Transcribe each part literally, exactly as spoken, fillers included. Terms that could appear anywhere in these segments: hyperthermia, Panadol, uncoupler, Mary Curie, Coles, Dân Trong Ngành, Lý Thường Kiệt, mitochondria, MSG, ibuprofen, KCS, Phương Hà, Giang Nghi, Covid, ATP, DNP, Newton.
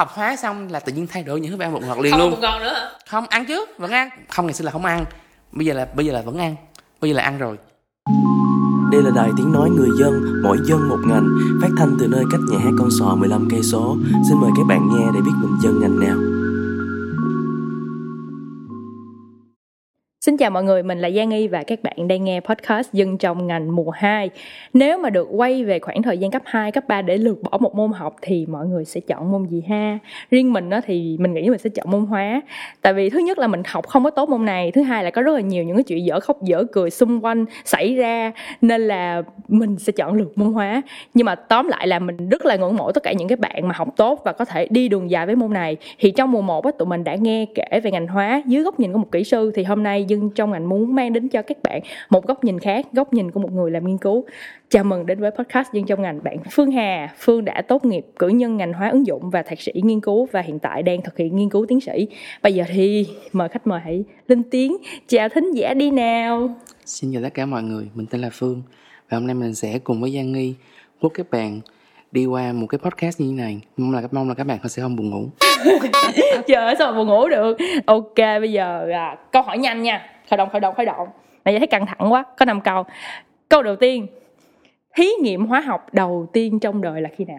học hóa xong là tự nhiên thay đổi những thứ về ăn bột ngọt liền không, luôn không bột ngọt nữa hả? Không, ăn trước vẫn ăn, không ngày xưa là không ăn, bây giờ là bây giờ là vẫn ăn, bây giờ là ăn rồi. Đây là đài tiếng nói người dân, mỗi dân một ngành, phát thanh từ nơi cách nhà hát Con Sò mười lăm cây số. Xin mời các bạn nghe để biết mình dân ngành nào. Xin chào mọi người, mình là Giang Nghi và các bạn đang nghe podcast Dân Trong Ngành mùa hai. Nếu mà được quay về khoảng thời gian cấp hai, cấp ba để lược bỏ một môn học thì mọi người sẽ chọn môn gì ha? Riêng mình á, thì mình nghĩ mình sẽ chọn môn hóa. Tại vì thứ nhất là mình học không có tốt môn này, thứ hai là có rất là nhiều những cái chuyện dở khóc dở cười xung quanh xảy ra, nên là mình sẽ chọn lược môn hóa. Nhưng mà tóm lại là mình rất là ngưỡng mộ tất cả những cái bạn mà học tốt và có thể đi đường dài với môn này. Thì trong mùa một á, tụi mình đã nghe kể về ngành hóa dưới góc nhìn của một kỹ sư, thì hôm nay Dân Trong Ngành muốn mang đến cho các bạn một góc nhìn khác, góc nhìn của một người làm nghiên cứu. Chào mừng đến với podcast Dân Trong Ngành bạn Phương Hà. Phương đã tốt nghiệp cử nhân ngành hóa ứng dụng và thạc sĩ nghiên cứu và hiện tại đang thực hiện nghiên cứu tiến sĩ. Bây giờ thì mời khách mời hãy lên tiếng chào thính giả đi nào. Xin chào tất cả mọi người, mình tên là Phương và hôm nay mình sẽ cùng với Giang Nghi giúp các bạn đi qua một cái podcast như thế này. Mong là, mong là các bạn sẽ không buồn ngủ. Trời, sao mà buồn ngủ được. Ok, bây giờ à, câu hỏi nhanh nha. Khởi động, khởi động, khởi động. Nãy giờ thấy căng thẳng quá, có năm câu. Câu đầu tiên, thí nghiệm hóa học đầu tiên trong đời là khi nào?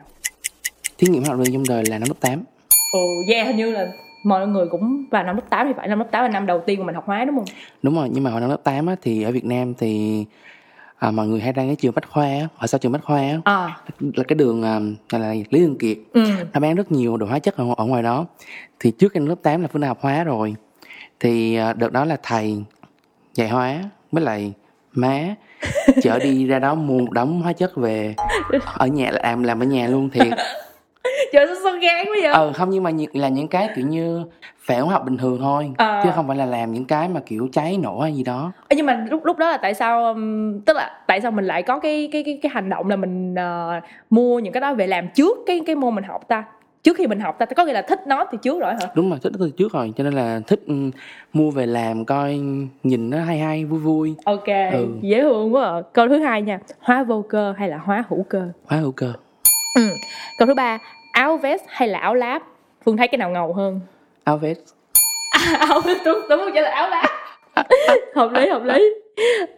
Thí nghiệm hóa học đầu tiên trong đời là năm lớp tám. Ồ, yeah, hình như là mọi người cũng vào năm lớp tám thì phải. Năm lớp tám là năm đầu tiên của mình học hóa đúng không? Đúng rồi, nhưng mà hồi năm lớp tám á, thì ở Việt Nam thì à, mọi người hay đang cái trường Bách Khoa á, ở sau trường Bách Khoa á, à. là cái đường là, là Lý Thường Kiệt, ừ. nó bán rất nhiều đồ hóa chất ở, ở ngoài đó. Thì trước cái lớp tám là Phương đã học hóa rồi, thì đợt đó là thầy dạy hóa với lại má chở đi ra đó mua một đống hóa chất về ở nhà, làm làm ở nhà luôn thiệt. Trời ơi, sao gán quá vậy? Ờ, không, nhưng mà là những cái kiểu như phản hóa học bình thường thôi, à. chứ không phải là làm những cái mà kiểu cháy nổ hay gì đó. Ê, nhưng mà lúc lúc đó là tại sao, tức là tại sao mình lại có cái cái cái, cái hành động là mình uh, mua những cái đó về làm trước cái cái môn mình học ta? Trước khi mình học ta, có nghĩa là thích nó từ trước rồi hả? Đúng rồi, thích nó từ trước rồi, cho nên là thích um, mua về làm coi, nhìn nó hay hay, vui vui. Ok, ừ. dễ thương quá à. Câu thứ hai nha, hóa vô cơ hay là hóa hữu cơ? Hóa hữu cơ. Ừ. Câu thứ ba, áo vest hay là áo láp? Phương thấy cái nào ngầu hơn? Áo vest. À, áo vest, đúng, đúng không? Chỉ là áo láp. Hợp lý, hợp lý.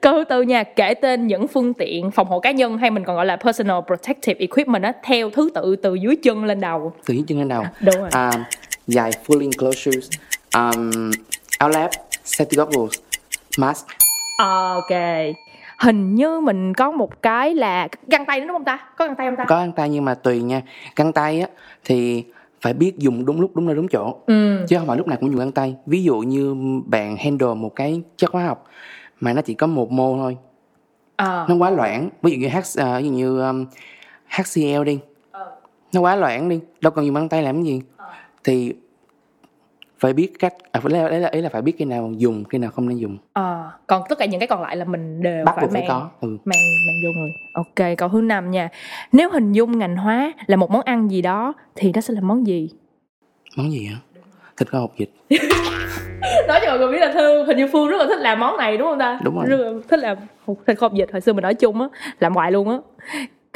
Câu thứ tư nha, kể tên những phương tiện phòng hộ cá nhân hay mình còn gọi là personal protective equipment đó, theo thứ tự từ dưới chân lên đầu. Từ dưới chân lên đầu. À, đúng rồi. À, giày full enclosures, um, áo láp, safety goggles, mask. Ok. Hình như mình có một cái là găng tay nữa đúng không ta? Có găng tay không ta? Có găng tay nhưng mà tùy nha. Găng tay á thì phải biết dùng đúng lúc, đúng nơi, đúng chỗ, ừ. chứ không phải lúc nào cũng dùng găng tay. Ví dụ như bạn handle một cái chất hóa học mà nó chỉ có một mol thôi, à. nó quá loãng. Ví dụ như, H, uh, ví dụ như um, hát xê lờ đi, ừ. nó quá loãng đi, đâu cần dùng găng tay làm cái gì, ừ. thì phải biết cách, à, đấy là ý là phải biết cái nào dùng, cái nào không nên dùng. À, còn tất cả những cái còn lại là mình đều bắt phải, phải mang, có. Ừ. mang mang vô người. Ok, câu thứ năm nha. Nếu hình dung ngành hóa là một món ăn gì đó thì nó sẽ là món gì? Món gì hả? Thịt kho hột vịt. Nói cho mọi người biết là Thương, hình như Phương rất là thích làm món này đúng không ta? Đúng rồi. Rất là thích làm thịt kho hột vịt, hồi xưa mình ở chung á, làm hoài luôn á.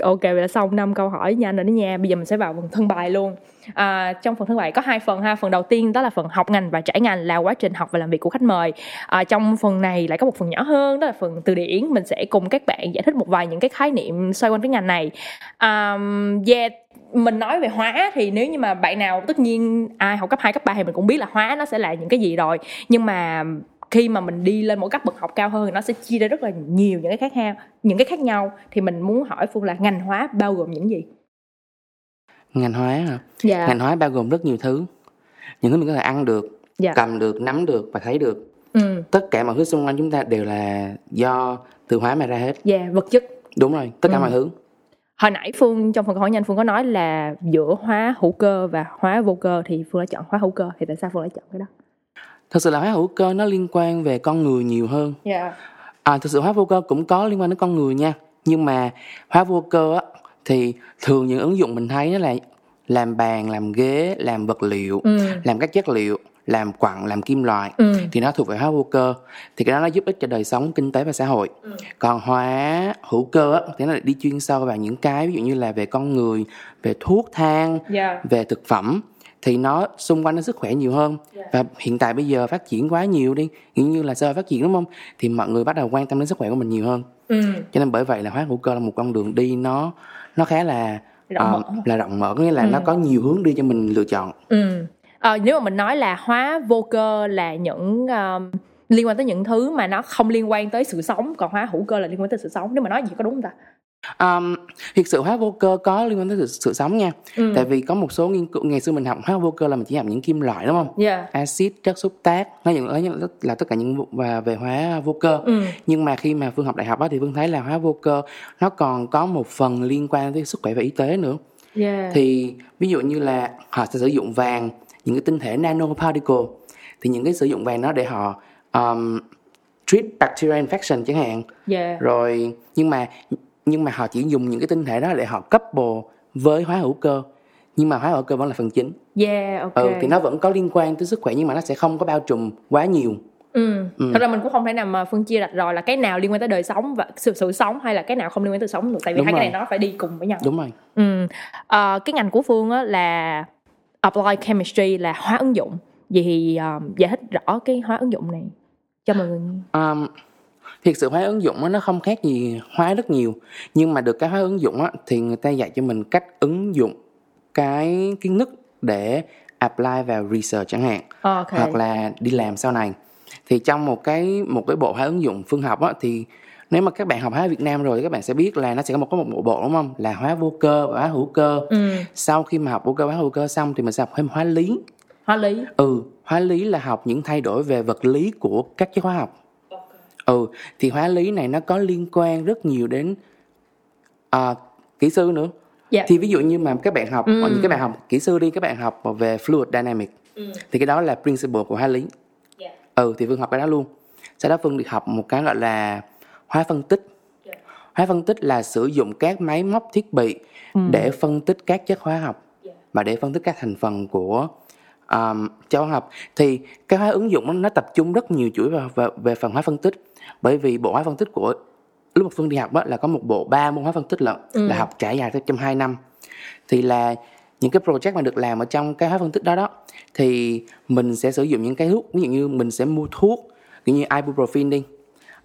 Ok, vậy là xong năm câu hỏi nhanh rồi đó nha. Bây giờ mình sẽ vào phần thân bài luôn. À, trong phần thân bài có hai phần ha. Phần đầu tiên đó là phần học ngành và trải ngành, là quá trình học và làm việc của khách mời. À, trong phần này lại có một phần nhỏ hơn, đó là phần từ điển. Mình sẽ cùng các bạn giải thích một vài những cái khái niệm xoay quanh cái ngành này. À, yeah, mình nói về hóa thì nếu như mà bạn nào, tất nhiên ai học cấp hai, cấp ba thì mình cũng biết là hóa nó sẽ là những cái gì rồi. Nhưng mà khi mà mình đi lên mỗi cấp bậc học cao hơn, nó sẽ chia ra rất là nhiều những cái khác nhau, những cái khác nhau. Thì mình muốn hỏi Phương là ngành hóa bao gồm những gì? Ngành hóa hả? Dạ. Ngành hóa bao gồm rất nhiều thứ, những thứ mình có thể ăn được, dạ. cầm được, nắm được và thấy được. Ừ. Tất cả mọi thứ xung quanh chúng ta đều là do từ hóa mà ra hết. Dạ, vật chất. Đúng rồi, tất cả ừ. mọi thứ. Hồi nãy Phương trong phần câu hỏi nhanh Phương có nói là giữa hóa hữu cơ và hóa vô cơ thì Phương đã chọn hóa hữu cơ, thì tại sao Phương đã chọn cái đó? Thật sự là hóa hữu cơ nó liên quan về con người nhiều hơn. Yeah. À, thực sự hóa vô cơ cũng có liên quan đến con người nha. Nhưng mà hóa vô cơ á, thì thường những ứng dụng mình thấy đó là làm bàn, làm ghế, làm vật liệu, ừ. làm các chất liệu, làm quặng, làm kim loại. Ừ. Thì nó thuộc về hóa vô cơ. Thì cái đó nó giúp ích cho đời sống, kinh tế và xã hội. Ừ. Còn hóa hữu cơ á, thì nó lại đi chuyên sâu vào những cái ví dụ như là về con người, về thuốc thang, yeah. về thực phẩm. thì nó xung quanh nó sức khỏe nhiều hơn. Yeah. Và hiện tại bây giờ phát triển quá nhiều đi, như là sơ phát triển đúng không, thì mọi người bắt đầu quan tâm đến sức khỏe của mình nhiều hơn. Ừ. Cho nên bởi vậy là hóa hữu cơ là một con đường đi nó nó khá là rộng uh, mở. Là rộng mở, nghĩa là ừ. nó có nhiều hướng đi cho mình lựa chọn. Ừ. Ờ, nếu mà mình nói là hóa vô cơ là những um, liên quan tới những thứ mà nó không liên quan tới sự sống, còn hóa hữu cơ là liên quan tới sự sống. Nếu mà nói gì có đúng không ta? Um, thực sự hóa vô cơ có liên quan tới sự, sự sống nha. ừ. Tại vì có một số nghiên cứu, ngày xưa mình học hóa vô cơ là mình chỉ học những kim loại đúng không, yeah. axit, chất xúc tác, nói những nói là, là tất cả những về hóa vô cơ. ừ. Nhưng mà khi mà Phương học đại học đó, thì Phương thấy là hóa vô cơ nó còn có một phần liên quan tới sức khỏe và y tế nữa. yeah. Thì ví dụ như là họ sẽ sử dụng vàng, những cái tinh thể nanoparticle, thì những cái sử dụng vàng đó để họ um, treat bacterial infection chẳng hạn. yeah. Rồi nhưng mà nhưng mà họ chỉ dùng những cái tinh thể đó để họ couple với hóa hữu cơ, nhưng mà hóa hữu cơ vẫn là phần chính. Yeah, ok. Ừ, thì nó vẫn có liên quan tới sức khỏe nhưng mà nó sẽ không có bao trùm quá nhiều. Ừ. ừ. Thật ra mình cũng không thể nào mà phân chia rạch ròi là cái nào liên quan tới đời sống và sự sự sống hay là cái nào không liên quan tới sống được, tại vì Đúng hai rồi. cái này nó phải đi cùng với nhau. Đúng rồi. Ừ. À, cái ngành của Phương á là applied chemistry, là hóa ứng dụng. Vậy thì um, giải thích rõ cái hóa ứng dụng này cho mọi người. Um, Thiệt sự hóa ứng dụng nó không khác gì hóa rất nhiều. Nhưng mà được cái hóa ứng dụng thì người ta dạy cho mình cách ứng dụng cái kiến thức để apply vào research chẳng hạn, okay. hoặc là đi làm sau này. Thì trong một cái, một cái bộ hóa ứng dụng Phương học thì nếu mà các bạn học hóa ở Việt Nam rồi thì các bạn sẽ biết là nó sẽ có một, có một bộ bộ đúng không? Là hóa vô cơ và hóa hữu cơ. ừ. Sau khi mà học vô cơ hóa hữu cơ xong thì mình sẽ học thêm hóa lý. Hóa lý? Ừ, hóa lý là học những thay đổi về vật lý của các chất hóa học. Ừ, thì hóa lý này nó có liên quan rất nhiều đến uh, kỹ sư nữa. yeah. Thì ví dụ như mà các bạn học ừ. những các bạn học kỹ sư đi, các bạn học về fluid dynamics, ừ. thì cái đó là principle của hóa lý. yeah. Ừ, thì Phương học cái đó luôn. Sau đó Phương được học một cái gọi là hóa phân tích. yeah. Hóa phân tích là sử dụng các máy móc thiết bị ừ. để phân tích các chất hóa học yeah. và để phân tích các thành phần của um, chất hóa học. Thì cái hóa ứng dụng nó, nó tập trung rất nhiều chuỗi về, về, về phần hóa phân tích. Bởi vì bộ hóa phân tích của lúc mà Phương đi học đó, là có một bộ ba môn hóa phân tích lận, ừ. là học trải dài trong hai năm. Thì là những cái project mà được làm ở trong cái hóa phân tích đó đó, thì mình sẽ sử dụng những cái thuốc, ví dụ như mình sẽ mua thuốc như ibuprofen đi,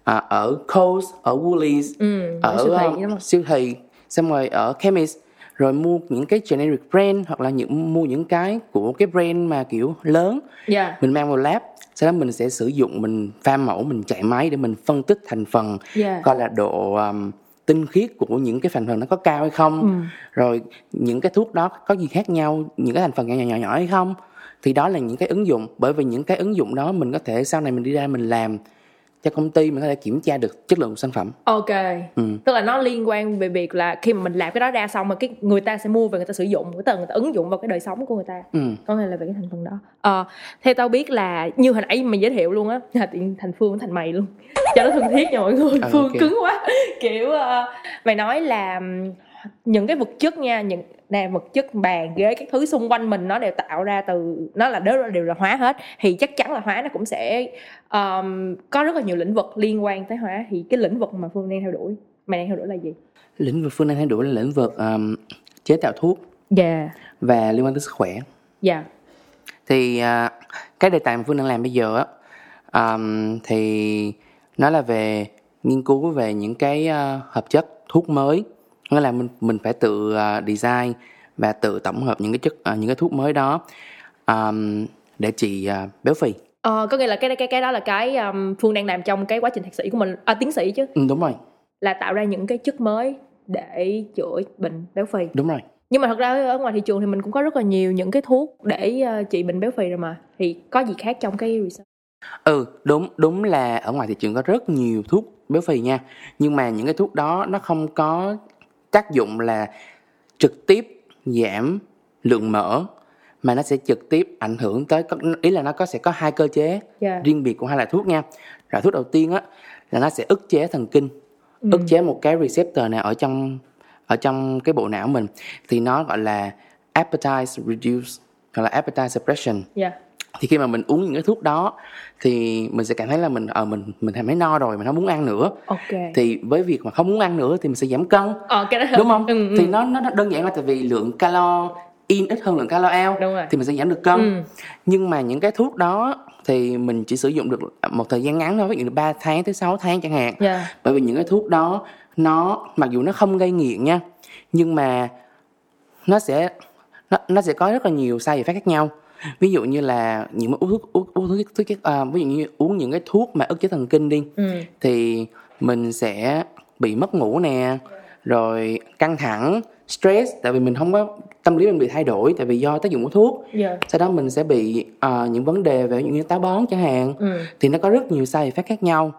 à, ở Coles, ở Woolies, ừ, ở siêu thị, xong rồi ở chemist, rồi mua những cái generic brand hoặc là những, mua những cái của cái brand mà kiểu lớn, yeah. mình mang vào lab. Sau đó mình sẽ sử dụng, mình pha mẫu, mình chạy máy để mình phân tích thành phần, yeah. coi là độ um, tinh khiết của những cái thành phần nó có cao hay không, ừ. rồi những cái thuốc đó có gì khác nhau, những cái thành phần nhỏ nhỏ nhỏ, nhỏ hay không. Thì đó là những cái ứng dụng. Bởi vì những cái ứng dụng đó mình có thể sau này mình đi ra mình làm cho công ty, mình có thể kiểm tra được chất lượng của sản phẩm. Ok. ừ. Tức là nó liên quan về việc là khi mà mình làm cái đó ra xong mà cái người ta sẽ mua và người ta sử dụng, người ta, người ta ứng dụng vào cái đời sống của người ta. ừ. Có nghĩa là về cái thành phần đó. Ờ, theo tao biết là như hồi nãy mình giới thiệu luôn á, thành Phương thành mày luôn cho nó thân thiết nha mọi người. ừ, Phương okay. cứng quá. Kiểu uh, mày nói là những cái vật chất nha, những nè vật chất bàn ghế các thứ xung quanh mình nó đều tạo ra từ, nó là đều, đều là hóa hết, thì chắc chắn là hóa nó cũng sẽ um, có rất là nhiều lĩnh vực liên quan tới hóa. Thì cái lĩnh vực mà Phương đang theo đuổi, mày đang theo đuổi là gì? Lĩnh vực Phương đang theo đuổi là lĩnh vực um, chế tạo thuốc, yeah. và liên quan tới sức khỏe. yeah. Thì uh, cái đề tài mà Phương đang làm bây giờ á, um, thì nó là về nghiên cứu về những cái uh, hợp chất thuốc mới. Nghĩa là mình, mình phải tự design và tự tổng hợp những cái chất, những cái thuốc mới đó um, để trị uh, béo phì. Ờ, có nghĩa là cái, cái, cái đó là cái um, Phương đang làm trong cái quá trình thạc sĩ của mình, à, tiến sĩ chứ. Ừ, đúng rồi. Là tạo ra những cái chất mới để chữa bệnh béo phì. Đúng rồi. Nhưng mà thật ra ở ngoài thị trường thì mình cũng có rất là nhiều những cái thuốc để uh, trị bệnh béo phì rồi mà. Thì có gì khác trong cái research? Ừ, đúng, đúng là ở ngoài thị trường có rất nhiều thuốc béo phì nha. Nhưng mà những cái thuốc đó nó không có tác dụng là trực tiếp giảm lượng mỡ, mà nó sẽ trực tiếp ảnh hưởng tới, ý là nó có sẽ có hai cơ chế yeah. riêng biệt của hai loại thuốc nha. Loại thuốc đầu tiên á là nó sẽ ức chế thần kinh, ừ. ức chế một cái receptor nào ở trong ở trong cái bộ não mình, thì nó gọi là appetite reduce hoặc là appetite suppression. Yeah. Thì khi mà mình uống những cái thuốc đó thì mình sẽ cảm thấy là mình ờ à, mình mình thấy no rồi, mình không muốn ăn nữa. Okay. Thì với việc mà không muốn ăn nữa thì mình sẽ giảm cân. Ờ, cái đó đúng không? Ừ, thì ừ. nó nó đơn giản là tại vì lượng calo in ít hơn lượng calo out thì mình sẽ giảm được cân. Ừ. Nhưng mà những cái thuốc đó thì mình chỉ sử dụng được một thời gian ngắn thôi, ví dụ ba tháng tới sáu tháng chẳng hạn. Yeah. Bởi vì những cái thuốc đó nó mặc dù nó không gây nghiện nha, nhưng mà nó sẽ nó, nó sẽ có rất là nhiều side effect khác nhau. Ví dụ như là những uống thuốc uống uống thuốc uh, ví dụ như uống những cái thuốc mà ức chế thần kinh đi, ừ. thì mình sẽ bị mất ngủ nè, rồi căng thẳng, stress, tại vì mình không có, tâm lý mình bị thay đổi tại vì do tác dụng của thuốc. Yeah. Sau đó mình sẽ bị uh, những vấn đề về những táo bón chẳng hạn. Ừ. Thì nó có rất nhiều side effect khác nhau.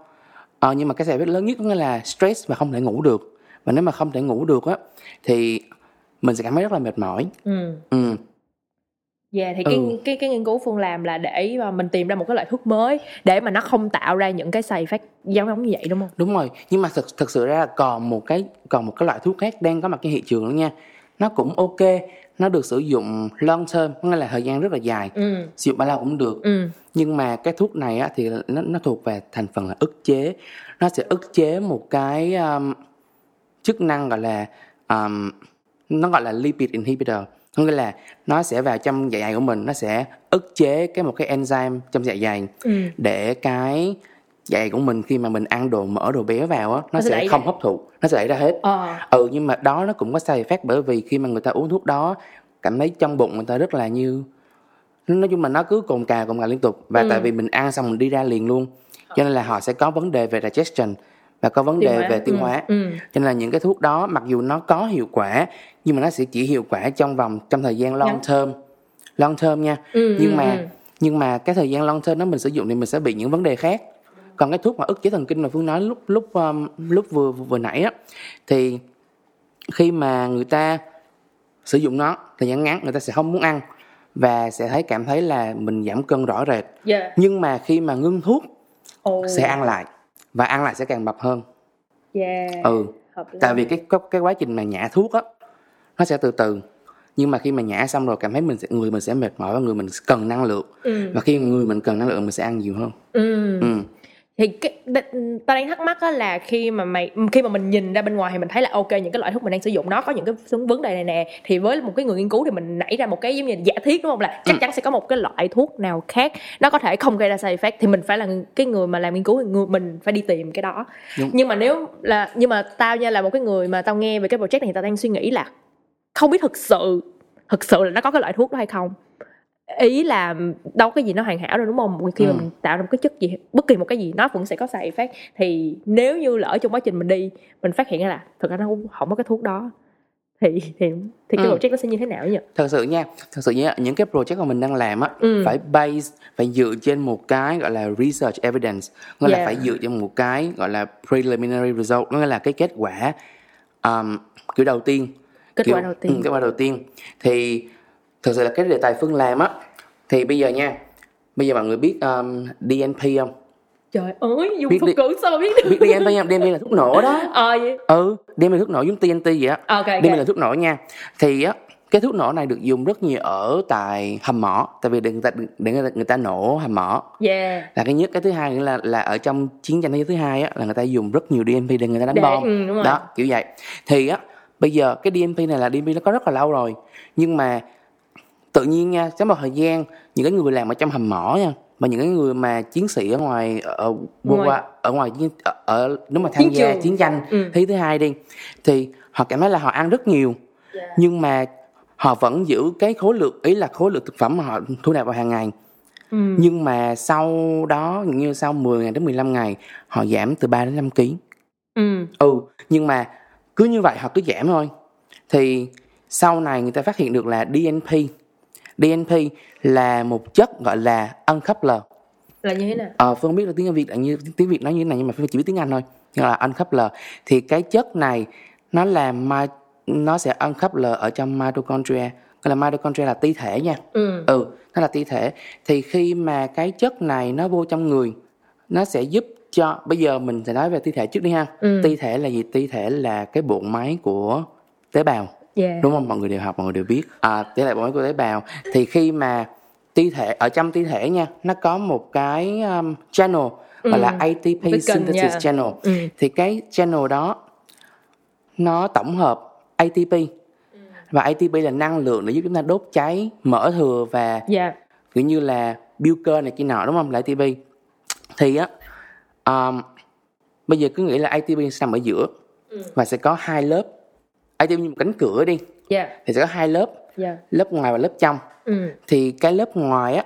Uh, nhưng mà cái side effect lớn nhất có nghĩa là stress và không thể ngủ được. Và nếu mà không thể ngủ được á thì mình sẽ cảm thấy rất là mệt mỏi. Ừ. Ừ. Dạ, yeah, thì ừ. cái, cái, cái nghiên cứu Phương làm là để mà mình tìm ra một cái loại thuốc mới để mà nó không tạo ra những cái side effect giống giống như vậy, đúng không? Đúng rồi, nhưng mà thực, thực sự ra là còn một cái còn một cái loại thuốc khác đang có mặt trên thị trường nữa nha. Nó cũng ok, nó được sử dụng long term, có nghĩa là thời gian rất là dài, ừ. sử dụng bao lâu cũng được. Ừ. Nhưng mà cái thuốc này á, thì nó, nó thuộc về thành phần là ức chế. Nó sẽ ức chế một cái um, chức năng gọi là um, nó gọi là lipid inhibitor. Có nghĩa là nó sẽ vào trong dạ dày của mình, nó sẽ ức chế cái một cái enzyme trong dạ dày, ừ. để cái dạ dày của mình khi mà mình ăn đồ mỡ, đồ béo vào á, nó, nó sẽ không ra. hấp thụ, nó sẽ đẩy ra hết. Ờ. Ừ, nhưng mà đó nó cũng có side effect, bởi vì khi mà người ta uống thuốc đó cảm thấy trong bụng người ta rất là như, nói chung là nó cứ cồn cào cồn cào liên tục, và ừ. tại vì mình ăn xong mình đi ra liền luôn, cho nên là họ sẽ có vấn đề về digestion và có vấn đề về tiêu hóa. Ừ. Ừ. Cho nên là những cái thuốc đó mặc dù nó có hiệu quả nhưng mà nó sẽ chỉ hiệu quả trong vòng trong thời gian long term, long term nha. Ừ. Nhưng mà ừ. nhưng mà cái thời gian long term đó mình sử dụng thì mình sẽ bị những vấn đề khác. Còn cái thuốc mà ức chế thần kinh mà Phương nói lúc lúc um, lúc vừa vừa nãy á, thì khi mà người ta sử dụng nó thời gian ngắn người ta sẽ không muốn ăn và sẽ thấy cảm thấy là mình giảm cân rõ rệt. Yeah. Nhưng mà khi mà ngưng thuốc oh. sẽ ăn lại. Và ăn lại sẽ càng mập hơn. Yeah. Ừ. Tại vì cái, cái quá trình mà nhả thuốc á, nó sẽ từ từ. Nhưng mà khi mà nhả xong rồi cảm thấy mình sẽ, người mình sẽ mệt mỏi và người mình cần năng lượng. Ừ. Và khi người mình cần năng lượng mình sẽ ăn nhiều hơn. Ừ. Ừ. Thì cái, ta đang thắc mắc á là khi mà mày khi mà mình nhìn ra bên ngoài thì mình thấy là ok, những cái loại thuốc mình đang sử dụng nó có những cái vấn đề này nè, thì với một cái người nghiên cứu thì mình nảy ra một cái giống như giả thiết, đúng không, là chắc ừ. chắn sẽ có một cái loại thuốc nào khác nó có thể không gây ra side effect, thì mình phải là cái người mà làm nghiên cứu thì người mình phải đi tìm cái đó. Đúng. Nhưng mà nếu là nhưng mà tao nha, là một cái người mà tao nghe về cái project này, tao đang suy nghĩ là không biết thực sự thực sự là nó có cái loại thuốc đó hay không. Ý là đâu cái gì nó hoàn hảo rồi, đúng không? Khi ừ. mà mình tạo ra một cái chất gì, bất kỳ một cái gì nó vẫn sẽ có side effect. Thì nếu như lỡ trong quá trình mình đi mình phát hiện ra là thực ra nó không có cái thuốc đó thì thì thì cái ừ. project nó sẽ như thế nào nhỉ? Thật sự nha, thật sự nha, những cái project mà mình đang làm á ừ. phải base, phải dựa trên một cái gọi là research evidence, nghĩa yeah. là phải dựa trên một cái gọi là preliminary result, nghĩa là cái kết quả um, kiểu đầu tiên, kết quả kiểu, đầu tiên, ừ, kết quả đầu tiên thì thực sự là cái đề tài Phương làm á, thì bây giờ nha, bây giờ mọi người biết um, đê en pê không? Trời ơi, dùng biết thuốc đi... cử sao mà biết được. Biết đê en pê không? đê en pê là thuốc nổ đó. Ờ vậy? Ừ, đê en pê là thuốc nổ giống tê en tê vậy á. Okay, đê en pê okay. là thuốc nổ nha. Thì á, cái thuốc nổ này được dùng rất nhiều ở tại hầm mỏ, tại vì để người ta, để người ta, người ta nổ hầm mỏ. Yeah. Là cái nhất, cái thứ hai nữa là là ở trong chiến tranh thế giới thứ hai á, là người ta dùng rất nhiều đê en pê để người ta đánh để, bom. Ừ, đúng rồi. Đó, kiểu vậy. Thì á, bây giờ cái đê en pê này là đê en pê nó có rất là lâu rồi, nhưng mà tự nhiên nha, trong một thời gian những cái người làm ở trong hầm mỏ nha, mà những cái người mà chiến sĩ ở ngoài ở ngoài ở ngoài ở, ở nếu mà tham gia chiến tranh ừ. thế thứ hai đi, thì họ cảm thấy là họ ăn rất nhiều, yeah. nhưng mà họ vẫn giữ cái khối lượng, ý là khối lượng thực phẩm mà họ thu nạp vào hàng ngày. Ừ. Nhưng mà sau đó, như sau mười ngày đến mười lăm ngày họ giảm từ ba đến năm ký. Ừ. Ừ, nhưng mà cứ như vậy họ cứ giảm thôi. Thì sau này người ta phát hiện được là đê en pê đê en pê là một chất gọi là uncoupler. Là như thế nào? Ờ, Phương không biết là tiếng Việt là như tiếng Việt nói như thế này, nhưng mà Phương chỉ biết tiếng Anh thôi. Nhưng là uncoupler thì cái chất này nó làm ma, nó sẽ uncoupler ở trong mitochondria. Cái là mitochondria là ti thể nha. Ừ. Ừ, nó là ti thể. Thì khi mà cái chất này nó vô trong người, nó sẽ giúp cho, bây giờ mình sẽ nói về ti thể trước đi ha. Ừ. Ti thể là gì? Ti thể là cái bộ máy của tế bào. Yeah. Đúng không? Mọi người đều học, mọi người đều biết. À, tế lại bộ máy của tế bào. Thì khi mà ti thể, ở trong ti thể nha, nó có một cái um, channel ừ. gọi là a tê pê Vicken, synthesis yeah. channel. Ừ. Thì cái channel đó nó tổng hợp a tê pê ừ. Và a tê pê là năng lượng để giúp chúng ta đốt cháy mỡ thừa và yeah. kiểu như là builder này kia nọ, đúng không, là a tê pê. Thì á, um, bây giờ cứ nghĩ là a tê pê nằm ở giữa ừ. và sẽ có hai lớp. a tê pê như một cánh cửa đi, yeah. thì sẽ có hai lớp, yeah. lớp ngoài và lớp trong. Ừ. Thì cái lớp ngoài á,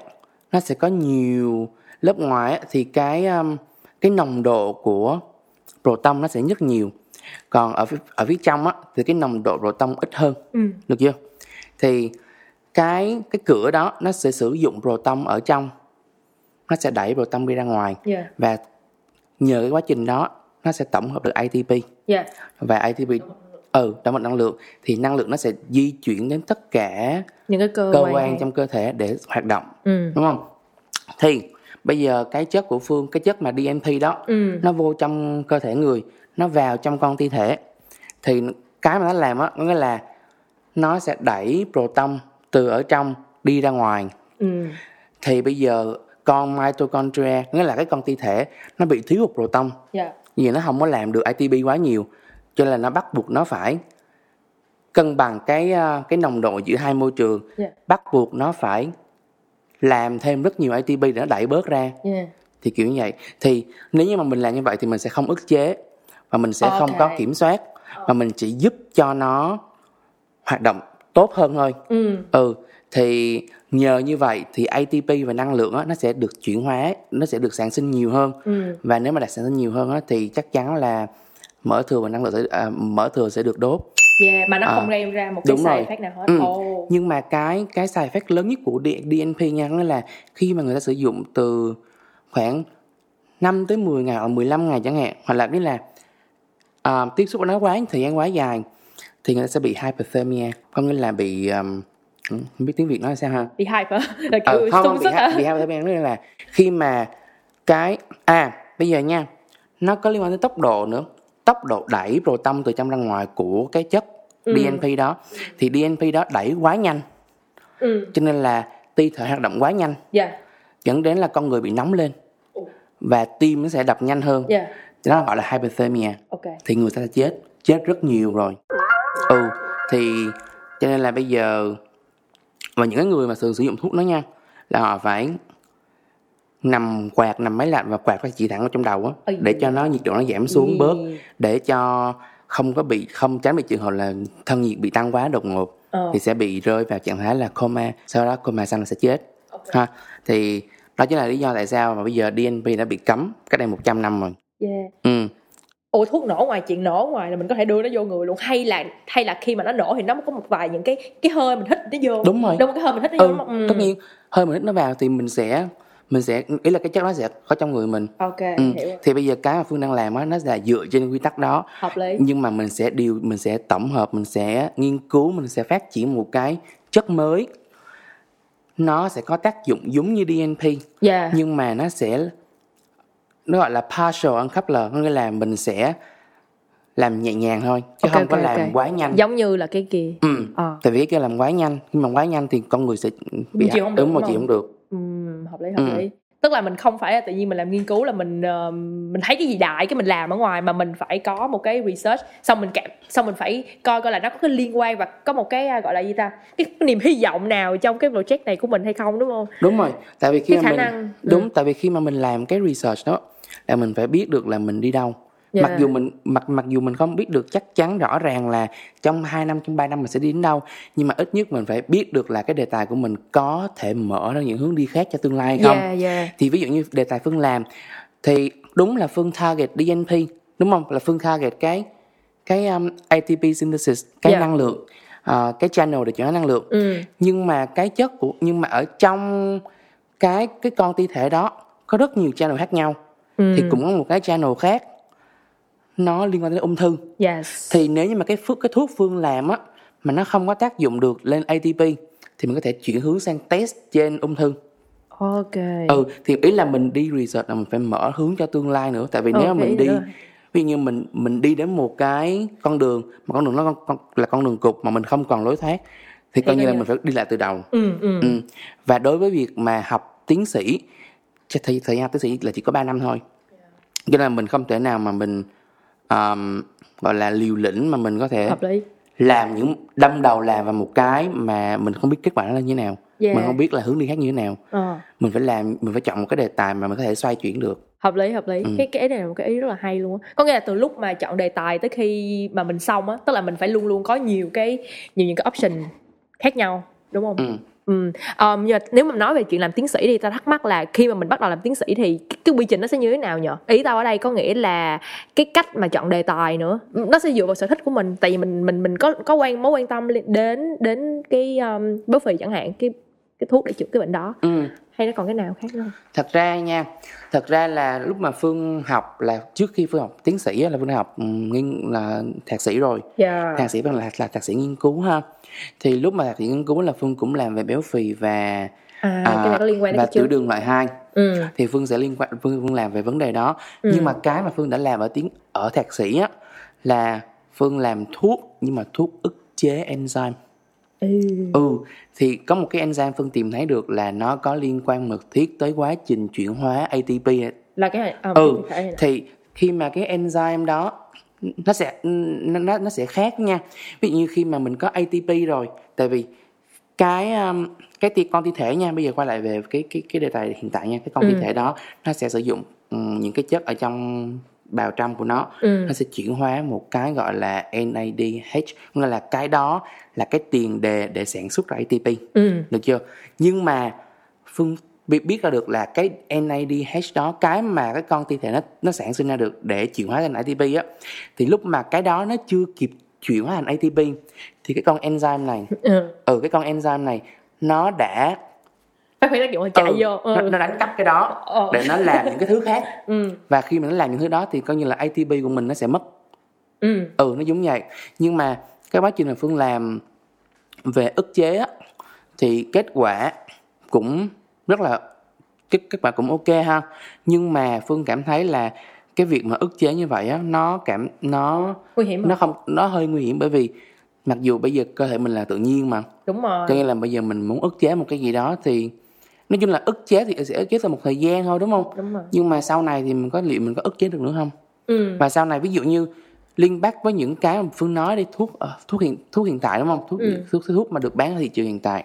nó sẽ có nhiều lớp ngoài á, thì cái um, cái nồng độ của proton nó sẽ rất nhiều. Còn ở phía, ở phía trong á, thì cái nồng độ proton ít hơn, ừ. được chưa? Thì cái cái cửa đó nó sẽ sử dụng proton ở trong, nó sẽ đẩy proton đi ra ngoài, yeah. và nhờ cái quá trình đó nó sẽ tổng hợp được a tê pê, yeah. và a tê pê ừ tổng hợp năng lượng, thì năng lượng nó sẽ di chuyển đến tất cả những cái cơ, cơ quan trong cơ thể để hoạt động, ừ. đúng không? Thì bây giờ cái chất của Phương, cái chất mà đê en pê đó, ừ. nó vô trong cơ thể người, nó vào trong con ti thể, thì cái mà nó làm á, nghĩa là nó sẽ đẩy proton từ ở trong đi ra ngoài. Ừ. Thì bây giờ con mitochondria, nghĩa là cái con ti thể, nó bị thiếu hụt proton, yeah. vì nó không có làm được a tê pê quá nhiều, cho nên là nó bắt buộc nó phải cân bằng cái cái nồng độ giữa hai môi trường, yeah. bắt buộc nó phải làm thêm rất nhiều a tê pê để nó đẩy bớt ra, yeah. thì kiểu như vậy. Thì nếu như mà mình làm như vậy thì mình sẽ không ức chế và mình sẽ okay. không có kiểm soát, mà mình chỉ giúp cho nó hoạt động tốt hơn thôi. Ừ. ừ. Thì nhờ như vậy thì a tê pê và năng lượng đó, nó sẽ được chuyển hóa, nó sẽ được sản sinh nhiều hơn. Ừ. Và nếu mà đạt sản sinh nhiều hơn đó, thì chắc chắn là mỡ thừa và năng lượng sẽ, à, mỡ thừa sẽ được đốt. Yeah, mà nó à, không đem ra một cái side effect nào hết. Ừ. Oh. Nhưng mà cái cái side effect lớn nhất của đê en pê nha, đó là khi mà người ta sử dụng từ khoảng năm tới mười ngày hoặc mười lăm ngày chẳng hạn, hoặc là biết là à, tiếp xúc với nó quá thời gian quá dài, thì người ta sẽ bị hyperthermia, có nghĩa là bị um, không biết tiếng Việt nói là sao ha, bị hyper là kiểu ừ, không, không, bị, hi- bị hyperthermia nghĩa là khi mà cái à bây giờ nha, nó có liên quan tới tốc độ nữa, tốc độ đẩy proton từ trong ra ngoài của cái chất ừ. đê en pê đó, thì đê en pê đó đẩy quá nhanh, ừ. cho nên là ti thể hoạt động quá nhanh, yeah. dẫn đến là con người bị nóng lên và tim nó sẽ đập nhanh hơn, yeah. đó là gọi là hyperthermia, okay. thì người ta đã chết chết rất nhiều rồi. Ừ thì cho nên là bây giờ và những cái người mà thường sử dụng thuốc đó nha, là họ phải nằm quạt, nằm máy lạnh và quạt phải chỉ thẳng vào trong đầu á, ừ. để cho nó nhiệt độ nó giảm xuống ừ. bớt, để cho không có bị không tránh bị trường hợp là thân nhiệt bị tăng quá đột ngột, ừ. thì sẽ bị rơi vào trạng thái là coma, sau đó coma xong là sẽ chết, okay. ha. Thì đó chính là lý do tại sao mà bây giờ đê en pê đã bị cấm cách đây một trăm năm rồi. Yeah. Ừ. Ủa thuốc nổ, ngoài chuyện nổ ngoài là mình có thể đưa nó vô người luôn, hay là hay là khi mà nó nổ thì nó có một vài những cái cái hơi mình hít nó vô. Đúng rồi. Đâu có cái hơi mình hít nó ừ, vô. Ừ. Tất nhiên hơi mình hít nó vào thì mình sẽ mình sẽ ý là cái chất đó sẽ có trong người mình. Ok. Ừ. Hiểu. Thì bây giờ cái mà Phương đang làm á, nó là dựa trên quy tắc đó. Hợp lý. Nhưng mà mình sẽ điều mình sẽ tổng hợp, mình sẽ nghiên cứu, mình sẽ phát triển một cái chất mới. Nó sẽ có tác dụng giống như đê en pê. Yeah. Nhưng mà nó sẽ nó gọi là partial uncoupler, nghĩa là mình sẽ làm nhẹ nhàng thôi, chứ okay, không okay, có làm okay. quá nhanh. Giống như là cái kia. Ừ. À. Tại vì cái kia làm quá nhanh, nhưng mà quá nhanh thì con người sẽ bị ứng ừ, một chị không được. Ừ, hợp lý, hợp ừ. lý. Tức là mình không phải là tự nhiên mình làm nghiên cứu là mình uh, mình thấy cái gì đại cái mình làm ở ngoài, mà mình phải có một cái research, xong mình cảm, xong mình phải coi coi là nó có cái liên quan và có một cái gọi là gì ta, cái niềm hy vọng nào trong cái project này của mình hay không, đúng không? Đúng rồi. Tại vì khi cái mà khả mình năng. Đúng, ừ. tại vì khi mà mình làm cái research đó là mình phải biết được là mình đi đâu. Yeah. Mặc dù mình mặc mặc dù mình không biết được chắc chắn rõ ràng là trong hai năm, trong ba năm mình sẽ đi đến đâu, nhưng mà ít nhất mình phải biết được là cái đề tài của mình có thể mở ra những hướng đi khác cho tương lai hay không. Yeah, yeah. Thì ví dụ như đề tài Phương làm thì đúng là Phương target đê en pê, đúng không? Là Phương target cái cái um, a tê pê synthesis, cái yeah. năng lượng, uh, cái channel để chuyển hóa năng lượng. Mm. Nhưng mà cái chất của nhưng mà ở trong cái cái con ti thể đó có rất nhiều channel khác nhau. Mm. Thì cũng có một cái channel khác nó liên quan đến ung thư. Yes. Thì nếu như mà cái, phước, cái thuốc Phương làm á, mà nó không có tác dụng được lên a tê pê, thì mình có thể chuyển hướng sang test trên ung thư. Ok. Ừ, thì ý là mình đi research là mình phải mở hướng cho tương lai nữa. Tại vì nếu okay, mà mình đi rồi. Ví dụ như mình, mình đi đến một cái con đường, mà con đường nó con, con, là con đường cụt mà mình không còn lối thoát, thì coi như là mình phải đi lại từ đầu. Ừ, ừ. Ừ. Và đối với việc mà học tiến sĩ, thì thời gian tiến sĩ là chỉ có ba năm thôi. Cho nên là mình không thể nào mà mình Um, gọi là liều lĩnh mà mình có thể làm những đâm đầu làm vào một cái mà mình không biết kết quả nó là như thế nào, yeah. mình không biết là hướng đi khác như thế nào, à. mình phải làm mình phải chọn một cái đề tài mà mình có thể xoay chuyển được. Hợp lý, hợp lý. Ừ. Cái cái này là một cái ý rất là hay luôn á. Có nghĩa là từ lúc mà chọn đề tài tới khi mà mình xong á, tức là mình phải luôn luôn có nhiều cái nhiều những cái option khác nhau, đúng không? Ừ. Ừ. Um, giờ, nếu mà nói về chuyện làm tiến sĩ thì ta thắc mắc là khi mà mình bắt đầu làm tiến sĩ thì cái, cái quy trình nó sẽ như thế nào nhở? Ý tao ở đây có nghĩa là cái cách mà chọn đề tài nữa, nó sẽ dựa vào sở thích của mình. Tại vì mình mình mình có có quan mối quan tâm đến đến cái um, béo phì chẳng hạn, cái cái thuốc để chữa cái bệnh đó, ừ. hay nó còn cái nào khác nữa? Thật ra nha, thật ra là lúc mà Phương học là trước khi Phương học tiến sĩ là Phương học nghiên là thạc sĩ rồi, yeah. thạc sĩ bằng là, là thạc sĩ nghiên cứu ha. Thì lúc mà thạc sĩ nghiên cứu là Phương cũng làm về béo phì và à, à, cái này có liên quan đến và tiểu đường loại hai, ừ. thì Phương sẽ liên quan Phương, Phương làm về vấn đề đó. Ừ. Nhưng mà cái mà Phương đã làm ở tiếng ở thạc sĩ á là Phương làm thuốc nhưng mà thuốc ức chế enzyme. Ừ. ừ Thì có một cái enzyme Phương tìm thấy được là nó có liên quan mật thiết tới quá trình chuyển hóa a tê pê là cái này, à, ừ. cái này. Thì khi mà cái enzyme đó nó sẽ nó nó sẽ khác nha. Ví dụ như khi mà mình có a tê pê rồi, tại vì cái cái con ti thể nha, bây giờ quay lại về cái cái cái đề tài hiện tại nha, cái con ừ. ti thể đó nó sẽ sử dụng những cái chất ở trong bào trăm của nó, ừ. nó sẽ chuyển hóa một cái gọi là en a đê hát, nghĩa là cái đó là cái tiền đề để sản xuất ra a tê pê, ừ. được chưa? Nhưng mà Phương biết ra được là cái en a đê hát đó, cái mà cái con ti thể nó, nó sản sinh ra được để chuyển hóa thành a tê pê á, thì lúc mà cái đó nó chưa kịp chuyển hóa thành a tê pê thì cái con enzyme này ừ, ừ cái con enzyme này nó đã phát huy tác dụng là chạy ừ, vô ừ. nó, nó đánh cắp cái đó ừ. để nó làm những cái thứ khác, ừ. và khi mà nó làm những thứ đó thì coi như là a tê pê của mình nó sẽ mất, ừ, ừ nó giống vậy. Nhưng mà cái quá trình mà Phương làm về ức chế á, thì kết quả cũng rất là kết, kết quả cũng ok ha. Nhưng mà Phương cảm thấy là cái việc mà ức chế như vậy á, nó cảm nó nguy hiểm, nó không nó hơi nguy hiểm, bởi vì mặc dù bây giờ cơ thể mình là tự nhiên mà, đúng rồi, cho nên là bây giờ mình muốn ức chế một cái gì đó thì nói chung là ức chế thì sẽ ức chế sau một thời gian thôi, đúng không? Đúng rồi. Nhưng mà sau này thì mình có liệu mình có ức chế được nữa không? Ừ. Và sau này ví dụ như liên bác với những cái mà Phương nói đi, thuốc thuốc hiện thuốc hiện tại đúng không? Thuốc ừ. thuốc thuốc mà được bán ở thị trường hiện tại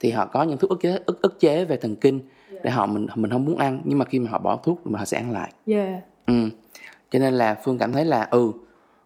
thì họ có những thuốc ức chế ức, ức chế về thần kinh, yeah. để họ mình mình không muốn ăn, nhưng mà khi mà họ bỏ thuốc thì họ sẽ ăn lại. Yeah. Ừ. Cho nên là Phương cảm thấy là ừ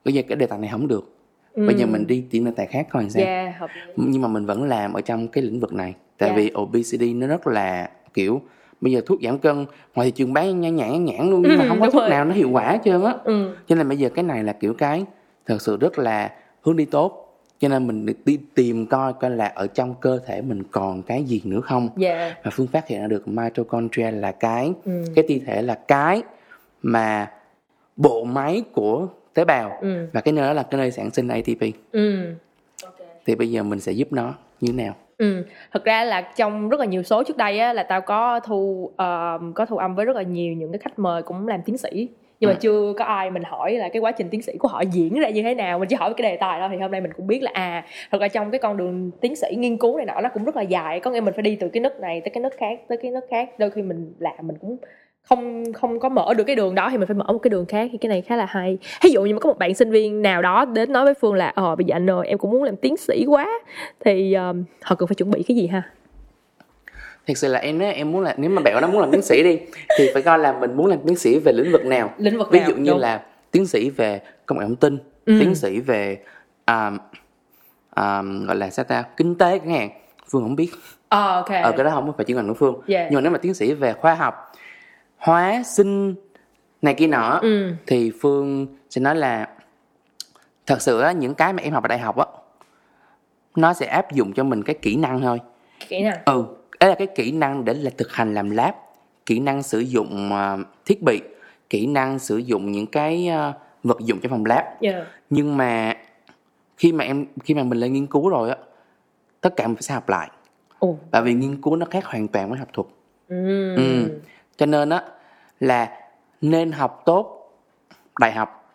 bây giờ cái đề tài này không được. Ừ. Bây giờ mình đi tìm đề tài khác coi làm sao, yeah, nhưng mà mình vẫn làm ở trong cái lĩnh vực này. Tại yeah. vì obesity nó rất là kiểu bây giờ thuốc giảm cân ngoài thị trường bán nhãn nhãn nhãn luôn, nhưng ừ, mà không có thuốc rồi. Nào nó hiệu quả hết trơn á, ừ. cho nên bây giờ cái này là kiểu cái thật sự rất là hướng đi tốt, cho nên mình đi tìm coi coi là ở trong cơ thể mình còn cái gì nữa không, yeah. và Phương phát hiện ra được mitochondria là cái ừ. cái ti thể là cái mà bộ máy của tế bào, ừ. và cái nơi đó là cái nơi sản sinh a tê pê, ừ. okay. thì bây giờ mình sẽ giúp nó như thế nào? Ừ. Thật ra là trong rất là nhiều số trước đây á, là tao có thu uh, có thu âm với rất là nhiều những cái khách mời cũng làm tiến sĩ, nhưng à. mà chưa có ai mình hỏi là cái quá trình tiến sĩ của họ diễn ra như thế nào, mình chỉ hỏi cái đề tài đó. Thì hôm nay mình cũng biết là à thật ra trong cái con đường tiến sĩ nghiên cứu này nọ nó cũng rất là dài, có nghĩa mình phải đi từ cái nước này tới cái nước khác tới cái nước khác, đôi khi mình làm mình cũng không không có mở được cái đường đó thì mình phải mở một cái đường khác, thì cái này khá là hay. Ví dụ như mà có một bạn sinh viên nào đó đến nói với Phương là ờ bây giờ anh ơi em cũng muốn làm tiến sĩ quá, thì uh, họ cần phải chuẩn bị cái gì ha? Thật sự là em nói, em muốn là nếu mà bạn đó muốn làm tiến sĩ đi thì phải coi là mình muốn làm tiến sĩ về lĩnh vực nào, lĩnh vực ví dụ nào? Như đúng. Là tiến sĩ về công nghệ thông tin, ừ. tiến sĩ về um, um, gọi là sao ta kinh tế chẳng hạn, Phương không biết, ờ oh, okay. ờ cái đó không phải chuyên ngành của Phương, yeah. nhưng mà nếu mà tiến sĩ về khoa học hóa sinh này kia nọ, ừ. thì Phương sẽ nói là thật sự á, những cái mà em học ở đại học á nó sẽ áp dụng cho mình cái kỹ năng thôi, kỹ năng ừ đấy là cái kỹ năng để là thực hành làm lab, kỹ năng sử dụng uh, thiết bị, kỹ năng sử dụng những cái uh, vật dụng trong phòng lab, yeah. nhưng mà khi mà em khi mà mình lên nghiên cứu rồi á tất cả mình phải học lại, ừ. bởi vì nghiên cứu nó khác hoàn toàn với học thuật, ừ, ừ. cho nên á là nên học tốt đại học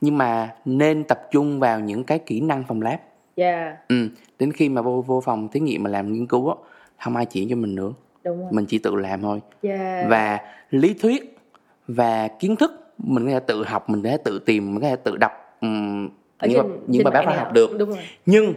nhưng mà nên tập trung vào những cái kỹ năng phòng lab, yeah. ừ. đến khi mà vô vô phòng thí nghiệm mà làm nghiên cứu á không ai chỉ cho mình nữa, đúng rồi. Mình chỉ tự làm thôi, yeah. và lý thuyết và kiến thức mình có thể tự học, mình có thể tự tìm, mình có thể tự đọc um, những, trên, mà, những bài báo phải học được. Nhưng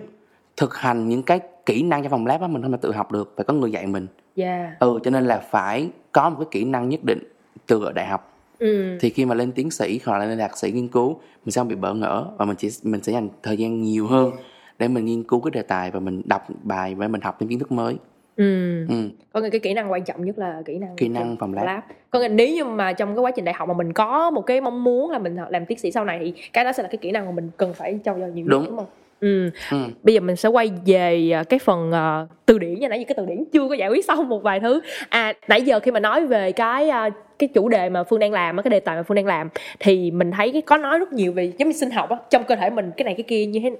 thực hành những cái kỹ năng trong phòng lab á, mình không thể tự học được, phải có người dạy mình. Yeah. Ừ, cho nên là phải có một cái kỹ năng nhất định từ ở đại học. Ừ. Thì khi mà lên tiến sĩ hoặc là lên thạc sĩ nghiên cứu, mình sẽ không bị bỡ ngỡ và mình chỉ mình sẽ dành thời gian nhiều hơn để mình nghiên cứu cái đề tài và mình đọc bài và mình học thêm kiến thức mới. Ừ. Ừ. Có nghĩa cái kỹ năng quan trọng nhất là kỹ năng kỹ năng phòng lab. lab. Có nghĩa nếu như mà trong cái quá trình đại học mà mình có một cái mong muốn là mình làm tiến sĩ sau này thì cái đó sẽ là cái kỹ năng mà mình cần phải trau dồi nhiều, đúng, đúng không? Ừ. Ừ. Bây giờ mình sẽ quay về cái phần uh, từ điển nha. Nãy giờ cái từ điển chưa có giải quyết xong một vài thứ. À, nãy giờ khi mà nói về cái uh, cái chủ đề mà Phương đang làm, cái đề tài mà Phương đang làm, thì mình thấy có nói rất nhiều về giống như sinh học á, trong cơ thể mình cái này cái kia như thế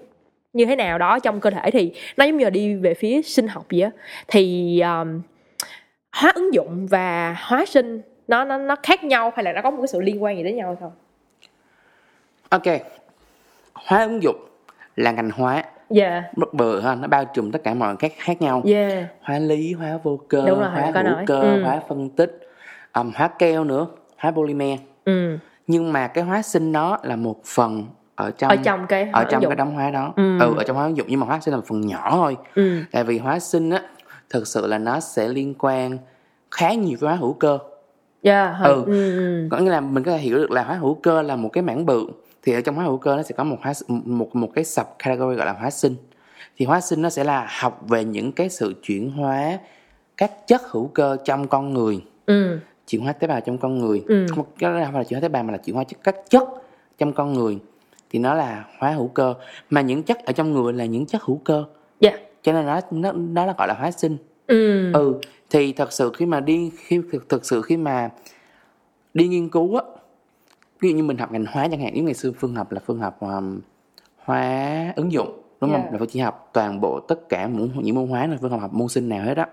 như thế nào đó trong cơ thể, thì nó giống như là đi về phía sinh học vậy á. Thì um, hóa ứng dụng và hóa sinh nó nó nó khác nhau hay là nó có một cái sự liên quan gì đến nhau hay không? Ok, hóa ứng dụng là ngành hóa, yeah, bờ ha, nó bao trùm tất cả mọi các khác nhau, yeah, hóa lý, hóa vô cơ, rồi, hóa hữu nói. cơ, ừ. hóa phân tích, um, hóa keo nữa, hóa polymer. Ừ. Nhưng mà cái hóa sinh đó là một phần ở trong ở trong cái ở trong cái đống hóa đó, ừ. ừ, ở trong hóa ứng dụng, nhưng mà hóa sinh là một phần nhỏ thôi, ừ. tại vì hóa sinh á, thực sự là nó sẽ liên quan khá nhiều với hóa hữu cơ. Yeah, ừ, ừ. Có nghĩa là mình có thể hiểu được là hóa hữu cơ là một cái mảng bự. Thì ở trong hóa hữu cơ nó sẽ có một hóa, một một cái sub category gọi là hóa sinh. Thì hóa sinh nó sẽ là học về những cái sự chuyển hóa các chất hữu cơ trong con người, ừ. chuyển hóa tế bào trong con người, ừ. không, không là chuyển hóa tế bào mà là chuyển hóa các chất trong con người, thì nó là hóa hữu cơ. Mà những chất ở trong người là những chất hữu cơ, yeah. cho nên nó nó nó là gọi là hóa sinh. Ừ. ừ. Thì thật sự khi mà đi khi thực, thực sự khi mà đi nghiên cứu á, ví dụ như mình học ngành hóa chẳng hạn, nếu ngày xưa Phương học là Phương học um, hóa ứng dụng, đúng yeah. không? Là Phương chỉ học toàn bộ tất cả những môn hóa, là Phương không học môn sinh nào hết á.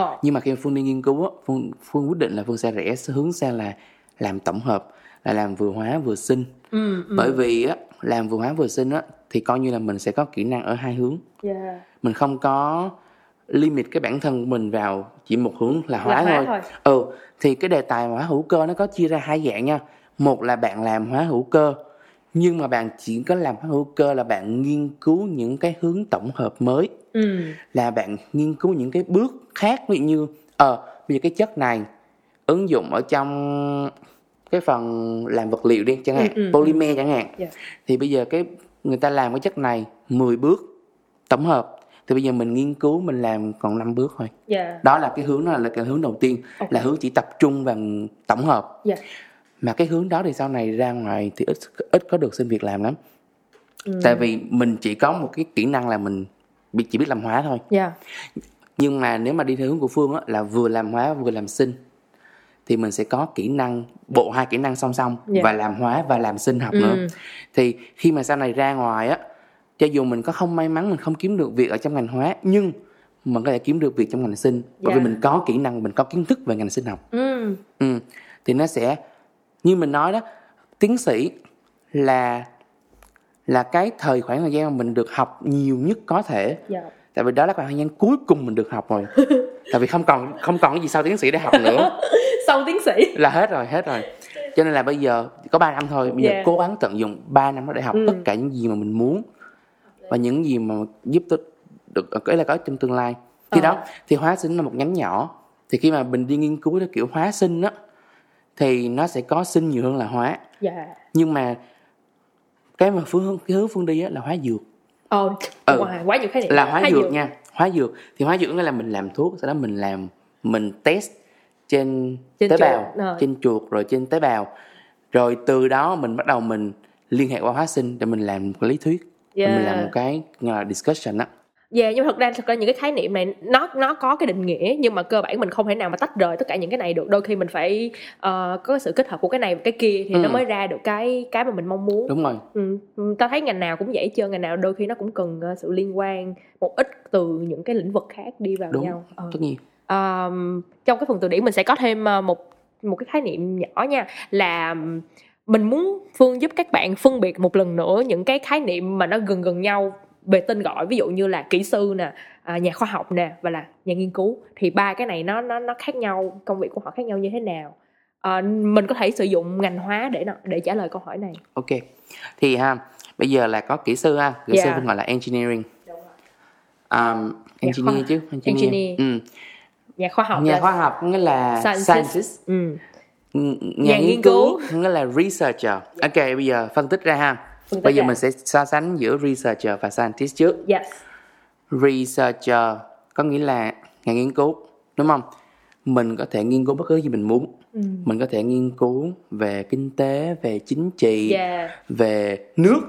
Oh. Nhưng mà khi Phương đi nghiên cứu á, Phương, Phương quyết định là Phương sẽ rẽ hướng sang là làm tổng hợp, là làm vừa hóa vừa sinh. Mm, mm. Bởi vì á, làm vừa hóa vừa sinh á thì coi như là mình sẽ có kỹ năng ở hai hướng. Yeah. Mình không có limit cái bản thân của mình vào chỉ một hướng là hóa, là hóa thôi. thôi. Ừ, thì cái đề tài hóa hữu cơ nó có chia ra hai dạng nha. Một là bạn làm hóa hữu cơ, nhưng mà bạn chỉ có làm hóa hữu cơ là bạn nghiên cứu những cái hướng tổng hợp mới, ừ. là bạn nghiên cứu những cái bước khác. Ví dụ như ờ, bây giờ cái chất này ứng dụng ở trong cái phần làm vật liệu đi chẳng hạn, ừ, ừ, polymer ừ. chẳng hạn, yeah. thì bây giờ cái người ta làm cái chất này mười bước tổng hợp, thì bây giờ mình nghiên cứu mình làm còn năm bước thôi, yeah. đó là cái hướng, đó là cái hướng đầu tiên, okay. là hướng chỉ tập trung vào tổng hợp, yeah. mà cái hướng đó thì sau này ra ngoài thì ít ít có được xin việc làm lắm, ừ. tại vì mình chỉ có một cái kỹ năng là mình chỉ biết làm hóa thôi, yeah. nhưng mà nếu mà đi theo hướng của Phương á, là vừa làm hóa vừa làm sinh, thì mình sẽ có kỹ năng bộ hai kỹ năng song song, yeah. và làm hóa và làm sinh học ừ. nữa. Thì khi mà sau này ra ngoài á, cho dù mình có không may mắn mình không kiếm được việc ở trong ngành hóa, nhưng mình có thể kiếm được việc trong ngành sinh, bởi yeah. vì mình có kỹ năng, mình có kiến thức về ngành sinh học, ừ. Ừ. thì nó sẽ như mình nói đó, tiến sĩ là là cái thời khoảng thời gian mà mình được học nhiều nhất có thể, yeah. tại vì đó là khoảng thời gian cuối cùng mình được học rồi. Tại vì không còn không còn cái gì sau tiến sĩ để học nữa. Sau tiến sĩ là hết rồi, hết rồi. Cho nên là bây giờ có ba năm thôi, bây yeah. giờ cố gắng tận dụng ba năm đó để học ừ. tất cả những gì mà mình muốn và những gì mà giúp tôi được cái là có trong tương lai. Thì à. đó, thì hóa sinh là một nhánh nhỏ. Thì khi mà mình đi nghiên cứu theo kiểu hóa sinh á, thì nó sẽ có sinh nhiều hơn là hóa, yeah. nhưng mà cái mà Phương, cái hướng Phương đi á là hóa dược. Ồ, oh, ừ. wow, quá nhiều khái niệm. Là hóa, hóa dược, dược nha, hóa dược. Thì hóa dược nghĩa là mình làm thuốc, sau đó mình làm, mình test trên, trên tế chuột. bào, rồi. trên chuột, rồi trên tế bào. Rồi từ đó mình bắt đầu mình liên hệ qua hóa sinh để mình làm một cái lý thuyết, yeah. mình làm một cái là discussion á. Dạ, yeah, nhưng mà thật ra, thật ra những cái khái niệm này nó nó có cái định nghĩa, nhưng mà cơ bản mình không thể nào mà tách rời tất cả những cái này được. Đôi khi mình phải uh, có sự kết hợp của cái này và cái kia thì ừ. nó mới ra được cái cái mà mình mong muốn. Đúng rồi. Ừ, tao thấy ngành nào cũng vậy chứ, ngành nào đôi khi nó cũng cần sự liên quan một ít từ những cái lĩnh vực khác đi vào Đúng, nhau. Đúng, tất nhiên. Uh, trong cái phần từ điển mình sẽ có thêm một một cái khái niệm nhỏ nha, là mình muốn Phương giúp các bạn phân biệt một lần nữa những cái khái niệm mà nó gần gần nhau về tên gọi, ví dụ như là kỹ sư nè, nhà khoa học nè và là nhà nghiên cứu, thì ba cái này nó nó nó khác nhau, công việc của họ khác nhau như thế nào. À, mình có thể sử dụng ngành hóa để để trả lời câu hỏi này. Ok, thì ha Bây giờ là có kỹ sư ha, kỹ yeah. sư mình gọi là engineering. Đúng rồi. Um, engineer dạ, chứ, engineer. engineer. Ừ. Nhà khoa học. Nhà là... khoa học nghĩa là scientist. scientist. Ừ. Nhà nghiên cứu nghĩa là researcher. Yeah. Ok, bây giờ phân tích ra ha. Phân tích bây ra. Giờ mình sẽ so sánh giữa researcher và scientist trước. Yes. Researcher có nghĩa là nhà nghiên cứu, đúng không? Mình có thể nghiên cứu bất cứ gì mình muốn. Ừ. Mình có thể nghiên cứu về kinh tế, về chính trị, yeah. về nước,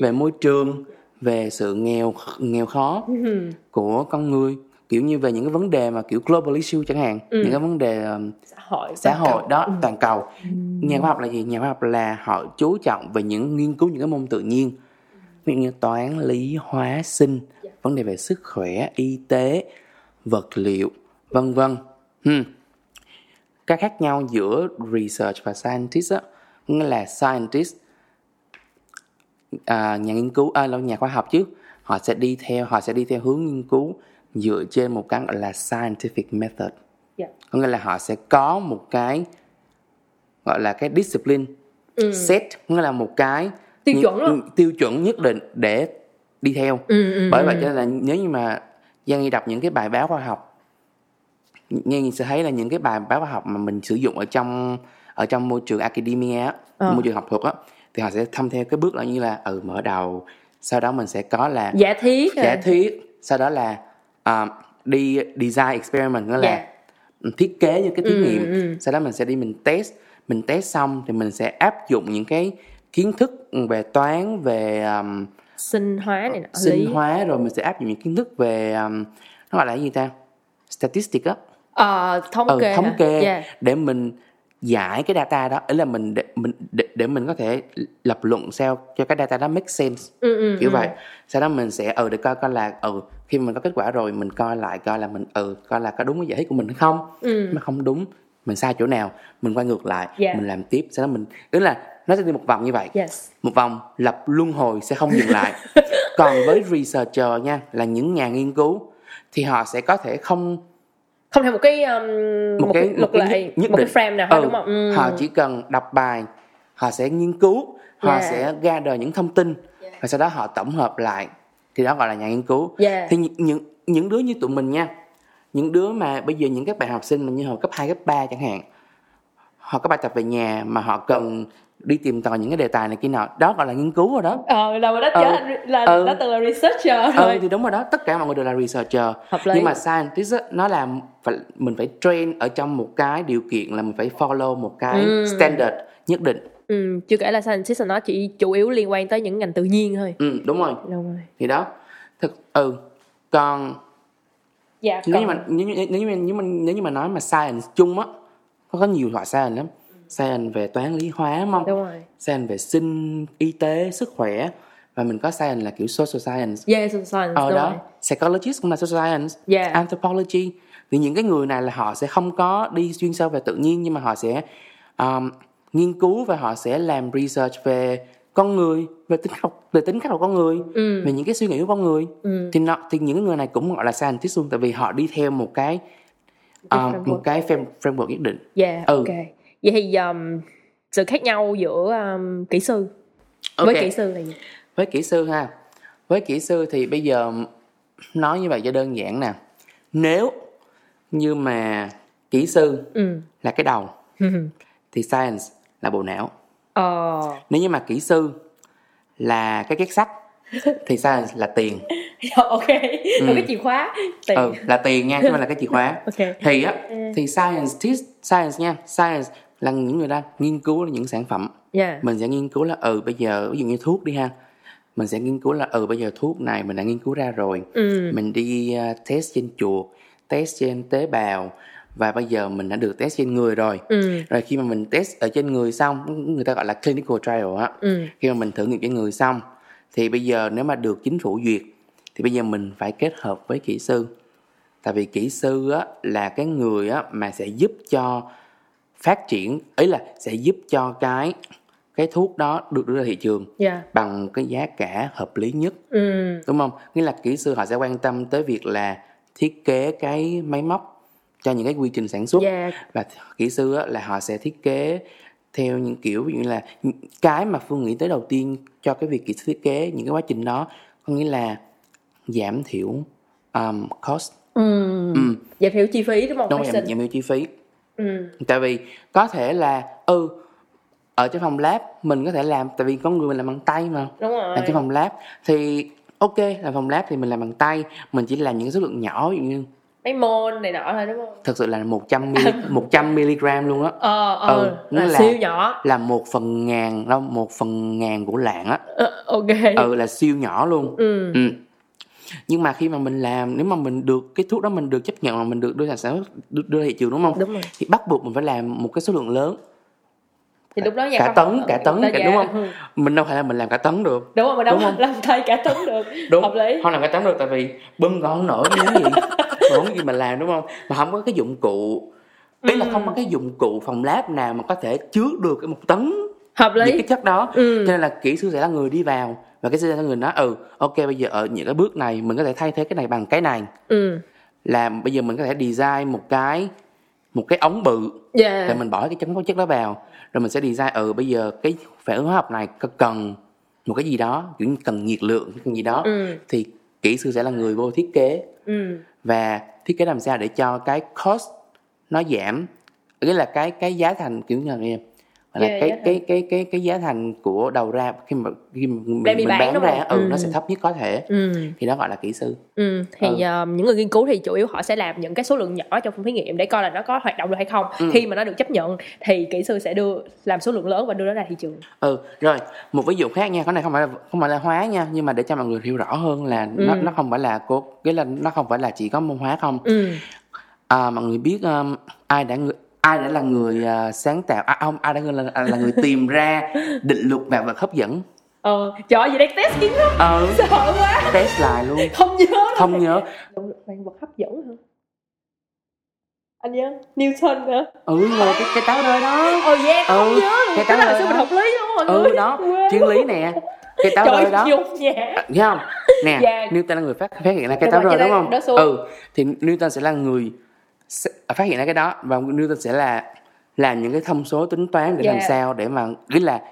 về môi trường, về sự nghèo nghèo khó ừ. của con người, kiểu như về những cái vấn đề mà kiểu global issue chẳng hạn, ừ. những cái vấn đề um, xã hội, xã hội đó, ừ. toàn cầu. Ừ. Nhà khoa học là gì? Nhà khoa học là họ chú trọng về những nghiên cứu những cái môn tự nhiên, ví dụ như toán, lý, hóa, sinh, yeah. vấn đề về sức khỏe, y tế, vật liệu, vân vân. Hmm. Cái khác nhau giữa research và scientist á, nghĩa là scientist à, nhà nghiên cứu, à, là nhà khoa học chứ, họ sẽ đi theo, họ sẽ đi theo hướng nghiên cứu dựa trên một cái gọi là scientific method, yeah. có nghĩa là họ sẽ có một cái gọi là cái discipline ừ. set, nghĩa là một cái tiêu những, chuẩn đó. tiêu chuẩn nhất định để đi theo. Ừ, ừ, bởi vậy cho nên là nếu như mà Giang Nghi đọc những cái bài báo khoa học, nghe mình sẽ thấy là những cái bài báo khoa học mà mình sử dụng ở trong ở trong môi trường academia, ờ. môi trường học thuật á, thì họ sẽ thăm theo cái bước là như là ừ mở đầu, sau đó mình sẽ có là giả thuyết, giả thuyết, sau đó là uh, đi design experiment, nghĩa yeah. là thiết kế những cái thí ừ, nghiệm, ừ. sau đó mình sẽ đi mình test, mình test xong thì mình sẽ áp dụng những cái kiến thức về toán, về um, sinh hóa này nọ, sinh lý. hóa, rồi mình sẽ áp dụng những kiến thức về um, nó gọi là cái gì ta, statistics á. Ờ, thống kê, ừ, thống kê yeah. để mình giải cái data đó, ý là mình để mình để, để mình có thể lập luận sao cho cái data đó make sense, ừ, ừ, kiểu ừ. vậy. Sau đó mình sẽ ừ để coi coi là ừ khi mình có kết quả rồi mình coi lại coi là mình ừ coi là có đúng cái giải thích của mình hay không, ừ. nó không đúng mình sai chỗ nào mình quay ngược lại, yeah. mình làm tiếp, sau đó mình tức là nó sẽ đi một vòng như vậy, yes. một vòng lập luân hồi sẽ không dừng lại. Còn với researcher nha, là những nhà nghiên cứu thì họ sẽ có thể không không theo một cái um, một, một cái luật lệ, một cái frame nào hết, ừ. đúng không? Ừ. Họ chỉ cần đọc bài, họ sẽ nghiên cứu, họ yeah. sẽ ra đời những thông tin yeah. và sau đó họ tổng hợp lại, thì đó gọi là nhà nghiên cứu. Yeah. Thì những những đứa như tụi mình nha, những đứa mà bây giờ những các bạn học sinh mà như hồi cấp hai, cấp ba chẳng hạn, họ có bài tập về nhà mà họ cần đi tìm tòi những cái đề tài này kia nào, đó gọi là nghiên cứu rồi đó. Ờ, là đã ừ, là ừ, đã từng là researcher rồi. Ừ, thì đúng rồi đó, tất cả mọi người đều là researcher. Nhưng mà scientist đó, nó là phải, mình phải train ở trong một cái điều kiện là mình phải follow một cái ừ. standard nhất định. Ừ, chưa kể là scientist là nó chỉ chủ yếu liên quan tới những ngành tự nhiên thôi. Ừ, đúng rồi. Đúng rồi. Thì đó, thực ừ, còn dạ, nếu, còn... Như mà, nếu, như, nếu, như, nếu như mà nếu như mà nói mà science chung á, nó có nhiều loại science lắm. Science về toán, lý, hóa, đúng không? Đúng rồi. Science về sinh, y tế, sức khỏe. Và mình có science là kiểu social science. Yeah, social science. Ờ đó, rồi. Psychologist cũng là social science. Yeah. Anthropology. Thì những cái người này là họ sẽ không có đi chuyên sâu về tự nhiên, nhưng mà họ sẽ um, nghiên cứu và họ sẽ làm research về con người, về tính học, về tính cách của con người, ừ. về những cái suy nghĩ của con người. Ừ. Thì, nó, thì những người này cũng gọi là scientist luôn, tại vì họ đi theo một cái um, một cái framework nhất định. Yeah, ừ. ok. Vậy thì um, sự khác nhau giữa um, kỹ sư okay. với kỹ sư là gì? Với kỹ sư ha, với kỹ sư thì bây giờ nói như vậy cho đơn giản nè. Nếu như mà kỹ sư ừ. là cái đầu thì science là bộ não. Ờ. Nếu như mà kỹ sư là cái két sắt thì science là tiền. Ok, ừ. là cái chìa khóa tiền. Ừ, là tiền nha, chứ mà là cái chìa khóa. Okay. Thì á, thì scientist, science nha, science là những người ta nghiên cứu những sản phẩm. Yeah. Mình sẽ nghiên cứu là ừ bây giờ ví dụ như thuốc đi ha, mình sẽ nghiên cứu là ừ bây giờ thuốc này mình đã nghiên cứu ra rồi, ừ. mình đi uh, test trên chuột, test trên tế bào và bây giờ mình đã được test trên người rồi. Ừ. Rồi khi mà mình test ở trên người xong, người ta gọi là clinical trial á, ừ. khi mà mình thử nghiệm trên người xong, thì bây giờ nếu mà được chính phủ duyệt, thì bây giờ mình phải kết hợp với kỹ sư. Tại vì kỹ sư á, là cái người á, mà sẽ giúp cho phát triển, ý là sẽ giúp cho cái, cái thuốc đó được đưa ra thị trường yeah. bằng cái giá cả hợp lý nhất. Mm. Đúng không? Nghĩa là kỹ sư họ sẽ quan tâm tới việc là thiết kế cái máy móc cho những cái quy trình sản xuất. Yeah. Và kỹ sư á, là họ sẽ thiết kế theo những kiểu ví dụ như là cái mà Phương nghĩ tới đầu tiên cho cái việc thiết kế những cái quá trình đó, có nghĩa là giảm thiểu um, cost, ừ. Ừ. giảm thiểu chi phí đúng không? Đúng, giảm, giảm thiểu chi phí. Ừ. Tại vì có thể là ừ ở trong phòng lab mình có thể làm, tại vì có người mình làm bằng tay mà. Đúng rồi. Làm trong phòng lab thì ok, làm phòng lab thì mình làm bằng tay, mình chỉ làm những số lượng nhỏ như mấy mol này nọ thôi đúng không? Thật sự là một trăm mi li gam luôn á. Ờ, ờ, ừ, nó là, là siêu nhỏ. Là một phần ngàn, đâu một phần ngàn của lạng á. Ờ, ok. Ừ, là siêu nhỏ luôn. Ừ. ừ. Nhưng mà khi mà mình làm, nếu mà mình được cái thuốc đó mình được chấp nhận mà mình được đưa ra sản xuất, đưa ra thị trường đúng không? Đúng rồi. Thì bắt buộc mình phải làm một cái số lượng lớn. Thì lúc đó cả tấn, cả tấn, cả, đúng không? Ừ. Mình đâu phải là mình làm cả tấn được. Đúng rồi, mình đâu làm thay cả tấn được. Đúng. Hợp lý. Không làm cả tấn được tại vì bơm còn không nổi cái gì. Không gì mà làm đúng không? Mà không có cái dụng cụ. Ý ừ. là không có cái dụng cụ phòng lab nào mà có thể chứa được cái một tấn hợp lý những cái chất đó. Ừ. Cho nên là kỹ sư sẽ là người đi vào và cái sư sẽ là người nói ừ, ok bây giờ ở những cái bước này mình có thể thay thế cái này bằng cái này. Ừ. Là bây giờ mình có thể design một cái một cái ống bự, yeah. rồi mình bỏ cái chấm có chất đó vào, rồi mình sẽ design ừ bây giờ cái phản ứng hóa học này cần một cái gì đó, kiểu như cần nhiệt lượng, cần gì đó, ừ. thì kỹ sư sẽ là người vô thiết kế. Ừ. Và thiết kế làm sao để cho cái cost nó giảm, nghĩa là cái cái giá thành kiểu như là, yeah, là cái, cái cái cái cái cái giá thành của đầu ra khi mà khi mà mình, mình bán, bán ra ừ, ừ. nó sẽ thấp nhất có thể. Ừ. Thì đó gọi là kỹ sư. Ừ. Thì ừ. Uh, những người nghiên cứu thì chủ yếu họ sẽ làm những cái số lượng nhỏ trong phòng thí nghiệm để coi là nó có hoạt động được hay không. Ừ. Khi mà nó được chấp nhận thì kỹ sư sẽ đưa làm số lượng lớn và đưa nó ra thị trường. Ừ. Rồi một ví dụ khác nha, cái này không phải là, không phải là hóa nha, nhưng mà để cho mọi người hiểu rõ hơn là ừ. nó nó không phải là cố cái là nó không phải là chỉ có môn hóa không. Ừ. À, mọi người biết um, ai đã người, ai đã là người uh, sáng tạo à, không ai đã là, là, là người tìm ra định luật vạn vật hấp dẫn. Ờ trời gì đây test kiến lắm. Ờ sợ quá test lại luôn không nhớ không này. Nhớ định luật vạn vật hấp dẫn hả anh nhớ Newton hả? Ừ là cái cái táo rơi đó. Ồ oh, yeah, ừ, không nhớ luôn. Cái táo rơi mình học lý đúng không mọi người? Ừ đó chuyên lý nè, cái táo rơi đó thấy không nè, yeah. Newton là người phát phát hiện ra cái táo rơi đúng không? Ừ thì Newton sẽ là người phát hiện ra cái đó và Newton sẽ là làm những cái thông số tính toán để yeah. làm sao để mà nghĩa là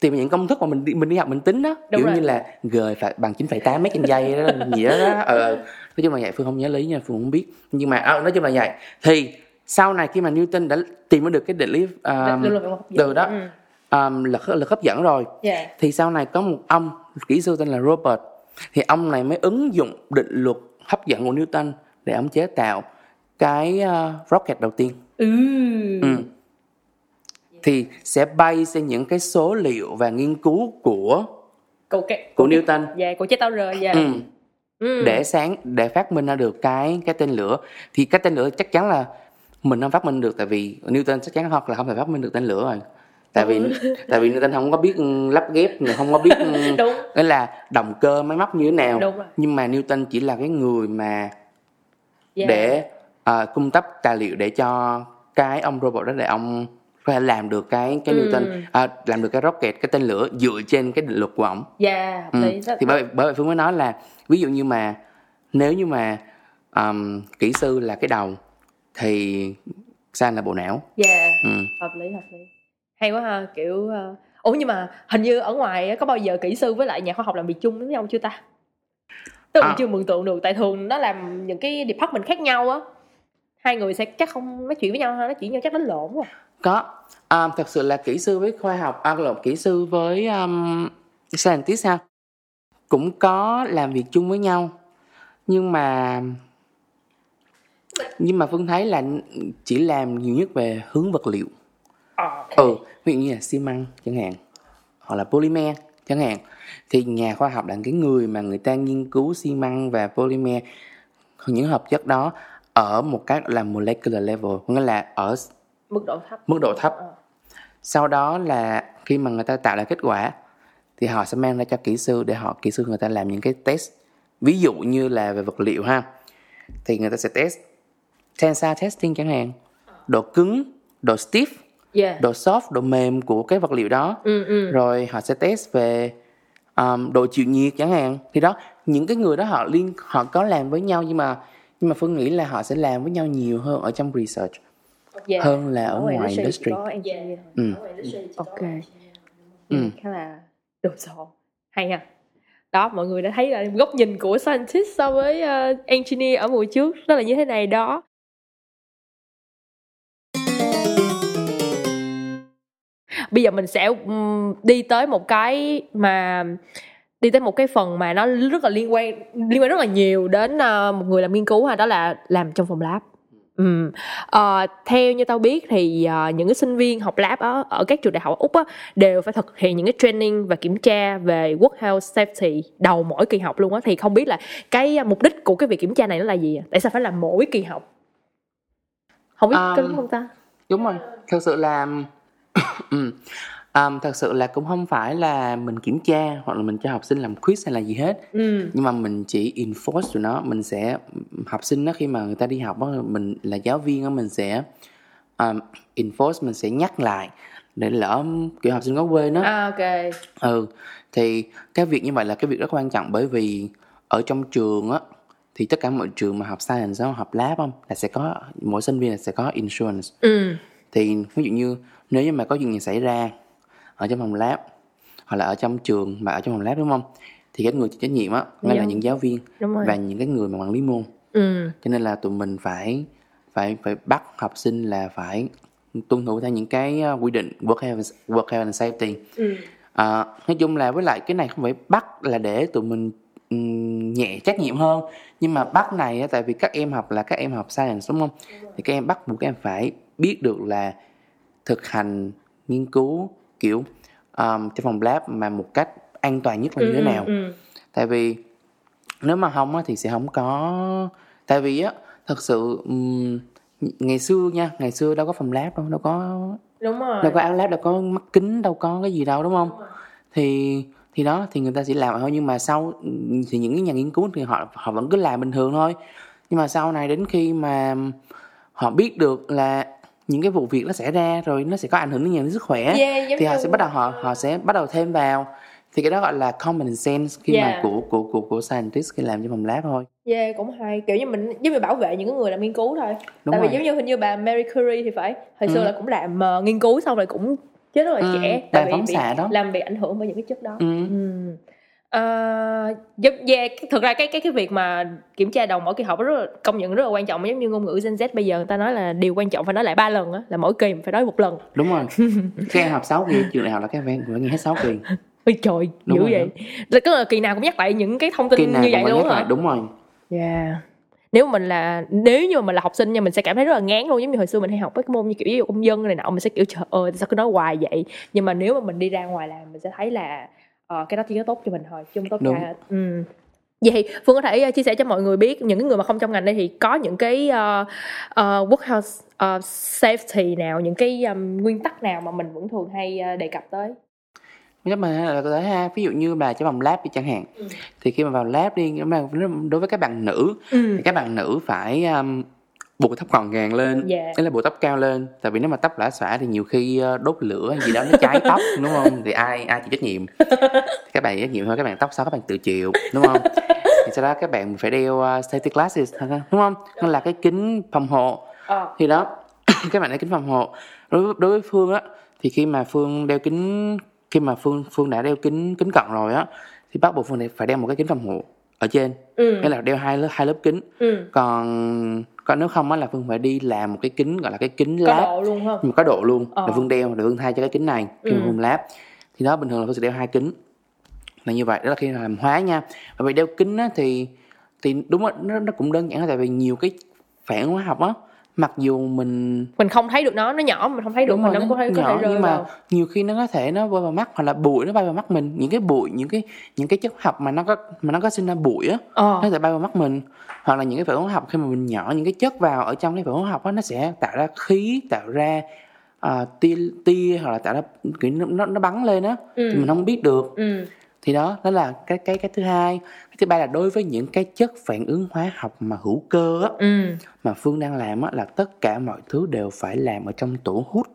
tìm những công thức mà mình đi, mình đi học mình tính đó. Đúng kiểu rồi. Như là g phải bằng chín phẩy tám mấy trên giây đó gì đó, đó. Ờ, nói chung là vậy. Phương không nhớ lý nha, Phương không biết nhưng mà à, nói chung là vậy. Thì sau này khi mà Newton đã tìm được cái định lý um, từ đó um, lực, lực hấp dẫn rồi yeah. thì sau này có một ông kỹ sư tên là Robert, thì ông này mới ứng dụng định luật hấp dẫn của Newton để ông chế tạo cái uh, rocket đầu tiên. Ừ. ừ. Thì sẽ bay trên những cái số liệu và nghiên cứu của của, cái, của, của Newton, dạ, của chế táo rơi, dạ. ừ. Ừ. để sáng để phát minh ra được cái cái tên lửa. Thì cái tên lửa chắc chắn là mình không phát minh được tại vì Newton chắc chắn hoặc là không thể phát minh được tên lửa rồi. Tại vì ừ. tại vì Newton không có biết lắp ghép, không có biết nghĩa là động cơ máy móc như thế nào. Nhưng mà Newton chỉ là cái người mà dạ. để uh, cung cấp tài liệu để cho cái ông robot đó để ông có thể làm được cái cái Newton ừ. à, làm được cái rocket, cái tên lửa dựa trên cái định luật của ổng. Dạ. Yeah, ừ. Thì bởi vậy, bởi vậy Phương mới nói là ví dụ như mà nếu như mà um, kỹ sư là cái đầu thì San là bộ não. Dạ. Yeah. Ừ. Hợp lý, hợp lý. Hay quá ha, kiểu ủa nhưng mà hình như ở ngoài có bao giờ kỹ sư với lại nhà khoa học làm việc chung với nhau chưa ta? Tôi à. Chưa mường tượng được tại thường nó làm những cái department khác nhau á. Hai người sẽ chắc không nói chuyện với nhau ha, nói chuyện với nhau chắc đánh lộn quá. Có, um, thật sự là kỹ sư với khoa học, à, lộn kỹ sư với um, scientist ha, cũng có làm việc chung với nhau. Nhưng mà Nhưng mà Phương thấy là chỉ làm nhiều nhất về hướng vật liệu. Okay. Ừ, ví dụ như là xi măng chẳng hạn, hoặc là polymer chẳng hạn. Thì nhà khoa học là cái người mà người ta nghiên cứu xi măng và polymer, những hợp chất đó ở một cái là molecular level, nghĩa là ở mức độ thấp. Mức độ thấp. À. Sau đó là khi mà người ta tạo ra kết quả thì họ sẽ mang ra cho kỹ sư để họ kỹ sư người ta làm những cái test. Ví dụ như là về vật liệu ha. Thì người ta sẽ test tensile testing chẳng hạn. Độ cứng, độ stiff, yeah. độ soft, độ mềm của cái vật liệu đó. Ừ, ừ. Rồi họ sẽ test về um, độ chịu nhiệt chẳng hạn. Thì đó, những cái người đó họ liên họ có làm với nhau nhưng mà nhưng mà Phương nghĩ là họ sẽ làm với nhau nhiều hơn ở trong research. yeah. hơn là ở, ở ngoài industry. Yeah. Ừ. Ok. Ừ. Khá là đồ sộ. Hay nha. Đó, mọi người đã thấy là góc nhìn của scientist so với uh, engineer ở mùa trước rất là như thế này đó. Bây giờ mình sẽ um, đi tới một cái mà đi tới một cái phần mà nó rất là liên quan liên quan rất là nhiều đến uh, một người làm nghiên cứu ha, đó là làm trong phòng lab. Ừ. À, theo như tao biết thì à, những cái sinh viên học lab đó, ở các trường đại học Úc đó, đều phải thực hiện những cái training và kiểm tra về workplace safety đầu mỗi kỳ học luôn á. Thì không biết là cái mục đích của cái việc kiểm tra này nó là gì? Tại sao phải làm mỗi kỳ học? Không biết um, có đúng không ta? Đúng rồi, thật sự là um, thật sự là cũng không phải là mình kiểm tra hoặc là mình cho học sinh làm quiz hay là gì hết. Ừ. Nhưng mà mình chỉ enforce tụi nó, mình sẽ học sinh đó khi mà người ta đi học đó, mình là giáo viên đó, mình sẽ um, enforce, mình sẽ nhắc lại để lỡ kiểu học sinh có quên đó. À, ok. Ừ, thì cái việc như vậy là cái việc rất quan trọng, bởi vì ở trong trường á thì tất cả mọi trường mà học science đó, học lab không là sẽ có mỗi sinh viên là sẽ có insurance. Ừ. Thì ví dụ như nếu như mà có chuyện gì xảy ra ở trong phòng lab hoặc là ở trong trường mà ở trong phòng lab, đúng không, thì cái người chịu trách nhiệm á ngay là những giáo viên và những cái người mà quản lý môn. Ừ. Cho nên là tụi mình phải phải phải bắt học sinh là phải tuân thủ theo những cái quy định work health, work health and safety. Ừ. À, nói chung là với lại cái này không phải bắt là để tụi mình um, nhẹ trách nhiệm hơn, nhưng mà bắt này á, tại vì các em học là các em học science đúng không, thì các em bắt buộc các em phải biết được là thực hành nghiên cứu kiểu um, trong phòng lab mà một cách an toàn nhất là như ừ, thế nào. Ừ. Tại vì nếu mà không á, thì sẽ không có. Tại vì á thật sự um, ngày xưa nha, ngày xưa đâu có phòng lab đâu, đâu có đúng rồi. Đâu có áo lab, đâu có mắt kính, đâu có cái gì đâu đúng không? Đúng thì thì đó thì người ta chỉ làm thôi, nhưng mà sau thì những cái nhà nghiên cứu thì họ họ vẫn cứ làm bình thường thôi. Nhưng mà sau này đến khi mà họ biết được là những cái vụ việc nó xảy ra rồi nó sẽ có ảnh hưởng đến nhiều đến sức khỏe, yeah, thì họ sẽ bắt đầu họ họ sẽ bắt đầu thêm vào, thì cái đó gọi là common sense khi yeah. mà của của của của scientist khi làm trong phòng lab thôi. Yeah, cũng hay, kiểu như mình giống như bảo vệ những người làm nghiên cứu thôi. Đúng tại rồi. Vì giống như hình như bà Mary Curie thì phải hồi xưa ừ. là cũng làm uh, nghiên cứu xong rồi cũng chết rất là ừ. trẻ, tại vì phóng xạ đó làm bị ảnh hưởng bởi những cái chất đó. Ừ. Ừ. Uh, yeah, thực ra cái, cái cái việc mà kiểm tra đầu mỗi kỳ học rất là, công nhận rất là quan trọng. Giống như ngôn ngữ Gen Z bây giờ người ta nói là điều quan trọng phải nói lại ba lần á, là mỗi kỳ mình phải nói một lần. Đúng rồi. Các em học sáu kỳ trường đại học là các em phải nghe hết sáu kỳ. Ôi trời, dữ vậy. Là cứ là kỳ nào cũng nhắc lại những cái thông tin như vậy luôn hả? Đúng rồi. Yeah. Nếu mình là nếu như mà mình là học sinh nha, mình sẽ cảm thấy rất là ngán luôn. Giống như hồi xưa mình hay học cái môn như kiểu giáo dục công dân này nọ, mình sẽ kiểu trời ơi sao cứ nói hoài vậy. Nhưng mà nếu mà mình đi ra ngoài làm mình sẽ thấy là Ờ, cái đó chỉ có tốt cho mình thôi, chứ không tốt cho ai. Ừ. Vậy thì Phương có thể uh, chia sẻ cho mọi người biết những cái người mà không trong ngành đây thì có những cái uh, uh, workhouse uh, safety nào, những cái um, nguyên tắc nào mà mình vẫn thường hay uh, đề cập tới? Chắc mình là có thể ha, ví dụ như là trong phòng lab đi chẳng hạn, ừ. thì khi mà vào lab đi, đối với các bạn nữ, ừ. thì các bạn nữ phải um, buộc tóc gọn gàng lên, yeah. đấy là buộc tóc cao lên, tại vì nếu mà tóc lả xả thì nhiều khi đốt lửa hay gì đó nó cháy tóc đúng không, thì ai ai chịu trách nhiệm? Các bạn chịu trách nhiệm thôi, các bạn tóc xấu các bạn tự chịu đúng không? Thì sau đó các bạn phải đeo uh, safety glasses đúng không, nó là cái kính phòng hộ. Oh. Thì đó các bạn đeo kính phòng hộ. Đối, đối với Phương á thì khi mà Phương đeo kính, khi mà Phương Phương đã đeo kính kính cận rồi á thì bắt buộc Phương phải đeo một cái kính phòng hộ ở trên, ừ. hay là đeo hai lớp hai lớp kính. Ừ. Còn còn nếu không á là Phương phải đi làm một cái kính gọi là cái kính lab, có độ luôn không? Nhưng mà có độ luôn, ờ. là Phương đeo, để Phương thay cho cái kính này khi ừ. Phương lab. Thì đó bình thường là Phương sẽ đeo hai kính. Là như vậy, đó là khi làm hóa nha. Và vì đeo kính á thì thì đúng á, nó, nó cũng đơn giản tại vì nhiều cái phản hóa học á, mặc dù mình mình không thấy được nó, nó nhỏ mình không thấy được, đúng mà rồi, nó, nó có thể nhỏ, có thể rơi nhưng mà vào. Nhiều khi nó có thể nó bay vào mắt hoặc là bụi nó bay vào mắt mình, những cái bụi, những cái những cái chất học mà nó có mà nó có sinh ra bụi á, ờ. nó sẽ bay vào mắt mình, hoặc là những cái phản ứng hóa học khi mà mình nhỏ những cái chất vào ở trong cái phản ứng hóa học á, nó sẽ tạo ra khí, tạo ra uh, tia tia hoặc là tạo ra cái nó nó bắn lên á, ừ. thì mình không biết được. Ừ. Thì đó, đó là cái cái cái thứ hai. Cái thứ ba là đối với những cái chất phản ứng hóa học mà hữu cơ á, ừ. mà Phương đang làm á, là tất cả mọi thứ đều phải làm ở trong tủ hút.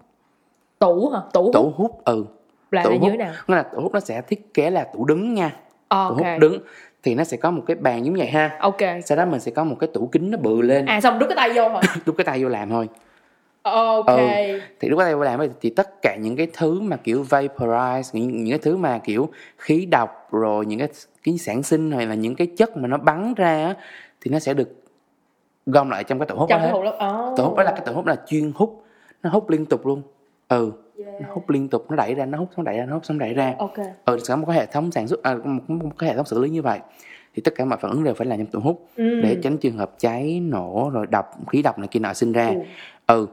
Tủ hả? Tủ hút? Tủ hút, ừ. Là tủ hút. Như nào? Nó là tủ hút nó sẽ thiết kế là tủ đứng nha. Okay. Tủ hút đứng. Thì nó sẽ có một cái bàn giống vậy ha. Ok. Sau đó mình sẽ có một cái tủ kính nó bự lên. À xong đút cái tay vô hả? Đút cái tay vô làm thôi. Ok. Ừ. Thì lúc đó tôi làm thì tất cả những cái thứ mà kiểu vaporize, những, những cái thứ mà kiểu khí độc, rồi những cái, cái sản sinh hay là những cái chất mà nó bắn ra thì nó sẽ được gom lại trong cái tổ hút đó. Oh. Tổ hút đó là cái tổ hút là chuyên hút, nó hút liên tục luôn. Ừ. Yeah. Nó hút liên tục, nó đẩy ra, nó hút, nó đẩy ra, nó hút, nó đẩy ra. Ok. Ừ, sẽ có một cái hệ thống sản xuất, à, một cái hệ thống xử lý như vậy. Thì tất cả mọi phản ứng đều phải làm trong tổ hút ừ. để tránh trường hợp cháy, nổ, rồi độc, khí độc này kia nọ sinh ra. Ừ. ừ.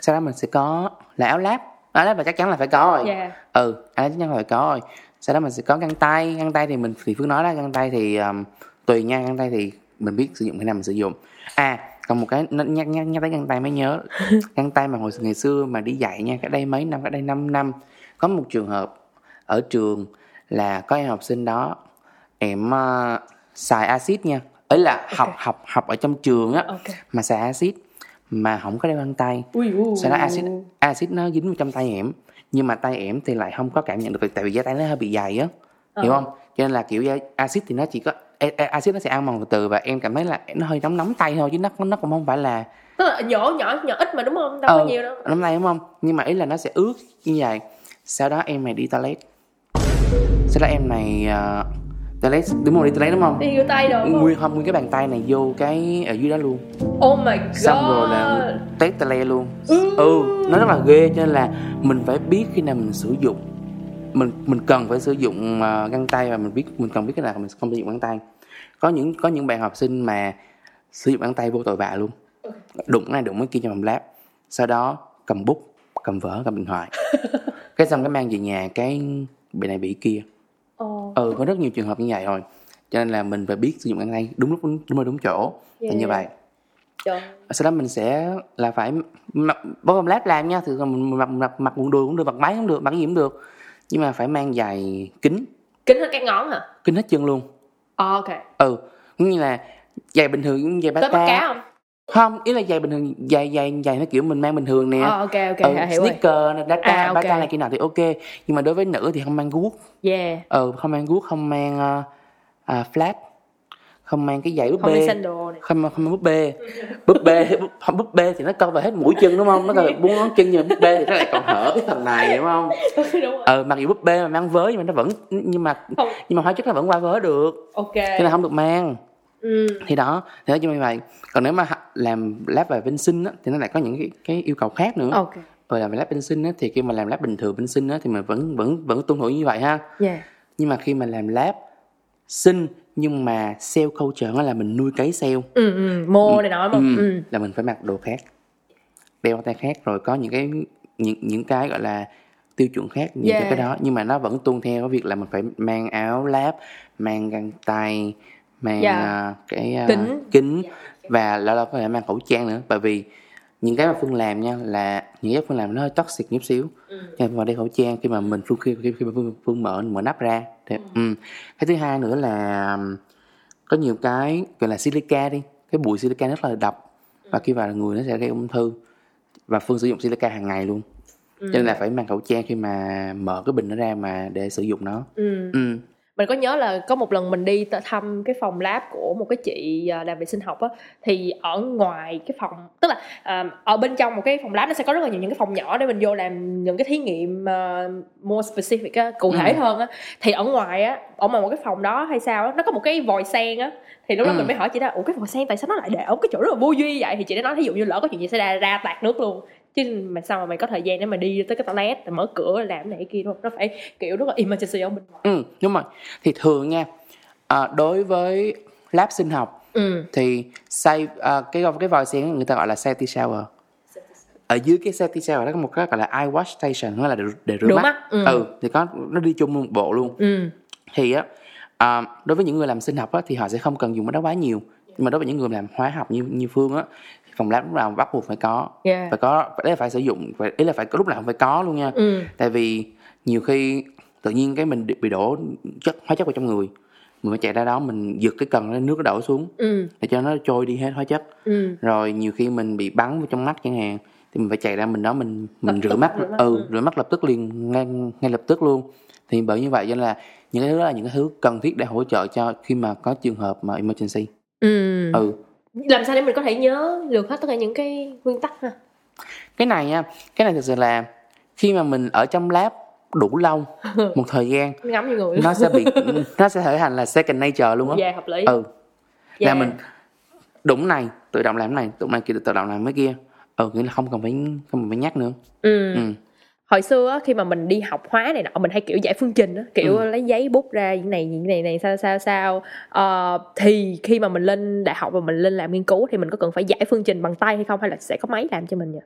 Sau đó mình sẽ có là áo láp, áo láp là chắc chắn là phải có rồi. Yeah. Ừ, áo láp chắc chắn là phải có rồi. Sau đó mình sẽ có găng tay, găng tay thì mình thì Phương nói đó, găng tay thì um, tùy nha, găng tay thì mình biết sử dụng khi nào mình sử dụng. À, còn một cái nhắc nhắc nhắc tới găng tay mới nhớ, găng tay mà hồi ngày xưa mà đi dạy nha, cái đây mấy năm, cái đây năm năm, có một trường hợp ở trường là có em học sinh đó em uh, xài axit nha, ấy là okay. học học học ở trong trường á, okay. mà xài axit mà không có đeo găng tay, sau đó axit axit nó dính vào trong tay em, nhưng mà tay em thì lại không có cảm nhận được tại vì da tay nó hơi bị dày á, ừ. hiểu không? Cho nên là kiểu axit thì nó chỉ có axit nó sẽ ăn mòn từ từ và em cảm thấy là nó hơi nóng nóng tay thôi chứ nó nó cũng không phải là tức là nhỏ nhỏ nhỏ ít mà đúng không? Đâu có ừ, nhiều đâu. Nóng tay đúng không? Nhưng mà ý là nó sẽ ướt như vậy. Sau đó em này đi toilet, sau đó em này uh, toilet đúng không? Đi toilet đúng không? Đi vô tay rồi. Nguyên không nguyên cái bàn tay này vô cái ở dưới đó luôn. Oh my god. Xong rồi là tét tè le luôn. Ừ. ừ, nó rất là ghê cho nên là mình phải biết khi nào mình sử dụng. Mình mình cần phải sử dụng uh, găng tay và mình biết mình cần biết cái nào mình không sử dụng găng tay. Có những có những bạn học sinh mà sử dụng găng tay vô tội vạ luôn. Đụng cái này đụng cái kia cho mình láp. Sau đó cầm bút, cầm vở, cầm điện thoại. Cái xong cái mang về nhà cái bị này bị kia. Oh. Ừ, có rất nhiều trường hợp như vậy rồi. Cho nên là mình phải biết sử dụng găng tay đúng lúc, đúng, đúng, đúng chỗ yeah. là như vậy. Yeah. Sau đó mình sẽ là phải mặc bó cầm láp làm nha. Thì mình mặc, mặc, mặc quần đùi cũng được, mặc máy cũng được, mặc gì cũng được. Nhưng mà phải mang giày kính. Kính hết các ngón hả? Kính hết chân luôn. Ờ oh, ok. Ừ, cũng như là giày bình thường, giày bata. Tới bắt cá không? Không, ý là giày bình thường, giày giày giày nó kiểu mình mang bình thường nè. Ờ oh, ok ok, ừ, hiểu sneaker, rồi. Sneaker, bata, à, okay. bata này kia nào thì ok. Nhưng mà đối với nữ thì không mang guốc. Yeah. Ừ, không mang guốc, không mang uh, uh, flat. Không mang cái giày búp bê. Không, không, không mang búp bê. Búp bê, búp, búp bê thì nó cover hết mũi chân đúng không? Nó cover bốn ngón chân nhưng mà búp bê thì nó lại còn hở cái phần này đúng không? Ờ mặc dù búp bê mà mang vớ nhưng mà nó vẫn nhưng mà không. nhưng mà hóa chất nó vẫn qua vớ được. Ok. Cho nên không được mang. Ừ. Thì đó, thế cho như vậy. Còn nếu mà làm lab về bên sinh á thì nó lại có những cái, cái yêu cầu khác nữa. Ok. Rồi làm lab bên sinh á thì khi mà làm lab bình thường bên sinh á thì mình vẫn vẫn vẫn tuân thủ như vậy ha. Yeah. Nhưng mà khi mà làm lab sinh nhưng mà cell culture là mình nuôi cấy cell ừ, ừ, mô này nói mà ừ, ừ. là mình phải mặc đồ khác, đeo tay khác, rồi có những cái những những cái gọi là tiêu chuẩn khác những yeah. cái đó, nhưng mà nó vẫn tuân theo cái việc là mình phải mang áo lab, mang găng tay, mang yeah. cái uh, kính, kính yeah. và lâu lâu có thể mang khẩu trang nữa, bởi vì những cái mà Phương làm nha là những cái Phương làm nó hơi toxic chút xíu, cho nên vào đây khẩu trang khi mà mình Phương khi khi, khi mà Phương, Phương mở mở nắp ra. Thế, ừ. um. Cái thứ hai nữa là có nhiều cái gọi là silica đi, cái bụi silica rất là độc và khi vào người nó sẽ gây ung thư và Phương sử dụng silica hàng ngày luôn, ừ. cho nên là phải mang khẩu trang khi mà mở cái bình nó ra mà để sử dụng nó. Ừ. Um. Mình có nhớ là có một lần mình đi thăm cái phòng lab của một cái chị làm về sinh học á, thì ở ngoài cái phòng, tức là uh, ở bên trong một cái phòng lab nó sẽ có rất là nhiều những cái phòng nhỏ để mình vô làm những cái thí nghiệm uh, more specific á, cụ thể ừ. hơn á, thì ở ngoài á, ở ngoài một cái phòng đó hay sao á, nó có một cái vòi sen á, thì lúc đó ừ. mình mới hỏi chị đó, ủa cái vòi sen tại sao nó lại để ở cái chỗ rất là vô duy vậy, thì chị đã nói thí dụ như lỡ có chuyện gì xảy ra ra tạt nước luôn, chứ mà sao mà mày có thời gian để mà đi tới cái toilet mở cửa làm này kia thôi, nó phải kiểu rất là emergency ở bên ngoài. Ừ đúng rồi, thì thường nha à, đối với lab sinh học ừ. thì say, à, cái cái vòi sen người ta gọi là safety shower, ở dưới cái safety shower đó có một cái gọi là eye wash station, nó là để, để rửa mắt, mắt. Ừ. ừ thì có nó đi chung một bộ luôn. Ừ. Thì á à, đối với những người làm sinh học á thì họ sẽ không cần dùng cái đó quá nhiều, nhưng mà đối với những người làm hóa học như như Phương á, phòng lab lúc nào bắt buộc phải có, yeah. phải có, đấy là phải sử dụng, phải, ý là phải lúc nào cũng phải có luôn nha. Ừ. Tại vì nhiều khi tự nhiên cái mình bị đổ chất hóa chất vào trong người, mình phải chạy ra đó mình giật cái cần lên nước nó đổ xuống, ừ. để cho nó trôi đi hết hóa chất. Ừ. Rồi nhiều khi mình bị bắn vào trong mắt chẳng hạn, thì mình phải chạy ra mình đó mình mình lập rửa mắt, rửa mắt, ừ, ừ, rửa mắt lập tức liền ngay ngay lập tức luôn. Thì bởi như vậy cho nên là những cái thứ đó là những cái thứ cần thiết để hỗ trợ cho khi mà có trường hợp mà emergency. Ừ. ừ. Làm sao để mình có thể nhớ được hết tất cả những cái nguyên tắc ha? Cái này nha, cái này thực sự là khi mà mình ở trong lab đủ lâu một thời gian ngắm như người nó sẽ bị nó sẽ thể hành là second nature luôn á. Dạ, hợp lý. Ừ. Dạ. Là mình đúng này tự động làm này, tụi này kia tự động làm mấy kia. Ừ, nghĩa là không cần phải không cần phải nhắc nữa. Ừ. ừ. Hồi xưa á, khi mà mình đi học hóa này nọ, mình hay kiểu giải phương trình á, kiểu ừ. lấy giấy bút ra những này những này này sao sao sao. Ờ, thì khi mà mình lên đại học và mình lên làm nghiên cứu thì mình có cần phải giải phương trình bằng tay hay không, hay là sẽ có máy làm cho mình nhỉ?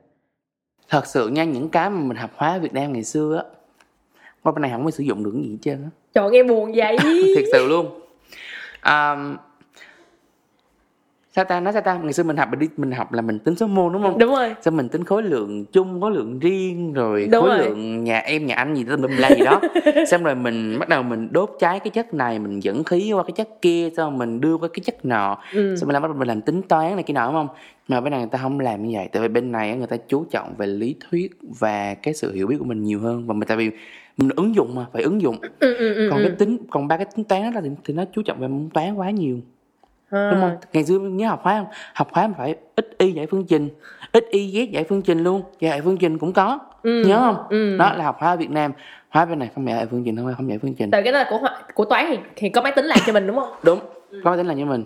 Thật sự nha, những cái mà mình học hóa ở Việt Nam ngày xưa á, qua bên này không có sử dụng được cái gì hết trơn á. Trời ơi, nghe buồn vậy. Thật sự luôn. À, sao ta nói sao ta ngày xưa mình học mình, mình học là mình tính số môn đúng không? Đúng rồi. Sao mình tính khối lượng chung, khối lượng riêng rồi đúng khối rồi. Lượng nhà em nhà anh gì đó mình làm gì đó. Xong rồi mình bắt đầu mình đốt cháy cái chất này, mình dẫn khí qua cái chất kia, xong mình đưa qua cái chất nọ. Ừ. Xong mình làm bắt đầu mình làm tính toán này kia nọ đúng không? Mà bên này người ta không làm như vậy, tại vì bên này người ta chú trọng về lý thuyết và cái sự hiểu biết của mình nhiều hơn, và mình tại vì mình ứng dụng mà phải ứng dụng. Ừ, ừ, ừ, còn cái tính còn ba cái tính toán đó thì, thì nó chú trọng về môn toán quá nhiều. À. Đúng không? Ngày xưa nhớ học hóa không? Học hóa phải x y giải phương trình, x y z giải phương trình luôn, giải phương trình cũng có. Ừ. Nhớ không? Ừ. Đó là học hóa ở Việt Nam. Hóa bên này không giải phương trình, không không giải phương trình. Tại cái đó là của của toán thì, thì có máy tính làm cho mình đúng không? Đúng, ừ. có máy tính làm cho mình.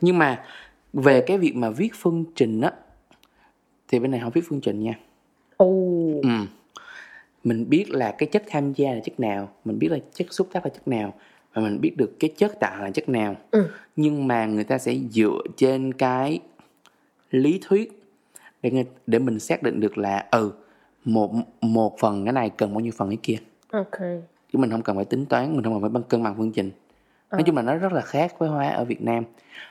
Nhưng mà về cái việc mà viết phương trình á thì bên này không viết phương trình nha. Ồ. Ừ. Mình biết là cái chất tham gia là chất nào, mình biết là chất xúc tác là chất nào, và mình biết được cái chất tạo là chất nào. Ừ. Nhưng mà người ta sẽ dựa trên cái lý thuyết để người, để mình xác định được là ừ một một phần cái này cần bao nhiêu phần cái kia. Ok. Chứ mình không cần phải tính toán, mình không cần phải bằng cân bằng phương trình. Nói chung là nó rất là khác với hóa ở Việt Nam.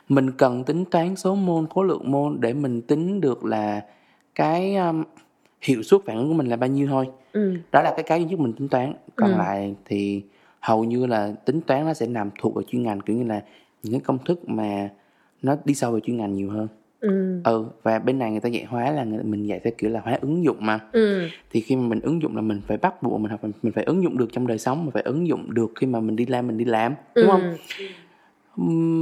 Mình cần tính toán số mol, khối lượng mol để mình tính được là cái um, hiệu suất phản ứng của mình là bao nhiêu thôi. Ừ. Đó là cái cái duy nhất mình tính toán. Còn ừ. lại thì hầu như là tính toán nó sẽ nằm thuộc vào chuyên ngành, kiểu như là những cái công thức mà nó đi sâu vào chuyên ngành nhiều hơn. Ừ. ừ. Và bên này người ta dạy hóa là mình dạy theo kiểu là hóa ứng dụng mà. Ừ. Thì khi mà mình ứng dụng là mình phải bắt buộc mình học, mình phải ứng dụng được trong đời sống, mình phải ứng dụng được khi mà mình đi làm, mình đi làm đúng ừ. không?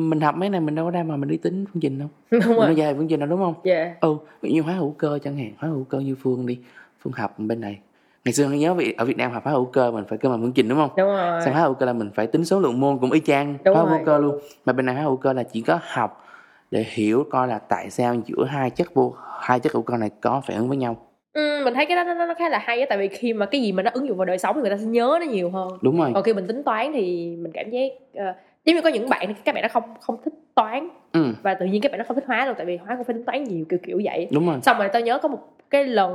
Mình học mấy này mình đâu có ra mà mình đi tính phương trình đâu. Đúng rồi. Nó dài phương trình đâu đúng không? Yeah. Ừ. Ví dụ hóa hữu cơ chẳng hạn, hóa hữu cơ như Phương đi, Phương học bên này. Ngày xưa nhớ ở Việt Nam học hóa hữu cơ mình phải cân bằng phương trình đúng không? Đúng rồi. Xong hóa hữu cơ là mình phải tính số lượng mol cũng y chang đúng hóa hữu cơ luôn. Mà bên này hóa hữu cơ là chỉ có học để hiểu coi là tại sao giữa hai chất vô hai chất hữu cơ này có phản ứng với nhau. Ừ, mình thấy cái đó nó, nó khá là hay á, tại vì khi mà cái gì mà nó ứng dụng vào đời sống thì người ta sẽ nhớ nó nhiều hơn. Đúng rồi. Còn khi mình tính toán thì mình cảm giác uh, giống như có những bạn các bạn nó không không thích toán ừ. và tự nhiên các bạn nó không thích hóa luôn, tại vì hóa cũng phải tính toán nhiều kiểu kiểu vậy. Đúng rồi. Xong rồi tao nhớ có một cái lần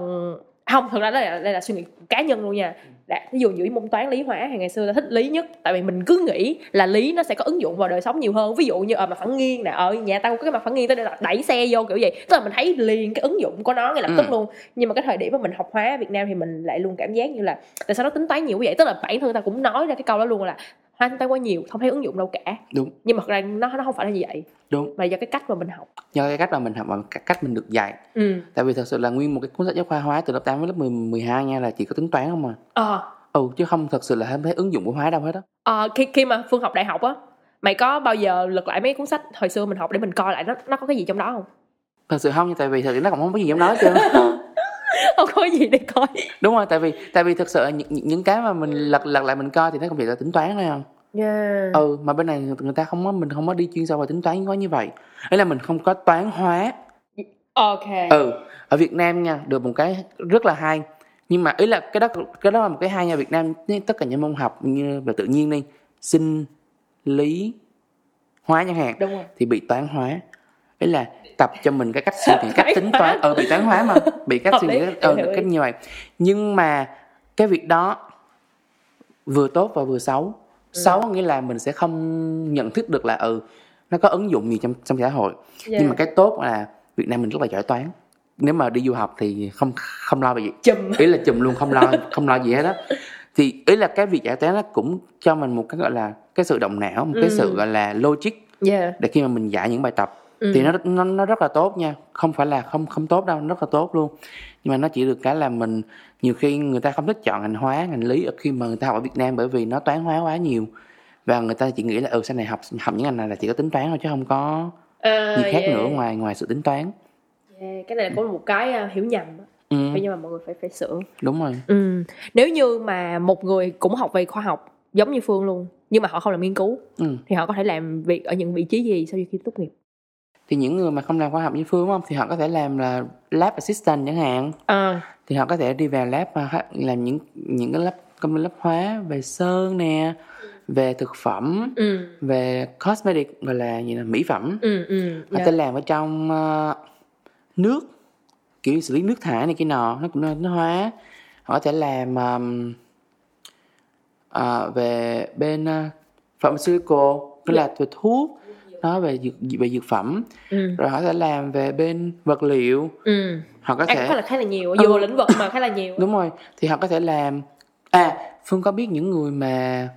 không thật ra đây là, đây là suy nghĩ cá nhân luôn nha. Đã, ví dụ giữa môn toán lý hóa ngày xưa ta thích lý nhất, tại vì mình cứ nghĩ là lý nó sẽ có ứng dụng vào đời sống nhiều hơn. Ví dụ như ở à, mặt phẳng nghiêng nè, ở nhà tao có cái mặt phẳng nghiêng, tao đẩy xe vô kiểu gì, tức là mình thấy liền cái ứng dụng của nó ngay lập tức ừ. luôn. Nhưng mà cái thời điểm mà mình học hóa ở Việt Nam thì mình lại luôn cảm giác như là tại sao nó tính toán nhiều vậy, tức là bản thân tao cũng nói ra cái câu đó luôn là hóa tính toán quá nhiều, không thấy ứng dụng đâu cả. Đúng. Nhưng mà thật ra nó nó không phải là như vậy. Đúng. Mà do cái cách mà mình học. Do cái cách mà mình học và cách mình được dạy. Ừ. Tại vì thật sự là nguyên một cái cuốn sách giáo khoa hóa từ lớp tám đến lớp mười, mười hai nha là chỉ có tính toán không à. Ờ. Ừ, chứ không thật sự là không thấy ứng dụng của hóa đâu hết á. Ờ, khi khi mà Phương học đại học á, mày có bao giờ lật lại mấy cuốn sách hồi xưa mình học để mình coi lại nó nó có cái gì trong đó không? Thật sự không, tại vì thật sự nó cũng không có gì trong đó hết trơn. Không có gì để coi. Đúng rồi, tại vì tại vì thực sự những, những cái mà mình lật lật lại mình coi thì nó không chỉ là tính toán thôi không. Yeah. Ừ, mà bên này người ta không có mình không có đi chuyên sâu vào tính toán quá như vậy. Ấy là mình không có toán hóa. Ok. Ừ, ở Việt Nam nha, được một cái rất là hay. Nhưng mà ý là cái đó cái đó là một cái hay nha Việt Nam, tất cả những môn học như là tự nhiên đi, sinh lý hóa chẳng hạn thì bị toán hóa. Ý là tập cho mình cái cách suy nghĩ, cách tính toán ờ ừ, bị toán hóa mà bị cách suy nghĩ ờ cách như vậy. Nhưng mà cái việc đó vừa tốt và vừa xấu. Ừ. Xấu có nghĩa là mình sẽ không nhận thức được là ừ nó có ứng dụng gì trong trong xã hội. Yeah. Nhưng mà cái tốt là Việt Nam mình rất là giỏi toán, nếu mà đi du học thì không không lo về gì chùm. Ý là chùm luôn, không lo không lo gì hết á. Thì ý là cái việc giải toán nó cũng cho mình một cái gọi là cái sự động não, một ừ. cái sự gọi là logic. Yeah. Để khi mà mình giải những bài tập ừ. thì nó, nó nó rất là tốt nha, không phải là không không tốt đâu, nó rất là tốt luôn. Nhưng mà nó chỉ được cái là mình nhiều khi người ta không thích chọn ngành hóa, ngành lý ở khi mà người ta học ở Việt Nam, bởi vì nó toán hóa quá nhiều và người ta chỉ nghĩ là ừ sau này học học những ngành này là chỉ có tính toán thôi chứ không có uh, gì khác yeah. nữa ngoài ngoài sự tính toán. Yeah, cái này là có một cái hiểu nhầm. ừ. Nhưng mà mọi người phải phải sửa. Đúng rồi. Ừ. Nếu như mà một người cũng học về khoa học giống như Phương luôn, nhưng mà họ không làm nghiên cứu, ừ. thì họ có thể làm việc ở những vị trí gì sau khi tốt nghiệp? Thì những người mà không làm khoa học như Phương không, thì họ có thể làm là lab assistant chẳng hạn. À. Thì họ có thể đi vào lab và làm những những cái lab công lab hóa về sơn nè, về thực phẩm, ừ. về cosmetic và là gì là mỹ phẩm. Ừ, ừ, họ yeah. Tên làm ở trong uh, nước, kiểu xử lý nước thải này kia nọ, nó cũng nó hóa. Họ có thể làm um, uh, về bên uh, pharmaceutical, tức yeah. là về thuốc. Nó về dược về dược phẩm, ừ. rồi họ sẽ làm về bên vật liệu, ừ. họ có thể à, là khá là nhiều, ừ. dù lĩnh vực mà khá là nhiều. Đúng rồi, thì họ có thể làm. À, Phương có biết những người mà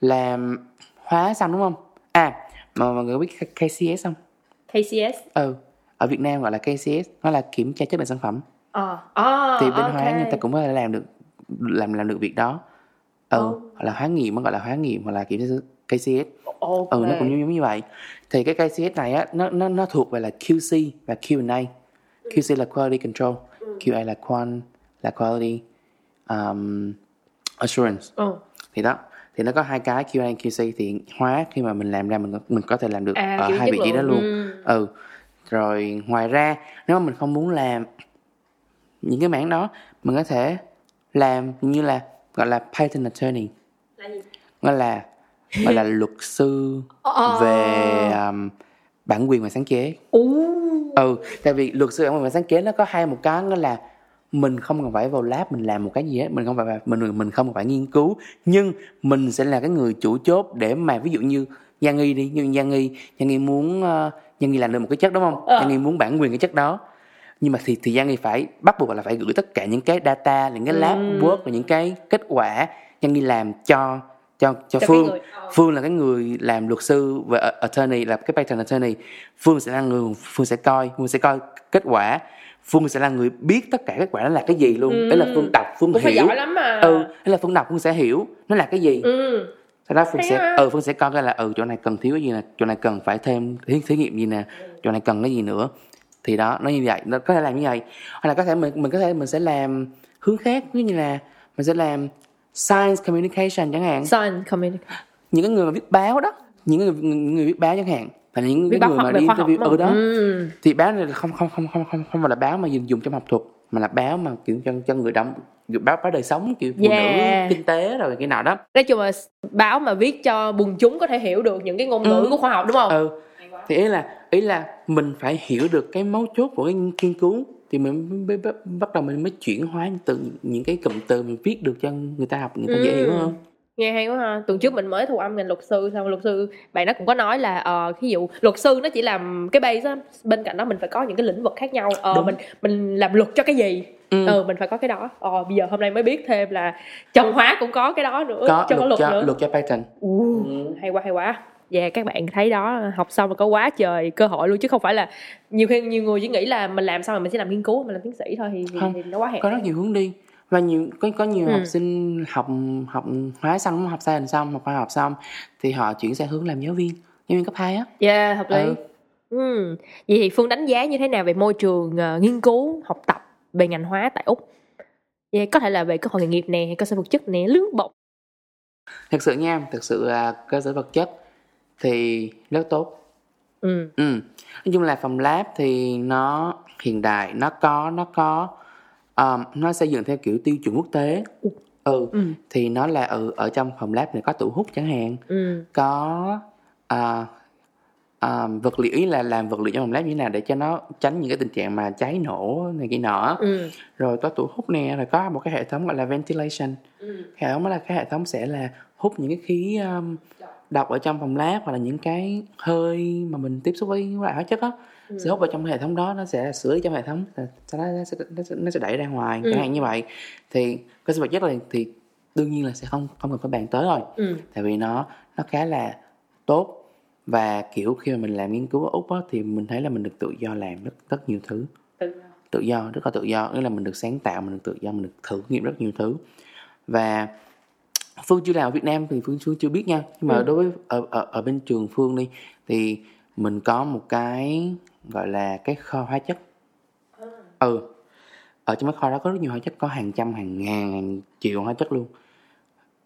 làm hóa xong đúng không? À, mà mọi người biết K C S không? K C S. Ừ, ở Việt Nam gọi là K C S, nó là kiểm tra chất lượng sản phẩm. Ờ. À. À, thì bên okay. hóa người ta cũng có thể làm được làm làm được việc đó. Ừ, ừ. Hoặc là hóa nghiệm, nó gọi là hóa nghiệm hoặc là kiểm tra K C S. Okay. Ừ, nó cũng giống như vậy. Thì cái K C S này á, nó, nó, nó thuộc về là Q C và Q and A. Q C là Quality Control, Q A là Quant, là Quality um, Assurance. Oh. Thì đó, thì nó có hai cái Q A, Q C. Thì hóa khi mà mình làm ra mình, mình có thể làm được à, ở hai vị trí đó luôn. Ừ. ừ. Rồi ngoài ra, nếu mà mình không muốn làm những cái mảng đó, mình có thể làm như là gọi là Patent Attorney. Là gì? Nó là gọi là luật sư về um, bản quyền và sáng chế. Ừ, tại vì luật sư bản quyền và sáng chế nó có hai một cái, nó là mình không cần phải vào lab mình làm một cái gì hết, mình không phải mình mình không phải nghiên cứu, nhưng mình sẽ là cái người chủ chốt để mà ví dụ như Giang Nghi đi, như Giang Nghi, Giang Nghi muốn uh, Giang Nghi làm được một cái chất đúng không? Ờ. Giang Nghi muốn bản quyền cái chất đó. Nhưng mà thì thì Giang Nghi phải bắt buộc là phải gửi tất cả những cái data, những cái lab ừ. work và những cái kết quả Giang Nghi làm cho Cho, cho, cho Phương, Phương là cái người làm luật sư và attorney, là cái patent attorney. Phương sẽ là người, Phương sẽ coi, Phương sẽ coi kết quả. Phương sẽ là người biết tất cả kết quả nó là cái gì luôn. Ừ. Đấy là Phương đọc, Phương cũng hiểu. Phải giỏi lắm mà. Ừ, đấy là Phương đọc, Phương sẽ hiểu nó là cái gì. Ừ. Sau đó Phương Hay sẽ, ha. ừ, Phương sẽ coi cái là ừ chỗ này cần thiếu cái gì nè, chỗ này cần phải thêm thí nghiệm gì nè, chỗ này cần cái gì nữa. Thì đó, nó như vậy, nó có thể làm như vậy. Hoặc là có thể mình, mình có thể mình sẽ làm hướng khác, ví dụ như là mình sẽ làm Science Communication chẳng hạn. Science Communication. Những cái người mà viết báo đó, những người những người viết báo chẳng hạn, là những cái người mà đi interview ở đó. Ừ. Thì báo này là không không không không không không phải là báo mà dùng dùng trong học thuật, mà là báo mà kiểu cho cho người đọc, báo báo đời sống kiểu phụ yeah. nữ, kinh tế rồi cái nào đó. Nói chung là báo mà viết cho buồn chúng có thể hiểu được những cái ngôn ngữ ừ. của khoa học đúng không? Ừ. Thì ý là ý là mình phải hiểu được cái mấu chốt của cái nghiên cứu. Thì mình b- b- bắt đầu mình mới chuyển hóa từ những cái cụm từ mình viết được cho người ta học, người ta ừ. dễ hiểu hơn. Nghe hay quá ha. Tuần trước mình mới thu âm ngành luật sư, xong luật sư bạn nó cũng có nói là ờ ví dụ luật sư nó chỉ làm cái base á, bên cạnh đó mình phải có những cái lĩnh vực khác nhau. Ờ mình mình làm luật cho cái gì? Ừ. ừ mình phải có cái đó. Ờ bây giờ hôm nay mới biết thêm là trong hóa cũng có cái đó nữa, có, cho luật, có luật cho, nữa. Luật cho patent. Uh, ừ. Hay quá hay quá. Và yeah, các bạn thấy đó, học xong là có quá trời cơ hội luôn, chứ không phải là nhiều khi nhiều người chỉ nghĩ là mình làm xong rồi mình sẽ làm nghiên cứu, mình làm tiến sĩ thôi thì, không, thì nó quá hẹp. Có rất nhiều hướng đi và nhiều có có nhiều ừ. học sinh học học hóa xong, học science xong, học khoa học xong thì họ chuyển sang hướng làm giáo viên, giáo viên cấp hai á. Yeah, hợp lý. Ừ. Ừ. Vậy thì Phương đánh giá như thế nào về môi trường uh, nghiên cứu, học tập về ngành hóa tại Úc? Yeah, có thể là về cơ hội nghề nghiệp nè, cơ sở vật chất nè, lương bổng. Thật sự nha, thật sự là cơ sở vật chất thì rất tốt. Ừ. ừ. Nói chung là phòng lab thì nó hiện đại, nó có nó có um, nó xây dựng theo kiểu tiêu chuẩn quốc tế. Ừ. ừ. ừ. Thì nó là ừ, ở trong phòng lab này có tủ hút chẳng hạn, ừ. có uh, uh, vật liệu, ý là làm vật liệu trong phòng lab như thế nào để cho nó tránh những cái tình trạng mà cháy nổ này kia nọ. Ừ. Rồi có tủ hút nè, rồi có một cái hệ thống gọi là ventilation. Ừ. Hệ thống đó là cái hệ thống sẽ là hút những cái khí um, đọc ở trong phòng lab hoặc là những cái hơi mà mình tiếp xúc với loại hóa chất á, ừ. sẽ hút vào trong hệ thống đó, nó sẽ xử lý trong hệ thống, sau đó nó sẽ, nó sẽ, nó sẽ đẩy ra ngoài, chẳng ừ. hạn như vậy. Thì cơ sở vật chất này thì đương nhiên là sẽ không không cần phải bàn tới rồi, ừ. tại vì nó nó khá là tốt. Và kiểu khi mà mình làm nghiên cứu ở Úc á, thì mình thấy là mình được tự do làm rất rất nhiều thứ, tự do, tự do rất là tự do, nghĩa là mình được sáng tạo, mình được tự do, mình được thử nghiệm rất nhiều thứ. Và Phương chưa làm ở Việt Nam thì Phương, Phương chưa biết nha. Nhưng mà ừ. đối với ở, ở, ở bên trường Phương đi, thì mình có một cái gọi là cái kho hóa chất. Ừ. ở trong cái kho đó có rất nhiều hóa chất, có hàng trăm, hàng ngàn, hàng triệu hóa chất luôn.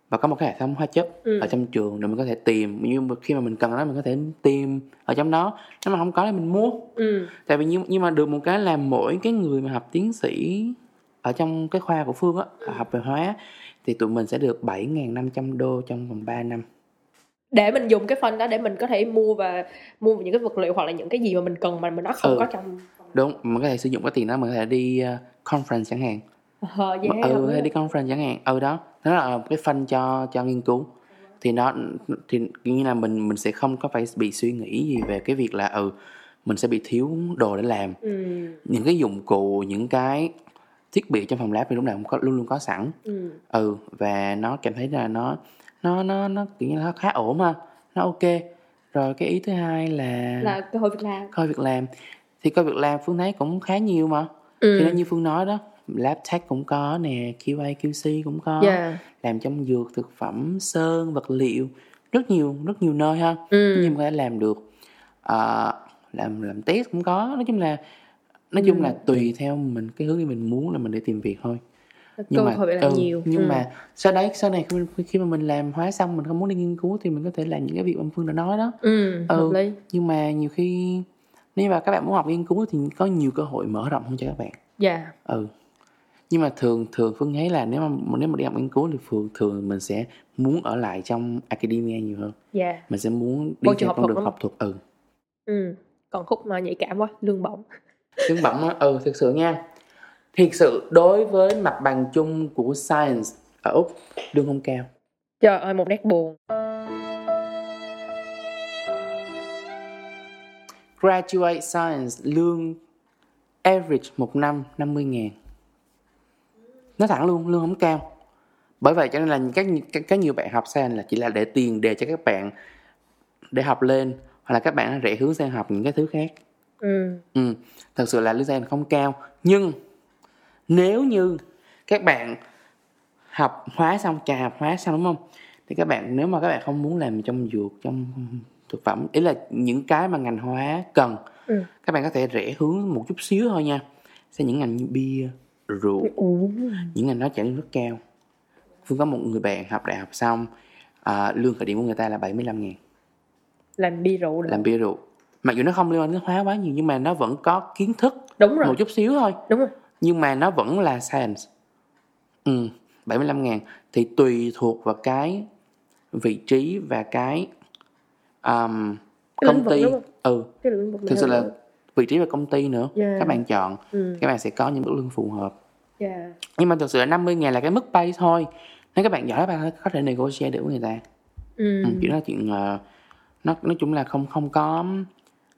Và có một cái hệ thống hóa chất ừ. ở trong trường để mình có thể tìm, nhưng khi mà mình cần nó mình có thể tìm ở trong đó, nếu mà không có thì mình mua. Ừ. Tại vì nhưng, nhưng mà được một cái là mỗi cái người mà học tiến sĩ ở trong cái khoa của Phương á, ừ. học về hóa, thì tụi mình sẽ được bảy nghìn năm trăm đô trong vòng ba năm. Để mình dùng cái fund đó để mình có thể mua và mua những cái vật liệu hoặc là những cái gì mà mình cần mà mình nó không ừ. có trong. Đúng, mình có thể sử dụng cái tiền đó, mình có thể đi uh, conference chẳng hạn. Ờ, yeah, mà, ừ, hay đi conference chẳng hạn. Ừ đó, nó là cái fund cho cho nghiên cứu. Thì nó thì như là mình mình sẽ không có phải bị suy nghĩ gì về cái việc là ừ mình sẽ bị thiếu đồ để làm. Ừ. Những cái dụng cụ, những cái thiết bị trong phòng lab thì lúc nào cũng có, luôn luôn có sẵn. Ừ. ừ và nó cảm thấy là nó nó nó nó kiểu như nó khá ổn ha, nó ok. Rồi cái ý thứ hai là là cơ hội việc làm. Cơ hội việc làm thì cơ hội việc làm Phương thấy cũng khá nhiều mà. Ừ. Thì nên như Phương nói đó, lab tech cũng có nè, Q A Q C cũng có, yeah. làm trong dược, thực phẩm, sơn, vật liệu, rất nhiều, rất nhiều nơi ha. Ừ. Nhưng mà có thể làm được, à, làm làm test cũng có, nói chung là nói chung ừ. là tùy theo mình cái hướng đi mình muốn là mình để tìm việc thôi. Nhưng mà, ừ, nhiều. nhưng ừ. mà sau đấy sau này khi mà mình làm hóa xong mình không muốn đi nghiên cứu thì mình có thể làm những cái việc mà Phương đã nói đó. Ừ, ừ. Hợp lý. Nhưng mà nhiều khi nếu mà các bạn muốn học nghiên cứu thì có nhiều cơ hội mở rộng hơn cho các bạn. Dạ. Yeah. Ừ. Nhưng mà thường thường Phương thấy là nếu mà nếu mà đi học nghiên cứu thì thường thường mình sẽ muốn ở lại trong academia nhiều hơn. Dạ. Yeah. Mình sẽ muốn đi theo con đường học thuật. Ừ. Ừ. Còn khúc mà nhạy cảm quá, lương bổng. Lương bổng á, ừ, thực sự nha. Thiệt sự đối với mặt bằng chung của science ở Úc, lương không cao. Trời ơi, một nét buồn. Graduate science lương average một năm năm mươi ngàn. Nói thẳng luôn, lương không cao. Bởi vậy cho nên là các, các, các nhiều bạn học science là chỉ là để tiền đề cho các bạn để học lên, hoặc là các bạn đã rẽ hướng sang học những cái thứ khác. Ừ. ừ. Thật sự là lương science không cao. Nhưng nếu như các bạn học hóa xong, trà học hóa xong đúng không? Thì các bạn, nếu mà các bạn không muốn làm trong dược, trong thực phẩm, ý là những cái mà ngành hóa cần, ừ. các bạn có thể rẽ hướng một chút xíu thôi nha, sang những ngành như bia, rượu, ừ. những ngành đó trả lương rất cao. Phương có một người bạn học đại học xong, à, lương khởi điểm của người ta là bảy mươi lăm ngàn. Làm bia rượu được. Làm bia rượu. Mặc dù nó không liên quan đến hóa quá nhiều, nhưng mà nó vẫn có kiến thức. Đúng rồi. Một chút xíu thôi. Đúng rồi. Nhưng mà nó vẫn là science. Ừ, bảy mươi lăm ngàn. Thì tùy thuộc vào cái vị trí và cái um, công ty. Ừ, thực sự là vị trí và công ty nữa, yeah. các bạn chọn, ừ. các bạn sẽ có những mức lương phù hợp, yeah. Nhưng mà thực sự là năm mươi ngàn là cái mức pay thôi. Nếu các bạn giỏi, các bạn có thể negotiate được với người ta. ừ. Ừ, Chuyện đó chuyện uh, nó, nói chung là không, không có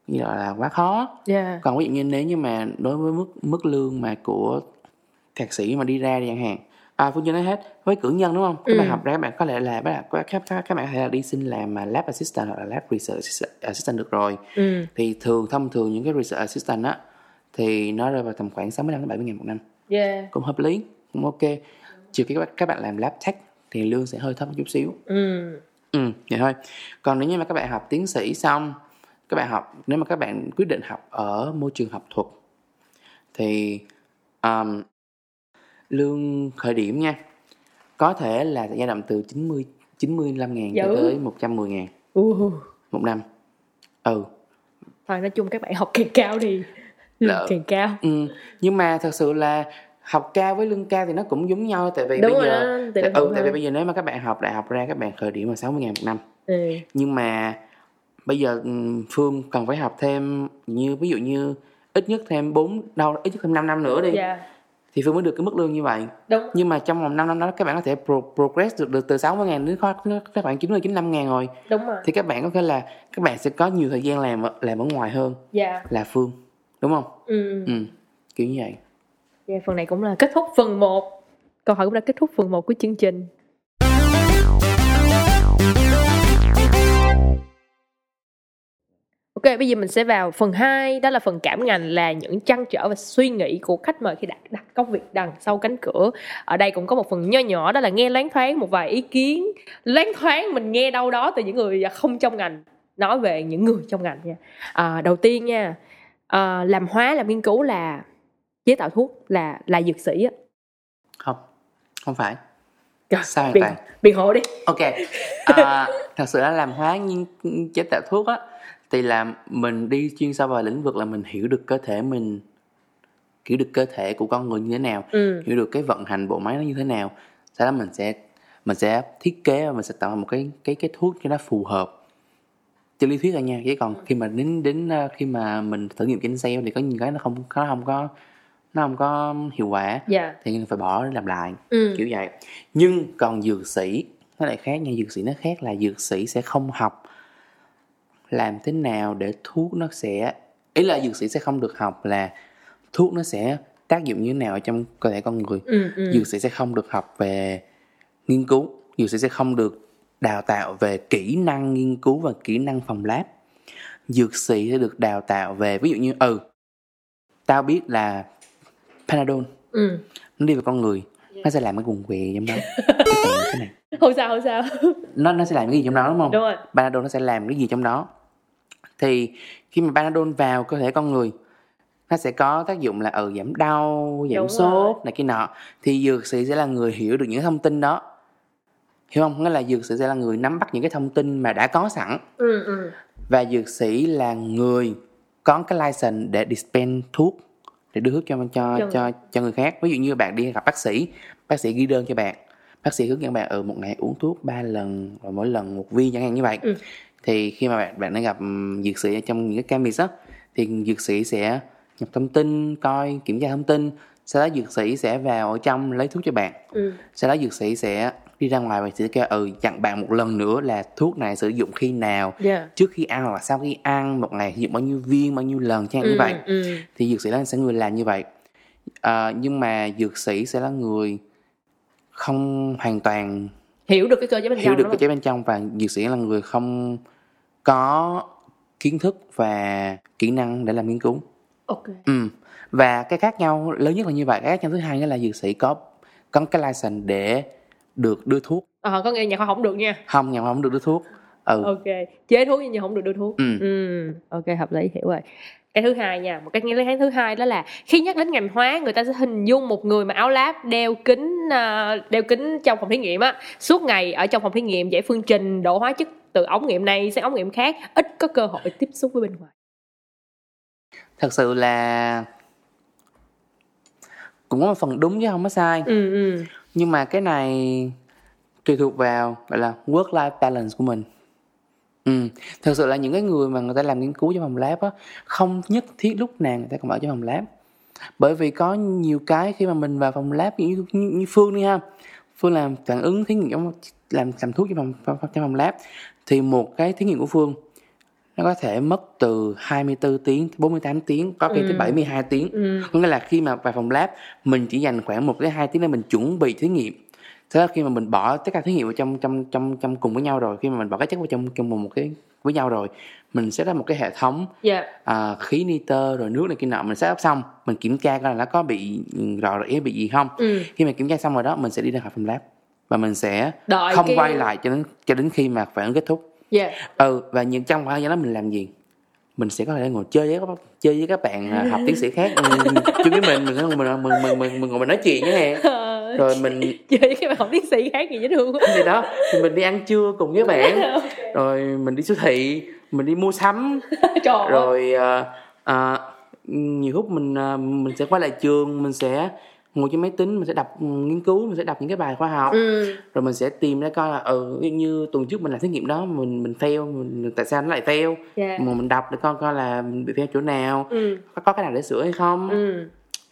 như là quá khó. Yeah. Còn ví dụ như nếu như mà đối với mức mức lương mà của thạc sĩ mà đi ra chẳng hạn, à, Phương chưa nói hết với cử nhân đúng không? Các ừ. bạn học ra các bạn có thể là các, các, các bạn có thể là đi xin làm mà lab assistant hoặc là lab research assistant được rồi. Ừ. Thì thường thông thường những cái research assistant á thì nó rơi vào tầm khoảng sáu mươi lăm đến bảy mươi ngàn một năm. Yeah. Cũng hợp lý, cũng ok. Trừ khi các bạn, các bạn làm lab tech thì lương sẽ hơi thấp một chút xíu. Ừ. Ừ, vậy thôi. Còn nếu như mà các bạn học tiến sĩ xong, các bạn học, nếu mà các bạn quyết định học ở môi trường học thuật thì um, lương khởi điểm nha, có thể là dao động từ chín mươi, chín mươi lăm ngàn cho tới một trăm mười ngàn uh. một năm. Ừ. Thôi nói chung các bạn học càng cao đi, lương càng cao. Ừ. Nhưng mà thật sự là học cao với lương cao thì nó cũng giống nhau. Tại vì Đúng bây giờ đó, tại, ừ, tại, tại vì bây giờ nếu mà các bạn học đại học ra, các bạn khởi điểm là sáu mươi ngàn một năm. Ừ. Nhưng mà bây giờ Phương cần phải học thêm, như ví dụ như ít nhất thêm bốn đâu ít nhất thêm năm năm nữa đi, yeah. thì Phương mới được cái mức lương như vậy. Đúng. Nhưng mà trong vòng năm năm đó các bạn có thể pro, progress được, được từ sáu mươi ngàn đến các bạn chín mươi chín mươi lăm ngàn rồi. Đúng rồi. Thì các bạn có thể là các bạn sẽ có nhiều thời gian làm làm ở ngoài hơn, yeah. là Phương, đúng không? Ừ. ừ. Kiểu như vậy. Yeah, phần này cũng là kết thúc phần một. Câu hỏi cũng đã kết thúc phần một của chương trình. Ok, bây giờ mình sẽ vào phần hai, đó là phần cảm ngành, là những trăn trở và suy nghĩ của khách mời khi đặt, đặt công việc đằng sau cánh cửa. Ở đây cũng có một phần nho nhỏ, đó là nghe loáng thoáng một vài ý kiến. Loáng thoáng mình nghe đâu đó từ những người không trong ngành, nói về những người trong ngành nha. À, đầu tiên nha, à, làm hóa, làm nghiên cứu là chế tạo thuốc là là dược sĩ á. Không, không phải. Trời, sao biện, biện hộ đi. Ok, à, thật sự là làm hóa nhưng chế tạo thuốc á thì là mình đi chuyên sâu vào lĩnh vực là mình hiểu được cơ thể mình, hiểu được cơ thể của con người như thế nào, ừ. hiểu được cái vận hành bộ máy nó như thế nào. Sau đó mình sẽ mình sẽ thiết kế và mình sẽ tạo một cái cái cái thuốc cho nó phù hợp. Trên lý thuyết rồi nha, chứ còn khi mà đến đến khi mà mình thử nghiệm trên sale thì có những cái nó không nó không có nó không có hiệu quả, yeah. thì phải bỏ làm lại, ừ. kiểu vậy. Nhưng còn dược sĩ nó lại khác nha, dược sĩ nó khác là dược sĩ sẽ không học làm thế nào để thuốc nó sẽ, ý là dược sĩ sẽ không được học là thuốc nó sẽ tác dụng như thế nào trong cơ thể con người, ừ, ừ. dược sĩ sẽ không được học về nghiên cứu, dược sĩ sẽ không được đào tạo về kỹ năng nghiên cứu và kỹ năng phòng lab. Dược sĩ sẽ được đào tạo về, ví dụ như ừ tao biết là Panadol, ừ. nó đi vào con người, yeah. nó sẽ làm cái vùng què trong đó. Cái này. Không sao, không sao. Nó, nó sẽ làm cái gì trong đó đúng không? Đúng rồi. Panadol nó sẽ làm cái gì trong đó. Thì khi mà Panadol vào cơ thể con người, nó sẽ có tác dụng là ừ giảm đau, giảm đúng sốt, rồi. Này kia nọ. Thì dược sĩ sẽ là người hiểu được những thông tin đó. Hiểu không? Nghĩa là dược sĩ sẽ là người nắm bắt những cái thông tin mà đã có sẵn, ừ, ừ. và dược sĩ là người có cái license để dispense thuốc, để đưa thuốc cho cho, cho cho người khác. Ví dụ như bạn đi gặp bác sĩ, bác sĩ ghi đơn cho bạn, bác sĩ hướng dẫn bạn ở ừ, một ngày uống thuốc ba lần, rồi mỗi lần một viên chẳng hạn như vậy, ừ. thì khi mà bạn bạn đã gặp dược sĩ trong những cái chemist á, thì dược sĩ sẽ nhập thông tin, coi kiểm tra thông tin, sau đó dược sĩ sẽ vào ở trong lấy thuốc cho bạn, ừ. sau đó dược sĩ sẽ đi ra ngoài và sẽ kêu ừ dặn bạn một lần nữa là thuốc này sử dụng khi nào, yeah. trước khi ăn hoặc là sau khi ăn, một ngày sử dụng bao nhiêu viên, bao nhiêu lần chẳng hạn, ừ, như vậy, ừ. thì dược sĩ là sẽ người làm như vậy. À, nhưng mà dược sĩ sẽ là người không hoàn toàn hiểu được cái cơ chế bên hiểu trong, được cơ chế bên trong, và dược sĩ là người không có kiến thức và kỹ năng để làm nghiên cứu. Okay. Ừ. Và cái khác nhau lớn nhất là như vậy. Cái khác nhau thứ hai là dược sĩ có có cái license để được đưa thuốc. Ờ, có nghĩa nhà khoa học không được nha. Không, nhà khoa học không được đưa thuốc. Ừ. Ok, chế thuốc nhưng không được đưa thuốc. Ừ. ừ. Ok, hợp lý, hiểu rồi. Cái thứ hai nha, một cái nghĩa lý thứ hai đó là khi nhắc đến ngành hóa, người ta sẽ hình dung một người mà áo láp, đeo kính, đeo kính trong phòng thí nghiệm á, suốt ngày ở trong phòng thí nghiệm giải phương trình, đổ hóa chất từ ống nghiệm này sang ống nghiệm khác, ít có cơ hội tiếp xúc với bên ngoài. Thật sự là cũng có một phần đúng chứ không có sai. Ừ, ừ. Nhưng mà cái này tùy thuộc vào gọi là work-life balance của mình. Ừ. Thật sự là những cái người mà người ta làm nghiên cứu trong phòng lab á, không nhất thiết lúc nào người ta cũng ở trong phòng lab. Bởi vì có nhiều cái khi mà mình vào phòng lab như, như, như Phương đi ha. Phương làm phản ứng thí nghiệm làm làm thuốc trong phòng trong phòng lab, thì một cái thí nghiệm của Phương nó có thể mất từ hai mươi bốn tiếng, bốn mươi tám tiếng, có khi tới ừ. bảy mươi hai tiếng. Ừ. Nghĩa là khi mà vào phòng lab, mình chỉ dành khoảng một đến hai tiếng để mình chuẩn bị thí nghiệm. Thế là khi mà mình bỏ tất cả thí nghiệm vào trong trong trong trong cùng với nhau rồi, khi mà mình bỏ các chất vào trong trong một cái với nhau rồi, mình sẽ ra một cái hệ thống, yeah. à, khí nitơ rồi nước này kia nọ, mình sẽ ấp xong, mình kiểm tra coi là nó có bị rò rỉ bị gì không. Ừ. Khi mà kiểm tra xong rồi đó, mình sẽ đi ra khỏi phòng lab và mình sẽ đợi không cái... quay lại cho đến cho đến khi mà phản ứng kết thúc. Yeah. Ừ, và những trong khoảng thời gian đó mình làm gì? Mình sẽ có thể ngồi chơi với các chơi với các bạn học tiến sĩ khác chung với mình, mình mình mình mình mình ngồi mình nói chuyện với nè. Rồi mình chơi với các bạn học tiến sĩ khác gì dễ thương quá. Thì đó, thì mình đi ăn trưa cùng với bạn. Okay. Rồi mình đi siêu thị, mình đi mua sắm. Trời rồi à, à, nhiều lúc mình mình sẽ quay lại trường, mình sẽ ngồi trên máy tính, mình sẽ đọc nghiên cứu, mình sẽ đọc những cái bài khoa học, ừ. rồi mình sẽ tìm ra coi là ừ như tuần trước mình làm thí nghiệm đó mình mình fail, mình tại sao nó lại fail, yeah. mà mình đọc để coi coi là mình bị fail chỗ nào, ừ. có, có cái nào để sửa hay không, ừ.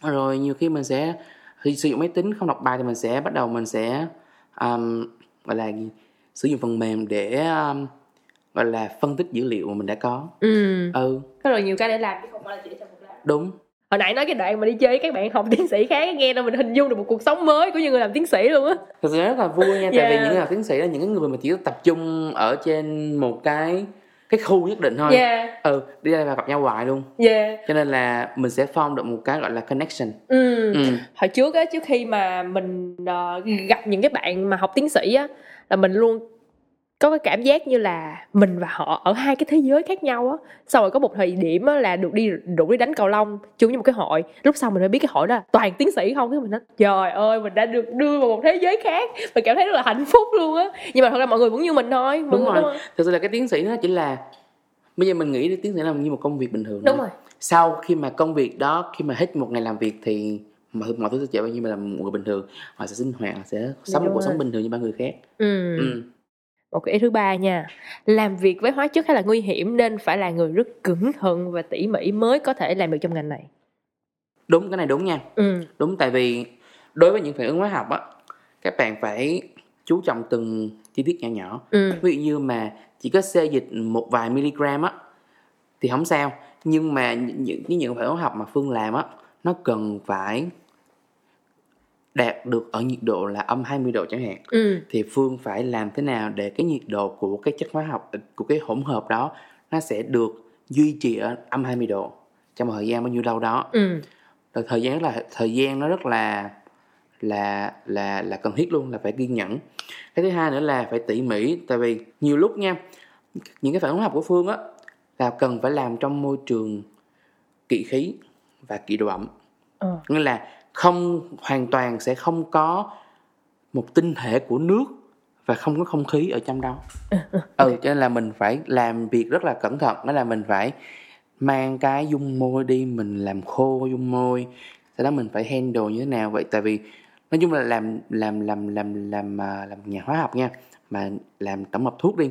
rồi nhiều khi mình sẽ khi sử dụng máy tính không đọc bài thì mình sẽ bắt đầu mình sẽ um, gọi là gì? Sử dụng phần mềm để um, gọi là phân tích dữ liệu mà mình đã có, ừ, ừ. có rồi nhiều cái để làm chứ không phải là chỉ trong một lát. Đúng. Hồi nãy nói cái đoạn mà đi chơi với các bạn học tiến sĩ khác, nghe là mình hình dung được một cuộc sống mới của những người làm tiến sĩ luôn á. Thật sự rất là vui nha, yeah. tại vì những người làm tiến sĩ là những người mà chỉ tập trung ở trên một cái cái khu nhất định thôi, yeah. ừ đi ra và gặp nhau hoài luôn, yeah. cho nên là mình sẽ form được một cái gọi là connection. Ừ, ừ. Hồi trước á, trước khi mà mình uh, gặp những cái bạn mà học tiến sĩ á, là mình luôn có cái cảm giác như là mình và họ ở hai cái thế giới khác nhau á. Xong rồi có một thời điểm á là được đi đủ đi đánh cầu lông chung với một cái hội, lúc sau mình mới biết cái hội đó toàn tiến sĩ không. Cái mình nói trời ơi, mình đã được đưa vào một thế giới khác, mình cảm thấy rất là hạnh phúc luôn á. Nhưng mà thật ra mọi người vẫn như mình thôi. Đúng rồi, đúng thực sự là cái tiến sĩ nó chỉ là, bây giờ mình nghĩ tiến sĩ làm như một công việc bình thường. Đúng nữa. Rồi sau khi mà công việc đó, khi mà hết một ngày làm việc thì mọi, mọi thứ sẽ trở về như là một người bình thường, họ sẽ sinh hoạt, sẽ sống một cuộc sống bình thường như bao người khác. Ừ. ừ. Một cái ý thứ ba nha, làm việc với hóa chất khá là nguy hiểm nên phải là người rất cẩn thận và tỉ mỉ mới có thể làm được trong ngành này. Đúng, cái này đúng nha. Ừ. Đúng, tại vì đối với những phản ứng hóa học á, các bạn phải chú trọng từng chi tiết nhỏ nhỏ. Ừ. Ví dụ như mà chỉ có xê dịch một vài miligram á thì không sao, nhưng mà những những phản ứng hóa học mà Phương làm á, nó cần phải đạt được ở nhiệt độ là âm hai mươi độ chẳng hạn. Ừ. Thì Phương phải làm thế nào để cái nhiệt độ của cái chất hóa học, của cái hỗn hợp đó, nó sẽ được duy trì ở âm hai mươi độ trong một thời gian bao nhiêu lâu đó. Ừ. Rồi thời gian là thời gian nó rất là là là là cần thiết luôn, là phải kiên nhẫn. Cái thứ hai nữa là phải tỉ mỉ, tại vì nhiều lúc nha, những cái phản ứng hóa học của Phương á là cần phải làm trong môi trường kỵ khí và kỵ độ ẩm. Ừ. Nghĩa là không, hoàn toàn sẽ không có một tinh thể của nước và không có không khí ở trong đâu. Ừ, cho nên là mình phải làm việc rất là cẩn thận. Đó là mình phải mang cái dung môi đi, mình làm khô dung môi, sau đó mình phải handle như thế nào vậy. Tại vì nói chung là làm làm làm làm làm làm nhà hóa học nha, mà làm tổng hợp thuốc đi,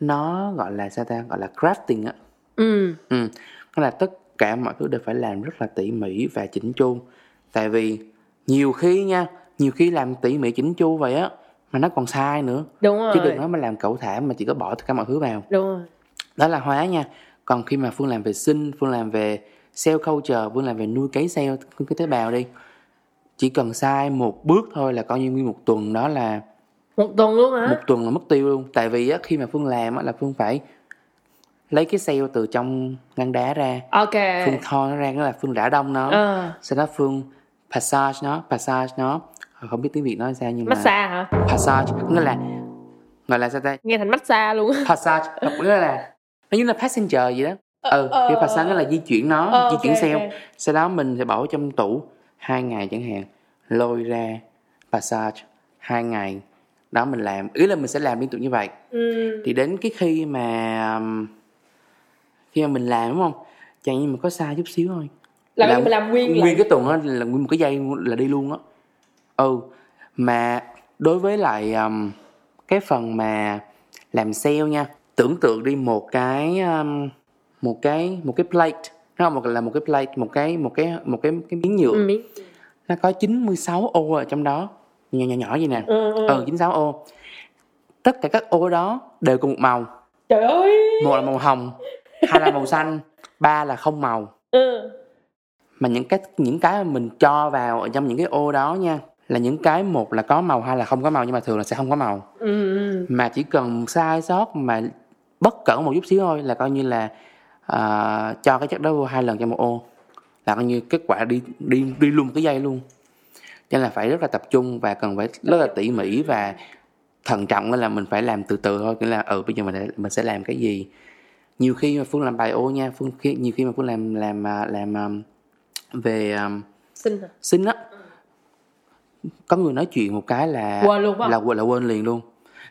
nó gọi là sao ta, gọi là crafting á. Ừ. Ừ. Nó là tất cả mọi thứ đều phải làm rất là tỉ mỉ và chỉnh chu. Tại vì nhiều khi nha, nhiều khi làm tỉ mỉ chỉnh chu vậy á mà nó còn sai nữa. Đúng rồi. Chứ đừng nói mà làm cẩu thả mà chỉ có bỏ tất cả mọi thứ vào. Đúng rồi. Đó là hóa nha. Còn khi mà Phương làm về sinh, Phương làm về cell culture, Phương làm về nuôi cấy cell, cái tế bào đi, chỉ cần sai một bước thôi là coi như nguyên một tuần đó là... Một tuần luôn hả? Một tuần là mất tiêu luôn. Tại vì á, khi mà Phương làm á là Phương phải lấy cái cell từ trong ngăn đá ra. Ok. Phương tho nó ra, đó là Phương rã đông nó. Ừ. Sau đó Phương... Passage nó, passage nó, không biết tiếng Việt nói sao nhưng mà massage hả? Passage, nghĩa là gọi là sao ta? Nghe thành massage luôn. Passage, nghĩa là nó như là passenger vậy đó. Ừ, ờ, kiểu passage nó là di chuyển nó, ờ, di chuyển okay, cell. Okay. Sau đó mình sẽ bỏ trong tủ hai ngày chẳng hạn, lôi ra passage hai ngày. Đó mình làm, ý là mình sẽ làm liên tục như vậy. Ừ. Thì đến cái khi mà khi mà mình làm đúng không? Chẳng như mà có sai chút xíu thôi. Là làm, làm nguyên nguyên lại. Cái tuần đó là nguyên một cái dây là đi luôn á. Ừ. Mà đối với lại um, cái phần mà làm sale nha, tưởng tượng đi một cái um, một cái một cái plate, nó không, là một cái plate, một cái một cái một cái cái miếng nhựa. Ừ. Nó có chín mươi sáu ô ở trong đó, nhỏ nhỏ nhỏ vậy nè. Ừ, ừ. ừ chín mươi sáu ô. Tất cả các ô đó đều cùng một màu. Trời ơi. Một là màu hồng, hai là màu xanh, ba là không màu. Ừ. Mà những cái những cái mà mình cho vào ở trong những cái ô đó nha, là những cái một là có màu, hai là không có màu, nhưng mà thường là sẽ không có màu. Ừ. Mà chỉ cần sai sót mà bất cẩn một chút xíu thôi là coi như là uh, cho cái chất đó vô hai lần cho một ô, là coi như kết quả đi đi đi luôn cái dây luôn. Cho nên là phải rất là tập trung và cần phải rất là tỉ mỉ và thận trọng, nên là mình phải làm từ từ thôi. Nghĩa là ừ bây giờ mình mình sẽ làm cái gì. Nhiều khi mà Phương làm bài ô nha, Phương khi, nhiều khi mà Phương làm làm làm, làm về um, sinh hả? Sinh á. Ừ. Có người nói chuyện một cái là quên luôn á, là quên là quên liền luôn.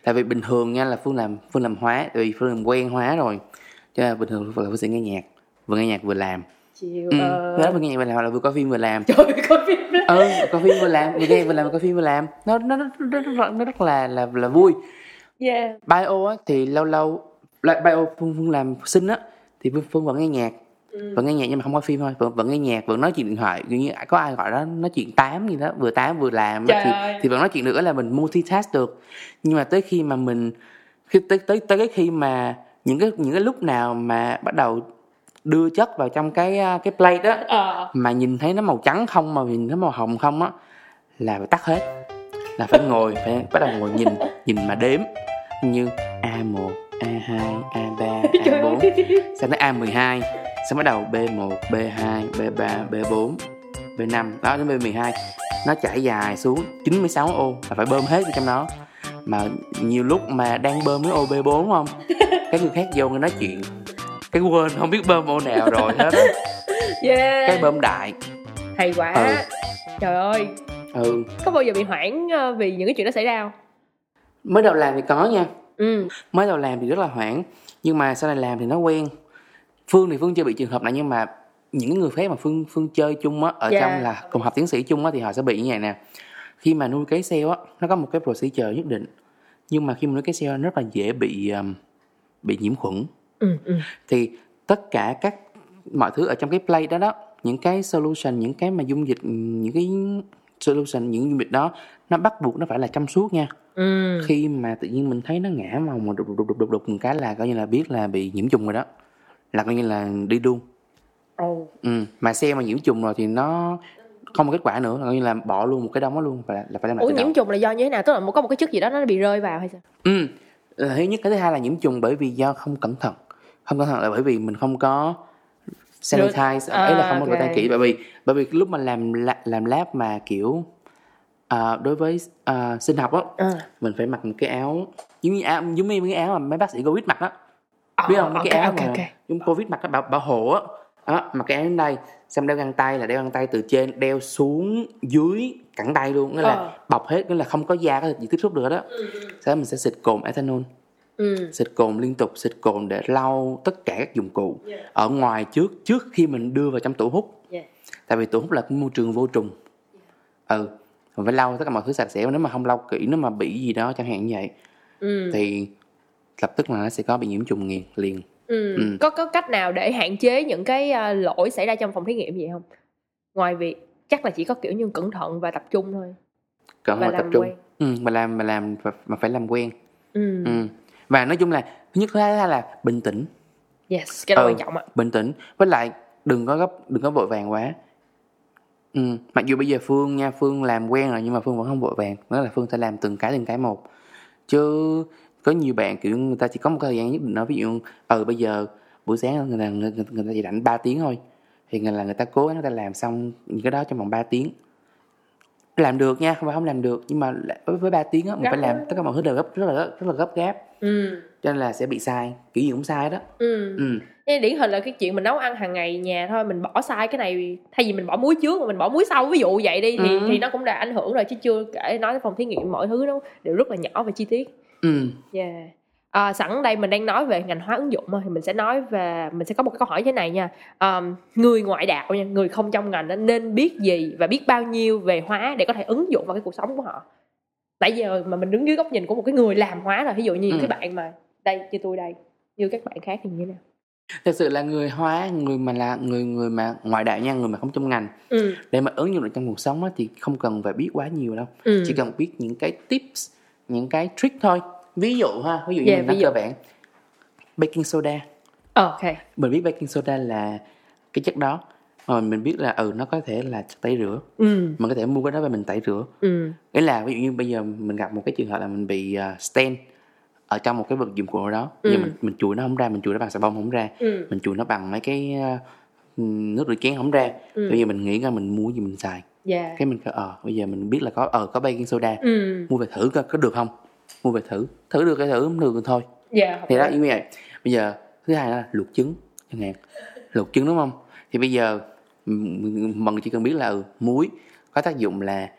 Tại vì bình thường nha là Phương làm Phương làm hóa, tại vì Phương làm quen hóa rồi, cho nên là bình thường là Phương sẽ nghe nhạc, vừa nghe nhạc vừa làm. Chịu. Ừ. Đó vừa nghe nhạc vừa làm, là vừa coi phim vừa làm. Trời ơi, coi phim. Ừ, coi phim vừa làm, vừa nghe vừa làm, coi phim vừa làm. Nó nó nó nó, nó, nó rất là là là vui. Yeah. Bio á thì lâu lâu lại bio Phương, Phương làm sinh á thì Phương, Phương vẫn nghe nhạc. Ừ. Vẫn nghe nhạc nhưng mà không có phim thôi, vẫn, vẫn nghe nhạc, vẫn nói chuyện điện thoại. Như có ai gọi đó nói chuyện tám gì đó, vừa tám vừa làm thì, thì vẫn nói chuyện được, là mình multitask được. Nhưng mà tới khi mà mình khi tới tới tới cái khi mà những cái những cái lúc nào mà bắt đầu đưa chất vào trong cái cái plate đó, ờ. mà nhìn thấy nó màu trắng không, mà nhìn thấy màu hồng không á là phải tắt hết, là phải ngồi phải bắt đầu ngồi nhìn nhìn mà đếm như a một, a hai, a ba, a bốn, xong tới a mười hai, xong bắt đầu bê một, bê hai, bê ba, bê bốn, bê năm, đó đến bê mười hai. Nó chảy dài xuống chín mươi sáu ô, là phải bơm hết vào trong đó. Mà nhiều lúc mà đang bơm cái ô bê bốn không, cái người khác vô người nói chuyện, cái quên không biết bơm ô nào rồi hết á. Yeah. Cái bơm đại. Hay quá. Ừ. Trời ơi. Ừ. Có bao giờ bị hoảng vì những cái chuyện đó xảy ra không? Mới đầu làm thì có nha. Ừ. Mới đầu làm thì rất là hoảng, nhưng mà sau này làm thì nó quen. Phương thì Phương chưa bị trường hợp này, nhưng mà những người khác mà Phương Phương chơi chung á, ở yeah. trong là cùng học tiến sĩ chung á, thì họ sẽ bị như vậy nè. Khi mà nuôi cấy cell á, nó có một cái procedure nhất định, nhưng mà khi mà nuôi cấy cell nó rất là dễ bị um, bị nhiễm khuẩn. Ừ, ừ. Thì tất cả các mọi thứ ở trong cái plate đó đó, những cái solution, những cái mà dung dịch, những cái solution, những dung dịch đó, nó bắt buộc nó phải là trong suốt nha. Ừ. Khi mà tự nhiên mình thấy nó ngã màu mà đục đục đục đục đục một cái là coi như là biết là bị nhiễm trùng rồi đó, là coi như là đi đu. Oh. Ừ. Mà xe mà nhiễm trùng rồi thì nó không có kết quả nữa, coi như là bỏ luôn một cái đống đó luôn, là, là phải làm lại. Ủa, nhiễm đầu. Trùng là do như thế nào? Tức là có một cái chất gì đó nó bị rơi vào hay sao? Ừ, là thứ nhất. Cái thứ hai là nhiễm trùng bởi vì do không cẩn thận. Không cẩn thận là bởi vì mình không có sanitize, à, ấy là không có vệ okay. sinh kỹ. Bởi vì bởi vì lúc mà làm làm lab mà kiểu à, đối với à, sinh học á, à. mình phải mặc một cái áo giống như áo, giống như cái áo mà mấy bác sĩ Covid mặc á, à, biết không? Mấy okay, cái áo okay, mà okay. giống Covid mặc á, bảo, bảo hộ á. Đó, mặc cái áo đến đây, xong đeo găng tay là đeo găng tay từ trên đeo xuống dưới cẳng tay luôn, nghĩa là ờ. bọc hết, nghĩa là không có da có gì tiếp xúc được đó. Ừ. Sau đó mình sẽ xịt cồn ethanol, ừ. xịt cồn liên tục, xịt cồn để lau tất cả các dụng cụ yeah. ở ngoài trước trước khi mình đưa vào trong tủ hút. Yeah. Tại vì tủ hút là cái môi trường vô trùng. Yeah. Ừ, mình phải lau tất cả mọi thứ sạch sẽ, nếu mà không lau kỹ, nếu mà bị gì đó chẳng hạn như vậy, ừ. thì lập tức là nó sẽ có bị nhiễm trùng liền liền. Ừ. Ừ. Có có cách nào để hạn chế những cái lỗi xảy ra trong phòng thí nghiệm vậy không? Ngoài việc chắc là chỉ có kiểu như cẩn thận và tập trung thôi. Cẩn thận và tập trung. Ừ, mà làm mà làm mà phải làm quen. Ừ. Ừ. Và nói chung là thứ nhất thứ hai là bình tĩnh. Yes, cái đó ừ, quan trọng ạ. Bình tĩnh, với lại đừng có gấp, đừng có vội vàng quá. Ừ, mặc dù bây giờ Phương nha, Phương làm quen rồi nhưng mà Phương vẫn không vội vàng, đó là Phương sẽ làm từng cái từng cái một. Chứ có nhiều bạn kiểu người ta chỉ có một thời gian nhất định nói, ví dụ ừ bây giờ buổi sáng người ta, người, người ta chỉ rảnh ba tiếng thôi, thì người là người ta cố gắng người ta làm xong những cái đó trong vòng ba tiếng. Làm được nha, không phải không làm được, nhưng mà với ba tiếng á mình gấp phải làm tất cả mọi thứ đều gấp, rất là rất là gấp gáp. Ừ. Cho nên là sẽ bị sai, kiểu gì cũng sai đó. Ừ. Ừ. Nên điển hình là cái chuyện mình nấu ăn hàng ngày nhà thôi, mình bỏ sai cái này, thay vì mình bỏ muối trước mà mình bỏ muối sau, ví dụ vậy đi, thì ừ. thì nó cũng đã ảnh hưởng rồi, chứ chưa kể nói tới phòng thí nghiệm mọi thứ nó đều rất là nhỏ và chi tiết. Ừ. Yeah. À, sẵn đây mình đang nói về ngành hóa ứng dụng thì mình sẽ nói về mình sẽ có một cái câu hỏi như thế này nha. À, người ngoại đạo nha, người không trong ngành đó, nên biết gì và biết bao nhiêu về hóa để có thể ứng dụng vào cái cuộc sống của họ. Tại giờ mà mình đứng dưới góc nhìn của một cái người làm hóa rồi, ví dụ như ừ. cái bạn mà đây như tôi đây, như các bạn khác thì như thế nào? Thật sự là người hóa, người mà là người người mà ngoại đạo nha, người mà không trong ngành ừ. để mà ứng dụng được trong cuộc sống thì không cần phải biết quá nhiều đâu. Ừ. Chỉ cần biết những cái tips, những cái trick thôi. Ví dụ ha, ví dụ như yeah, mình nói cho bạn baking soda. Ok. Mình biết baking soda là cái chất đó, rồi mình biết là ừ nó có thể là chất tẩy rửa. Ừ. Mình có thể mua cái đó và mình tẩy rửa. Ừ. Nghĩa là ví dụ như bây giờ mình gặp một cái trường hợp là mình bị uh, stain ở trong một cái vật dụng cụ đó, nhưng ừ. mình mình chùi nó không ra, mình chùi nó bằng xà bông không ra, ừ. mình chùi nó bằng mấy cái uh, nước rửa chén không ra. Ừ. Bây giờ mình nghĩ ra mình mua gì mình xài. Yeah. Cái mình cứ ờ uh, bây giờ mình biết là có ờ uh, có baking soda, ừ. mua về thử coi có được không. Mua về thử, thử được cái thử không được thôi. Yeah, thì đó như vậy. Bây giờ thứ hai là luộc trứng chẳng hạn, luộc trứng đúng không? Thì bây giờ mình chỉ cần biết là ừ, muối có tác dụng là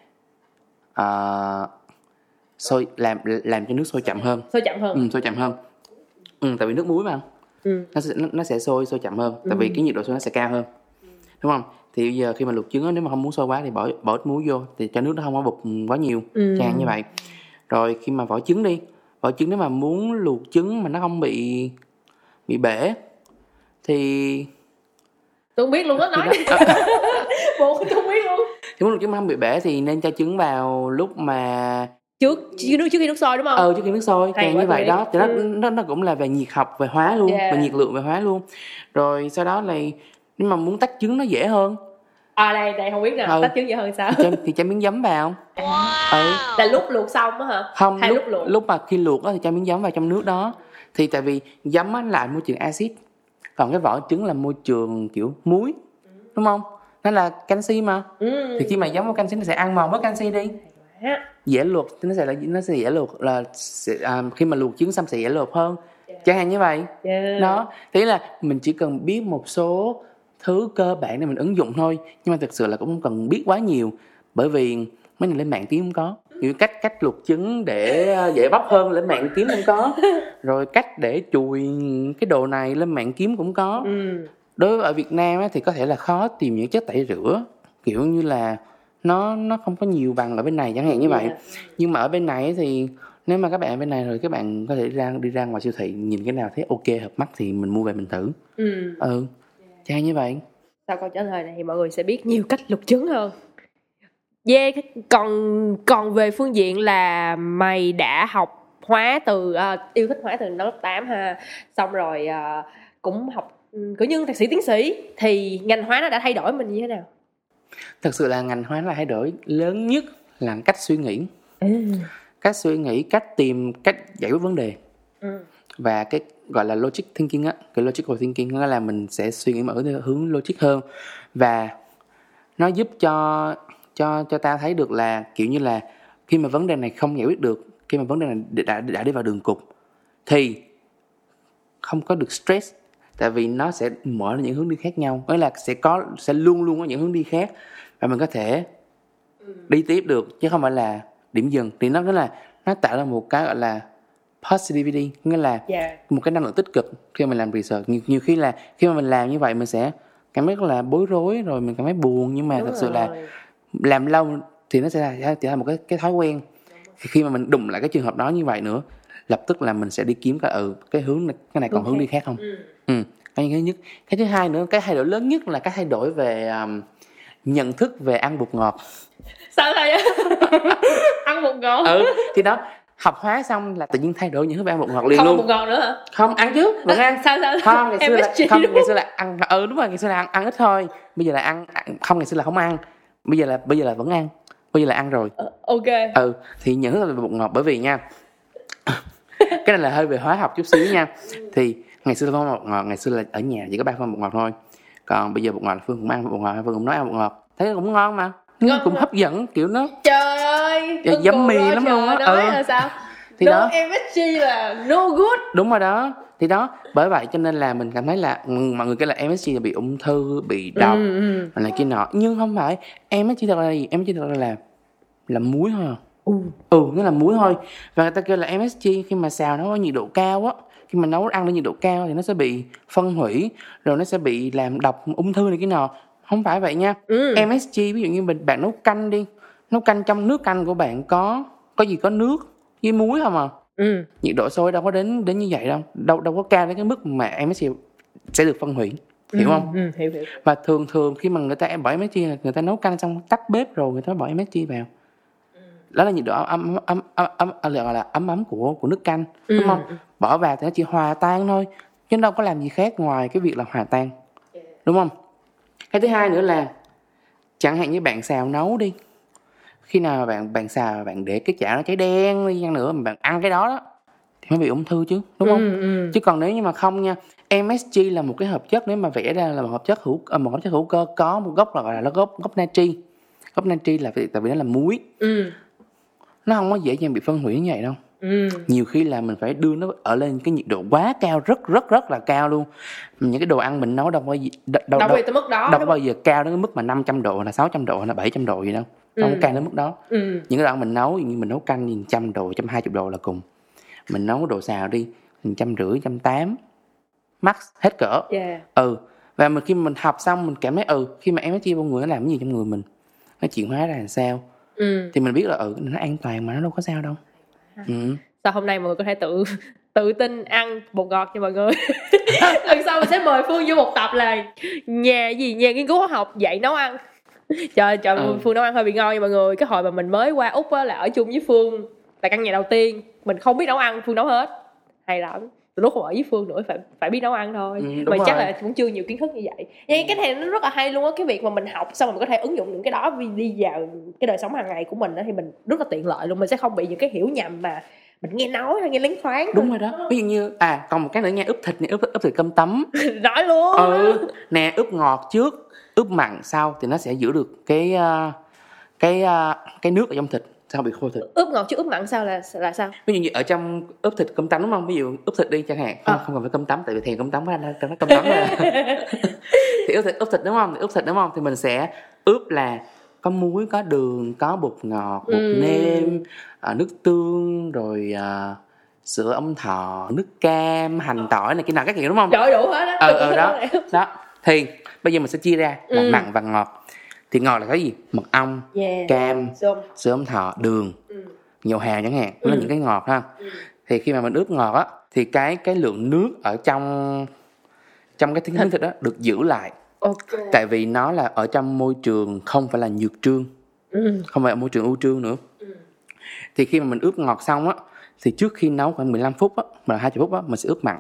uh, sôi làm làm cho nước sôi chậm hơn. Sôi chậm hơn. Ừ, sôi chậm hơn. Ừ, tại vì nước muối mà. Ừ. Nó sẽ, nó sẽ sôi sôi chậm hơn, tại vì ừ. cái nhiệt độ sôi nó sẽ cao hơn. Ừ. Đúng không? Thì bây giờ khi mà luộc trứng đó, nếu mà không muốn sôi quá thì bỏ bỏ ít muối vô thì cho nước nó không có bục quá nhiều, ừ. chẳng như vậy. Rồi khi mà vỏ trứng đi, vỏ trứng nếu mà muốn luộc trứng mà nó không bị bị bể thì tôi không biết luôn á, nói đi bộ tôi không biết luôn. Thì muốn luộc trứng mà không bị bể thì nên cho trứng vào lúc mà trước trước khi nước sôi đúng không? Ờ trước khi nước sôi, càng như vậy ý. Đó thì nó, nó nó cũng là về nhiệt học, về hóa luôn, yeah. về nhiệt lượng, về hóa luôn. Rồi sau đó là nếu mà muốn tách trứng nó dễ hơn. À đây, đây không biết nè, ừ. tách trứng dễ hơn sao? Thì cho, thì cho miếng giấm vào. Wow. Ừ. Là lúc luộc xong á hả? Không, lúc, lúc luộc. Lúc mà khi luộc á thì cho miếng giấm vào trong nước đó. Thì tại vì giấm á là môi trường axit, còn cái vỏ trứng là môi trường kiểu muối, đúng không? Nó là canxi mà. Ừ. Thì khi mà giấm có canxi nó sẽ ăn mòn bớt canxi đi. dễ luộc, thì nó sẽ là nó sẽ dễ luộc là à, khi mà luộc trứng xong sẽ dễ luộc hơn, yeah. chẳng hạn như vậy yeah. Đó, thế là mình chỉ cần biết một số thứ cơ bản để mình ứng dụng thôi, nhưng mà thực sự là cũng không cần biết quá nhiều, bởi vì mấy này lên mạng tiếng không có, kiểu cách cách luộc trứng để dễ bóc hơn lên mạng kiếm không có, rồi cách để chùi cái đồ này lên mạng kiếm cũng có. Ừ. Đối với ở Việt Nam ấy, thì có thể là khó tìm những chất tẩy rửa, kiểu như là nó nó không có nhiều bằng ở bên này chẳng hạn như vậy. Yeah. Nhưng mà ở bên này thì nếu mà các bạn ở bên này rồi các bạn có thể ra đi ra ngoài siêu thị nhìn cái nào thấy ok hợp mắt thì mình mua về mình thử. Ừ. Ừ. Chắc như vậy. Sau câu trả lời này thì mọi người sẽ biết nhiều cách luộc trứng hơn. Yeah, còn còn về phương diện là mày đã học hóa từ uh, yêu thích hóa từ năm lớp tám ha, xong rồi uh, cũng học cử nhân thạc sĩ tiến sĩ, thì ngành hóa nó đã thay đổi mình như thế nào? Thực sự là ngành hóa là thay đổi lớn nhất là cách suy nghĩ, ừ. cách suy nghĩ, cách tìm, cách giải quyết vấn đề, ừ. và cái gọi là logic thinking á, cái logical thinking là mình sẽ suy nghĩ ở hướng logic hơn, và nó giúp cho cho cho ta thấy được là kiểu như là khi mà vấn đề này không giải quyết được, khi mà vấn đề này đã đã đi vào đường cụt thì không có được stress, tại vì nó sẽ mở ra những hướng đi khác nhau, nghĩa là sẽ có sẽ luôn luôn có những hướng đi khác và mình có thể đi tiếp được chứ không phải là điểm dừng. Thì nó nghĩa là nó tạo ra một cái gọi là positivity, nghĩa là yeah. một cái năng lượng tích cực khi mình làm research. Nhiều, nhiều khi là khi mà mình làm như vậy mình sẽ cảm thấy là bối rối rồi mình cảm thấy buồn, nhưng mà Đúng thật rồi. sự là làm lâu thì nó sẽ là, sẽ là một cái, cái thói quen. Khi mà mình đụng lại cái trường hợp đó như vậy nữa, lập tức là mình sẽ đi kiếm cái, ừ, cái hướng này, cái này còn okay. hướng đi khác không? Ừ. ừ. Cái thứ nhất. Cái thứ hai nữa, cái thay đổi lớn nhất là cái thay đổi về um, nhận thức về ăn bột ngọt. Sao vậy? Ăn bột ngọt. Ừ, thì đó, học hóa xong là tự nhiên thay đổi những thứ về ăn bột ngọt liền không luôn. Không bột ngọt nữa hả? Không, ăn chứ, vẫn ăn. Sao sao? Không, ngày xưa là không, ngày xưa là ăn ừ đúng rồi, ngày xưa là ăn, ăn ít thôi. Bây giờ là ăn, ăn không ngày xưa là không ăn. Bây giờ là bây giờ là vẫn ăn. Bây giờ là ăn rồi. Ok. Ừ, thì những thứ về bột ngọt bởi vì nha. Cái này là hơi về hóa học chút xíu nha. Thì ngày xưa là không ăn bột ngọt, ngày xưa là ở nhà chỉ có ba không ăn bột ngọt thôi. Còn bây giờ bột ngọt là Phương cũng ăn bột ngọt, Phương cũng nói ăn bột ngọt. Thấy cũng ngon mà. Nó cũng hấp dẫn kiểu nó. Trời ơi, giấm mì lắm luôn á. Ờ. Là sao? Thì đó. em ét giê là no good. Đúng rồi đó. Thì đó, bởi vậy cho nên là mình cảm thấy là mọi người kêu là em ét giê là bị ung thư, bị độc, ừ, ừ. là kia nọ, nhưng không phải. em ét giê thật là gì? em ét giê thật là là, là muối thôi. Ừ, ừ nó là muối thôi. Và người ta kêu là em ét giê khi mà xào nó có nhiệt độ cao á, khi mà nấu ăn ở nhiệt độ cao thì nó sẽ bị phân hủy, rồi nó sẽ bị làm độc, ung thư này kia nọ. Không phải vậy nha. Ừ. em ét giê ví dụ như mình bạn nấu canh đi, nấu canh trong nước canh của bạn có có gì có nước với muối không à? Ừ. Nhiệt độ sôi đâu có đến đến như vậy đâu, đâu đâu có cao đến cái mức mà em ét giê sẽ được phân hủy, hiểu ừ, không? Ừ, hiểu, hiểu. Và thường thường khi mà người ta bỏ em ét giê là người ta nấu canh xong tắt bếp rồi người ta bỏ em ét giê vào. Ừ. Đó là nhiệt độ ấm ấm ấm ấm gọi là ấm ấm của của nước canh, ừ. đúng không? Bỏ vào thì nó chỉ hòa tan thôi, chứ đâu có làm gì khác ngoài cái việc là hòa tan, đúng không? Cái thứ hai nữa là chẳng hạn như bạn xào nấu đi. Khi nào bạn bạn xào bạn để cái chảo nó cháy đen đi chăng nữa mà bạn ăn cái đó đó thì mới bị ung thư chứ, đúng không? Ừ, ừ. Chứ còn nếu như mà không nha, em ét giê là một cái hợp chất, nếu mà vẽ ra là một hợp chất hữu một hợp chất hữu cơ có một gốc là gọi là gốc gốc natri. Gốc natri là tại vì nó là muối. Ừ. Nó không có dễ dàng bị phân hủy như vậy đâu. Ừ. Nhiều khi là mình phải đưa nó ở lên cái nhiệt độ quá cao, rất rất rất là cao luôn. Những cái đồ ăn mình nấu đâu bao giờ đâu, đâu, đâu, tới mức đó, đâu bao giờ cao đến cái mức mà năm trăm độ là sáu trăm độ hay là bảy trăm độ gì đâu. Nó ừ. cao đến mức đó. Ừ. Những cái đồ ăn mình nấu, như mình nấu canh thì một trăm độ, một trăm hai mươi độ là cùng. Mình nấu đồ xào đi, một trăm rưỡi, một trăm tám mươi max hết cỡ. Yeah. Ừ. Và mình khi mình học xong mình cảm thấy ừ, khi mà em nói chia bao người nó làm cái gì trong người mình, nó chuyển hóa ra làm sao. Ừ. Thì mình biết là ừ nó an toàn mà nó đâu có sao đâu. Ừ. Sau hôm nay mọi người có thể tự tự tin ăn bột ngọt nha mọi người. Lần sau mình sẽ mời Phương vô một tập là nhà gì nhà nghiên cứu hóa học dạy nấu ăn. Trời trời ừ. Phương nấu ăn hơi bị ngon nha mọi người. Cái hồi mà mình mới qua Úc á, là ở chung với Phương là căn nhà đầu tiên, mình không biết nấu ăn, Phương nấu hết, hay lắm. Từ lúc không ở với Phương nữa phải phải biết nấu ăn thôi. Ừ, mà rồi. Chắc là cũng chưa nhiều kiến thức như vậy. Nhưng cái này nó rất là hay luôn á, cái việc mà mình học xong mình có thể ứng dụng những cái đó đi vào cái đời sống hàng ngày của mình đó, thì mình rất là tiện lợi luôn, mình sẽ không bị những cái hiểu nhầm mà mình nghe nói hay nghe lén thoáng. Đúng rồi đó. Ví dụ như à còn một cái nữa nha, ướp thịt này, ướp ướp thịt cơm tấm. Nói luôn. Ừ, nè ướp ngọt trước, ướp mặn sau thì nó sẽ giữ được cái cái cái, cái nước ở trong thịt. sao bị khô thịt? Ướp ngọt chứ ướp mặn sao là là sao? Ví dụ như ở trong ướp thịt cơm tấm đúng không? Ví dụ ướp thịt đi chẳng hạn, không, à. không cần phải cơm tấm, tại vì thèm cơm tấm quá anh nó cơm tấm mà. Thì ướp thịt ướp thịt đúng không? Thì ướp thịt đúng không? Thì mình sẽ ướp là có muối, có đường, có bột ngọt, bột ừ. nêm, nước tương, rồi uh, sữa ong thọ, nước cam, hành tỏi này kia nào các kiểu đúng không? Trời đủ hết á. Ờ ờ đó. Đó. Thì bây giờ mình sẽ chia ra là ừ. mặn và ngọt. Thì ngọt là cái gì? Mật ong, yeah. cam, Sông. sữa ong thọ, đường, ừ. dầu hào chẳng hạn, đó ừ. là những cái ngọt ha. Ừ. Thì khi mà mình ướp ngọt á thì cái cái lượng nước ở trong trong cái miếng thịt, thịt đó được giữ lại. Okay. Tại vì nó là ở trong môi trường không phải là nhược trương, ừ. không phải ở môi trường ưu trương nữa. Ừ. Thì khi mà mình ướp ngọt xong á thì trước khi nấu khoảng mười lăm phút á, mà hai mươi phút á mình sẽ ướp mặn.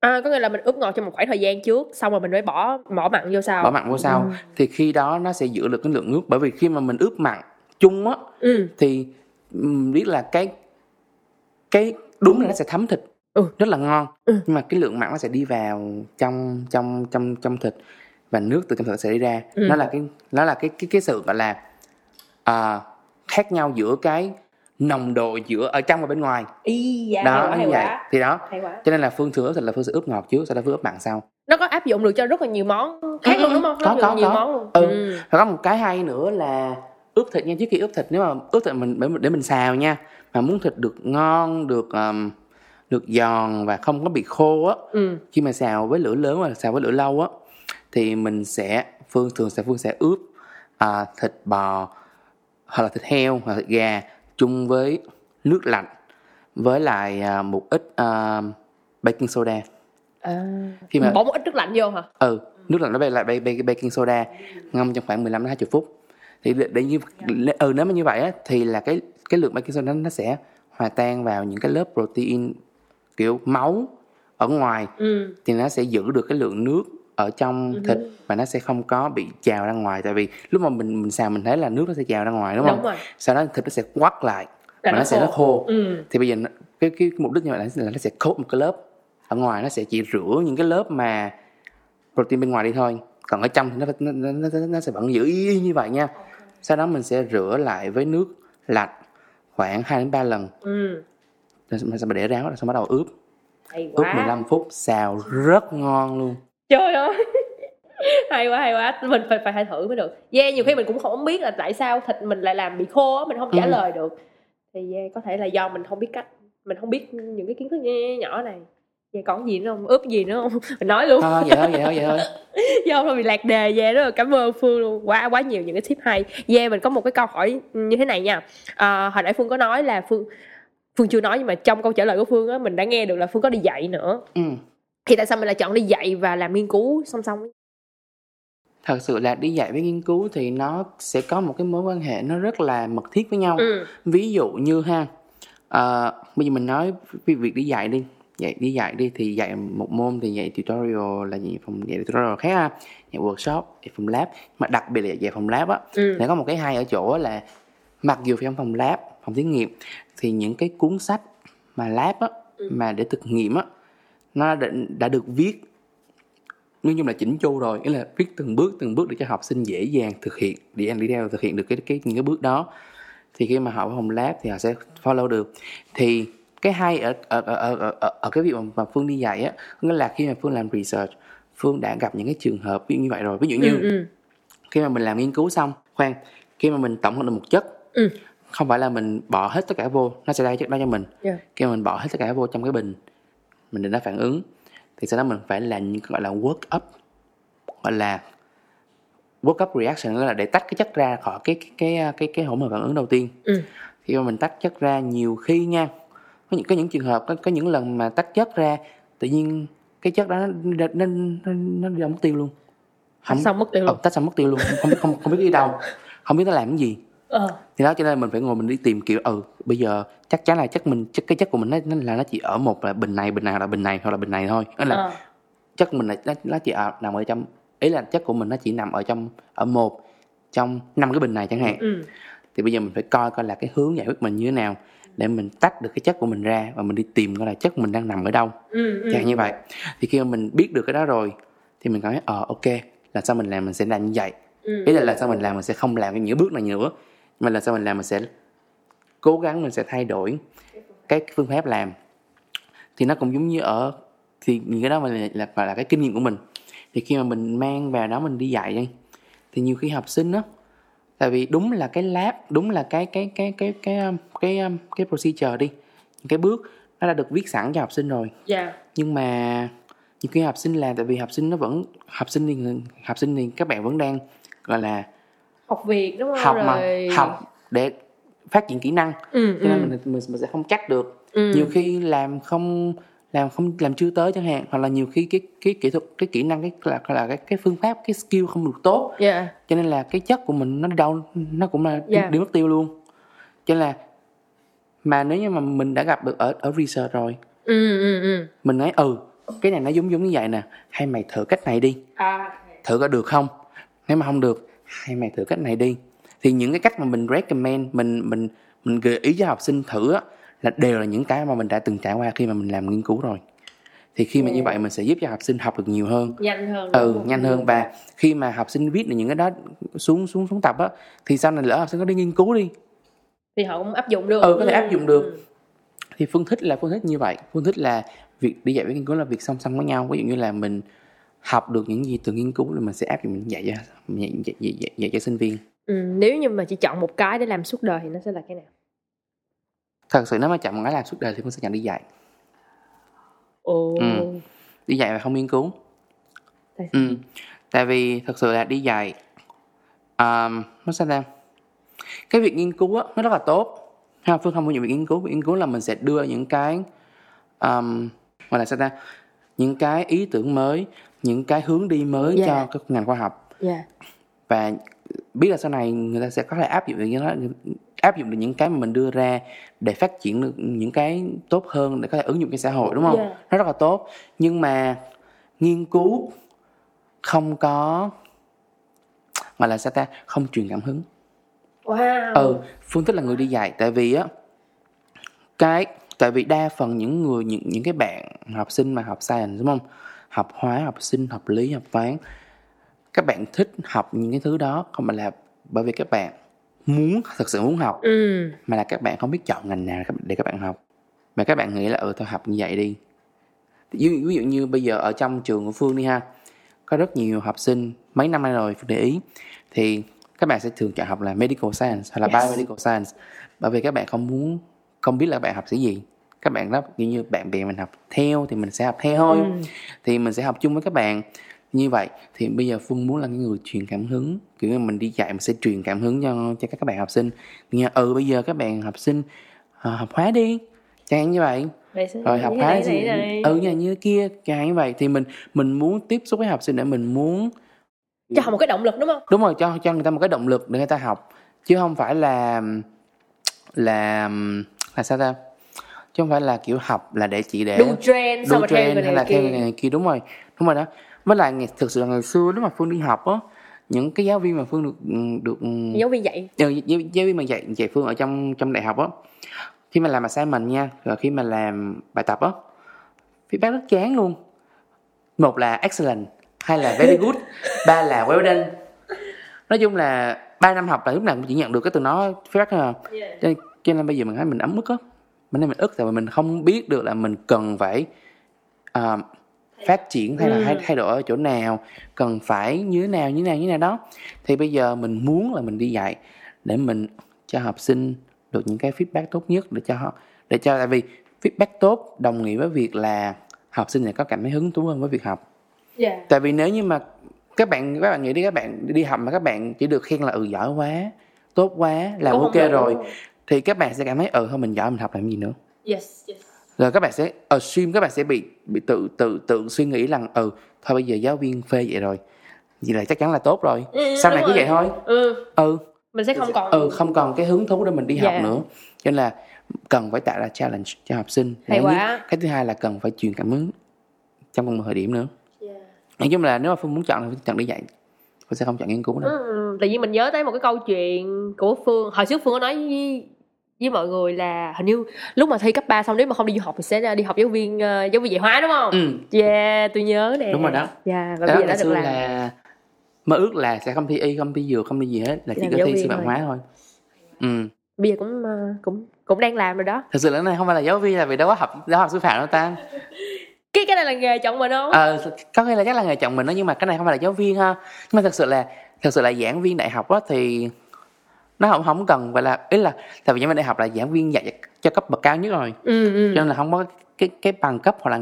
À, có nghĩa là mình ướp ngọt trong một khoảng thời gian trước, xong rồi mình mới bỏ mỏ mặn vô sau. Bỏ mặn vô sau. Ừ. Thì khi đó nó sẽ giữ được cái lượng nước, bởi vì khi mà mình ướp mặn chung á ừ. thì mình biết là cái cái đúng là nó sẽ thấm thịt. Ừ. Rất là ngon. Ừ. Nhưng mà cái lượng mặn nó sẽ đi vào trong trong trong trong thịt, và nước từ trong thịt sẽ đi ra. Ừ. Nó là cái nó là cái cái cái sự gọi là uh, khác nhau giữa cái nồng độ giữa ở trong và bên ngoài. Ý, dạ, đó nó như vậy. Quá. Thì đó. Cho nên là Phương thường thì là Phương sẽ ướp ngọt trước, sau đó Phương ướp mặn sau. Nó có áp dụng được cho rất là nhiều món khác ừ, luôn đúng không? Có, có, nhiều có. Món luôn. Ừ. ừ. Và có một cái hay nữa là ướp thịt nha, trước khi ướp thịt nếu mà ướp thịt mình để, để mình xào nha, mà muốn thịt được ngon, được um, được giòn và không có bị khô á. Ừ. Khi mà xào với lửa lớn và xào với lửa lâu á thì mình sẽ Phương thường sẽ Phương sẽ ướp uh, thịt bò hoặc là thịt heo hoặc là thịt gà chung với nước lạnh với lại một ít uh, baking soda. À, khi mà bỏ một ít nước lạnh vô hả? Ừ, nước lạnh nó bay lại baking soda ngâm trong khoảng mười lăm đến hai mươi phút. Thì để như ừ nếu mà như vậy á thì là cái cái lượng baking soda nó sẽ hòa tan vào những cái lớp protein kiểu máu ở ngoài, ừ. thì nó sẽ giữ được cái lượng nước ở trong ừ. thịt và nó sẽ không có bị trào ra ngoài, tại vì lúc mà mình mình xào mình thấy là nước nó sẽ trào ra ngoài đúng không? Đúng rồi. Sau đó thịt nó sẽ quắt lại và nó, nó sẽ khô. nó khô. Ừ. Thì bây giờ nó, cái cái mục đích như vậy là nó sẽ coat một cái lớp ở ngoài, nó sẽ chỉ rửa những cái lớp mà protein bên ngoài đi thôi, còn ở trong thì nó nó nó, nó sẽ vẫn giữ y, y như vậy nha. Sau đó mình sẽ rửa lại với nước lạnh khoảng hai đến ba lần. Ừ. Rồi mình sẽ để ráo rồi xong bắt đầu ướp. Ướp mười lăm phút xào rất ngon luôn. Trời ơi, hay quá hay quá, mình phải phải thử mới được. Yeah, nhiều khi mình cũng không biết là tại sao thịt mình lại làm bị khô á, mình không trả ừ. lời được. Thì yeah, có thể là do mình không biết cách, mình không biết những cái kiến thức nhỏ này. Vậy còn gì nữa không? Ướp gì nữa không? Mình nói luôn. À, vậy thôi, vậy thôi, vậy thôi. Do không bị lạc đề về đó. Cảm ơn Phương luôn, quá quá nhiều những cái tip hay. Yeah, mình có một cái câu hỏi như thế này nha. À, hồi nãy Phương có nói là Phương Phương chưa nói nhưng mà trong câu trả lời của Phương á, mình đã nghe được là Phương có đi dạy nữa. Ừ. Thì tại sao mình lại chọn đi dạy và làm nghiên cứu song song? Thật sự là đi dạy với nghiên cứu thì nó sẽ có một cái mối quan hệ nó rất là mật thiết với nhau. Ừ. Ví dụ như ha, à, bây giờ mình nói về việc đi dạy đi, dạy đi dạy đi thì dạy một môn thì dạy tutorial là dạy phòng dạy tutorial khác ha, dạy workshop, dạy phòng lab, mà đặc biệt là dạy phòng lab á, ừ. nó có một cái hay ở chỗ là mặc dù trong phòng lab, phòng thí nghiệm thì những cái cuốn sách mà lab á, ừ. mà để thực nghiệm á, nó đã, đã được viết nói chung là chỉnh chu rồi, nghĩa là viết từng bước từng bước để cho học sinh dễ dàng thực hiện, để anh đi theo thực hiện được cái cái những cái bước đó. Thì khi mà họ ở phòng lab thì họ sẽ follow được. Thì cái hay ở ở ở ở, ở, ở cái việc mà Phương đi dạy á, nghĩa là khi mà Phương làm research, Phương đã gặp những cái trường hợp ví dụ như vậy rồi. Ví dụ như ừ, ừ. khi mà mình làm nghiên cứu xong, khoan, khi mà mình tổng hợp được một chất, ừ. không phải là mình bỏ hết tất cả vô, nó sẽ ra chất đó cho mình. Yeah. Khi mà mình bỏ hết tất cả vô trong cái bình, mình để nó phản ứng thì sau đó mình phải làm gọi là work up, gọi là work up reaction, đó là để tách cái chất ra khỏi cái cái cái cái, cái hỗn hợp phản ứng đầu tiên. Ừ. Khi mà mình tách chất ra nhiều khi nha, có những có những trường hợp có, có những lần mà tách chất ra tự nhiên cái chất đó nó nó nó, nó đi mất tiêu luôn, không, xong mất tiêu luôn, tách xong mất tiêu luôn, không biết không không biết đi đâu, không biết nó làm cái gì. Ờ. Thì đó cho nên mình phải ngồi mình đi tìm kiểu ừ bây giờ chắc chắn là chất mình chất cái chất của mình nó là nó chỉ ở một là bình này bình nào là bình này hoặc là bình này thôi, nên là ờ. chất mình là nó, nó chỉ ở, nằm ở trong ý là chất của mình nó chỉ nằm ở trong ở một trong năm cái bình này chẳng hạn. Ừ. Thì bây giờ mình phải coi coi là cái hướng giải quyết mình như thế nào để mình tách được cái chất của mình ra và mình đi tìm coi là chất mình đang nằm ở đâu. Ừ, chẳng ừ. như vậy. Thì khi mà mình biết được cái đó rồi thì mình cảm thấy ờ ok là sao mình làm mình sẽ làm như vậy. Ừ. Ý là là sao mình làm mình sẽ không làm cái những bước này nữa, mà là sao mình làm mình sẽ cố gắng mình sẽ thay đổi cái phương pháp làm. Thì nó cũng giống như ở, thì những cái đó mà là, là, là cái kinh nghiệm của mình. Thì khi mà mình mang vào đó mình đi dạy đi, thì nhiều khi học sinh á, tại vì đúng là cái lab, đúng là cái cái cái cái cái cái cái, cái procedure đi, những cái bước nó đã được viết sẵn cho học sinh rồi. Yeah. Nhưng mà nhiều khi học sinh làm, tại vì học sinh nó vẫn học sinh thì học sinh thì các bạn vẫn đang gọi là học việc, đúng không? Học rồi. Mà học để phát triển kỹ năng, ừ, cho nên ừ. mình, mình mình sẽ không chắc được. Ừ. Nhiều khi làm không làm không làm chưa tới chẳng hạn, hoặc là nhiều khi cái cái kỹ thuật, cái kỹ năng, cái là, là cái cái phương pháp, cái skill không được tốt. Yeah. Cho nên là cái chất của mình nó đâu nó cũng là yeah. đi mất tiêu luôn. Cho nên là mà nếu như mà mình đã gặp được ở ở research rồi, ừ, ừ, ừ. mình nói ừ cái này nó giống giống như vậy nè, hay mày thử cách này đi, à. thử có được không? Nếu mà không được, hay mày thử cách này đi. Thì những cái cách mà mình recommend, mình mình mình gợi ý cho học sinh thử á, là đều là những cái mà mình đã từng trải qua khi mà mình làm nghiên cứu rồi. Thì khi mà ừ. như vậy mình sẽ giúp cho học sinh học được nhiều hơn, nhanh hơn, ừ nhanh hơn. Và khi mà học sinh viết được những cái đó xuống xuống xuống tập á, thì sau này lỡ học sinh có đi nghiên cứu đi, thì họ cũng áp dụng được, ừ có thể ừ. áp dụng được. ừ. Thì Phương thích là Phương thích như vậy. Phương thích là việc đi dạy với nghiên cứu là việc song song với nhau. Ví dụ như là mình học được những gì từ nghiên cứu là mình sẽ áp dụng, mình dạy cho dạy, dạy, dạy, dạy, dạy cho sinh viên. Ừ, nếu như mà chỉ chọn một cái để làm suốt đời thì nó sẽ là cái nào? Thật sự nếu mà chọn một cái làm suốt đời thì Phương sẽ chọn đi dạy. Ồ. Ừ. Đi dạy và không nghiên cứu. Tại sao? Ừ. Tại vì thật sự là đi dạy, um, nó sao ta? Cái việc nghiên cứu á, nó rất là tốt. Ha, Phương không có nhiều việc nghiên cứu. Việc nghiên cứu là mình sẽ đưa những cái um, gọi là sao ta? Những cái ý tưởng mới, những cái hướng đi mới yeah. cho các ngành khoa học. Yeah. Và biết là sau này người ta sẽ có thể áp dụng được những cái, áp dụng được những cái mà mình đưa ra để phát triển được những cái tốt hơn, để có thể ứng dụng cái xã hội, đúng không? Yeah. Nó rất là tốt. Nhưng mà nghiên cứu không có, mà là sao ta, không truyền cảm hứng. Wow. Ừ, Phương thích là người đi dạy, tại vì á cái tại vì đa phần những người những những cái bạn học sinh mà học science, đúng không? Học hóa, học sinh, học lý, học toán, các bạn thích học những cái thứ đó không phải là bởi vì các bạn muốn thực sự muốn học, ừ. mà là các bạn không biết chọn ngành nào để các bạn học, mà các bạn nghĩ là ừ thôi học như vậy đi. Ví dụ như bây giờ ở trong trường của Phương đi ha, có rất nhiều học sinh mấy năm nay rồi Phương để ý, thì các bạn sẽ thường chọn học là medical science hoặc là yes. biomedical science, bởi vì các bạn không muốn không biết là bạn học cái gì. Các bạn đó như như bạn bè mình học theo thì mình sẽ học theo thôi, ừ. thì mình sẽ học chung với các bạn. Như vậy thì bây giờ Phương muốn là những người truyền cảm hứng, kiểu như mình đi dạy mình sẽ truyền cảm hứng cho cho các bạn học sinh. Như ừ bây giờ các bạn học sinh à, học hóa đi, chẳng hạn như vậy. Vậy rồi học hóa gì ừ như như kia, chẳng hạn như vậy. Thì mình mình muốn tiếp xúc với học sinh để mình muốn cho họ một cái động lực, đúng không? Đúng rồi, cho cho người ta một cái động lực để người ta học, chứ không phải là là là sao ta? Chứ không phải là kiểu học là để chỉ để đu trend, đu trend hay là theo người này kia, đúng rồi, đúng rồi đó. Mới là ngày, thực sự là ngày xưa lúc mà Phương đi học á, những cái giáo viên mà Phương được được giáo viên dạy, ừ, giáo, giáo viên mà dạy dạy Phương ở trong trong đại học á, khi mà làm assignment nha, rồi khi mà làm bài tập á, feedback rất chán luôn. Một là excellent, hai là very good, ba là well done. Nói chung là ba năm học là lúc nào cũng chỉ nhận được cái từ nó feedback thôi. Yeah. Cho, cho nên bây giờ mình thấy mình ấm ức á, mình thấy mình ức tại vì mình không biết được là mình cần phải uh, phát triển hay là thay, thay đổi ở chỗ nào, cần phải như thế nào như thế nào như thế nào đó. Thì bây giờ mình muốn là mình đi dạy để mình cho học sinh được những cái feedback tốt nhất để cho họ để cho tại vì feedback tốt đồng nghĩa với việc là học sinh sẽ có cảm thấy hứng thú hơn với việc học. Yeah. Tại vì nếu như mà các bạn các bạn nghĩ đi, các bạn đi học mà các bạn chỉ được khen là ừ giỏi quá, tốt quá, làm cũng ok rồi, rồi thì các bạn sẽ cảm thấy ừ thôi mình giỏi, mình học làm gì nữa. Yes, yes. Rồi các bạn sẽ assume, các bạn sẽ bị bị tự tự tự suy nghĩ rằng ừ thôi bây giờ giáo viên phê vậy rồi, vậy là chắc chắn là tốt rồi, ừ, sau này cứ vậy thôi. Ừ. ừ mình sẽ không còn ừ không còn cái hứng thú để mình đi yeah. học nữa. Cho nên là cần phải tạo ra challenge cho học sinh. Hay quá. Cái thứ hai là cần phải truyền cảm hứng trong một thời điểm nữa. Nói chung là nếu mà Phương muốn chọn thì chọn đi dạy, Phương sẽ không chọn nghiên cứu đâu. Ừ, tại vì mình nhớ tới một cái câu chuyện của Phương. Hồi trước Phương có nói với, với mọi người là hình như lúc mà thi cấp ba xong nếu mà không đi du học thì sẽ đi học giáo viên giáo viên dạy hóa, đúng không? Ừ. Yeah, tôi nhớ nè. Đúng rồi đó. Yeah, và đó, bây giờ đã được làm. Là mơ ước là sẽ không thi y, không thi dược, không thi gì hết, là chỉ làm có thi sư phạm hóa thôi. Ừ. bây giờ cũng cũng cũng đang làm rồi đó. Thật sự là này không phải là giáo viên, là vì đó có học giáo học sư phạm đâu ta. Cái cái này là nghề chọn mình không? Ờ, à, có nghĩa là chắc là nghề chọn mình đó, nhưng mà cái này không phải là giáo viên ha. Nhưng mà thật sự là thật sự là giảng viên đại học á thì nó không không cần phải là, ý là tại vì giảng viên đại học là giảng viên dạy cho cấp bậc cao nhất rồi. Ừ, ừ. Cho nên là không có cái cái bằng cấp hoặc là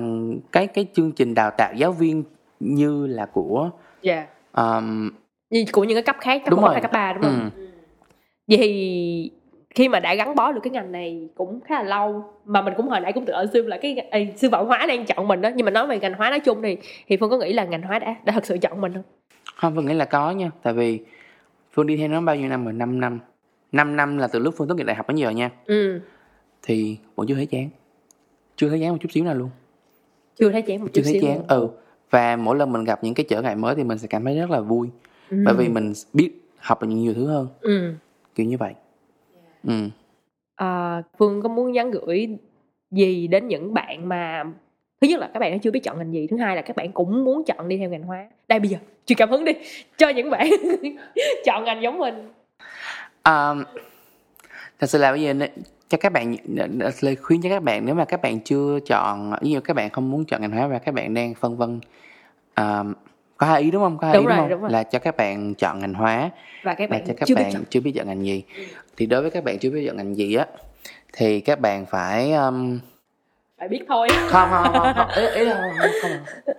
cái cái chương trình đào tạo giáo viên như là của yeah. um, như của những cái cấp khác, cấp một, cấp ba, đúng không? Ừ. Vậy thì khi mà đã gắn bó được cái ngành này cũng khá là lâu, mà mình cũng hồi nãy cũng tự ở xương là cái ê, sư phạm hóa đang chọn mình đó, nhưng mà nói về ngành hóa nói chung thì thì Phương có nghĩ là ngành hóa đã đã thật sự chọn mình không? Không, Phương nghĩ là có nha, tại vì Phương đi theo nó bao nhiêu năm rồi, năm năm, năm năm là từ lúc Phương tốt nghiệp đại học đến giờ nha. Ừ. Thì vẫn chưa thấy chán, chưa thấy chán một chút xíu nào luôn. Chưa thấy chán một chút chưa xíu. Chưa thấy chán, ừ. Và mỗi lần mình gặp những cái trở ngại mới thì mình sẽ cảm thấy rất là vui, ừ. bởi vì mình biết học được nhiều thứ hơn, ừ. kiểu như vậy. Ừ. À, Phương có muốn nhắn gửi gì đến những bạn mà thứ nhất là các bạn đã chưa biết chọn ngành gì, thứ hai là các bạn cũng muốn chọn đi theo ngành hóa, đây bây giờ truyền cảm hứng đi cho những bạn chọn ngành giống mình? À, thật sự là bây giờ cho các bạn lời khuyên cho các bạn, nếu mà các bạn chưa chọn, như các bạn không muốn chọn ngành hóa và các bạn đang phân vân, à, có hai ý đúng không? Có hai đúng ý rồi, đúng không? Đúng là cho các bạn chọn ngành hóa và các bạn là cho các chưa bạn biết chưa biết chọn ngành gì. Thì đối với các bạn chưa biết chọn ngành gì á, thì các bạn phải um... phải biết thôi. Không không không, không. Ý, ý là không, không, không.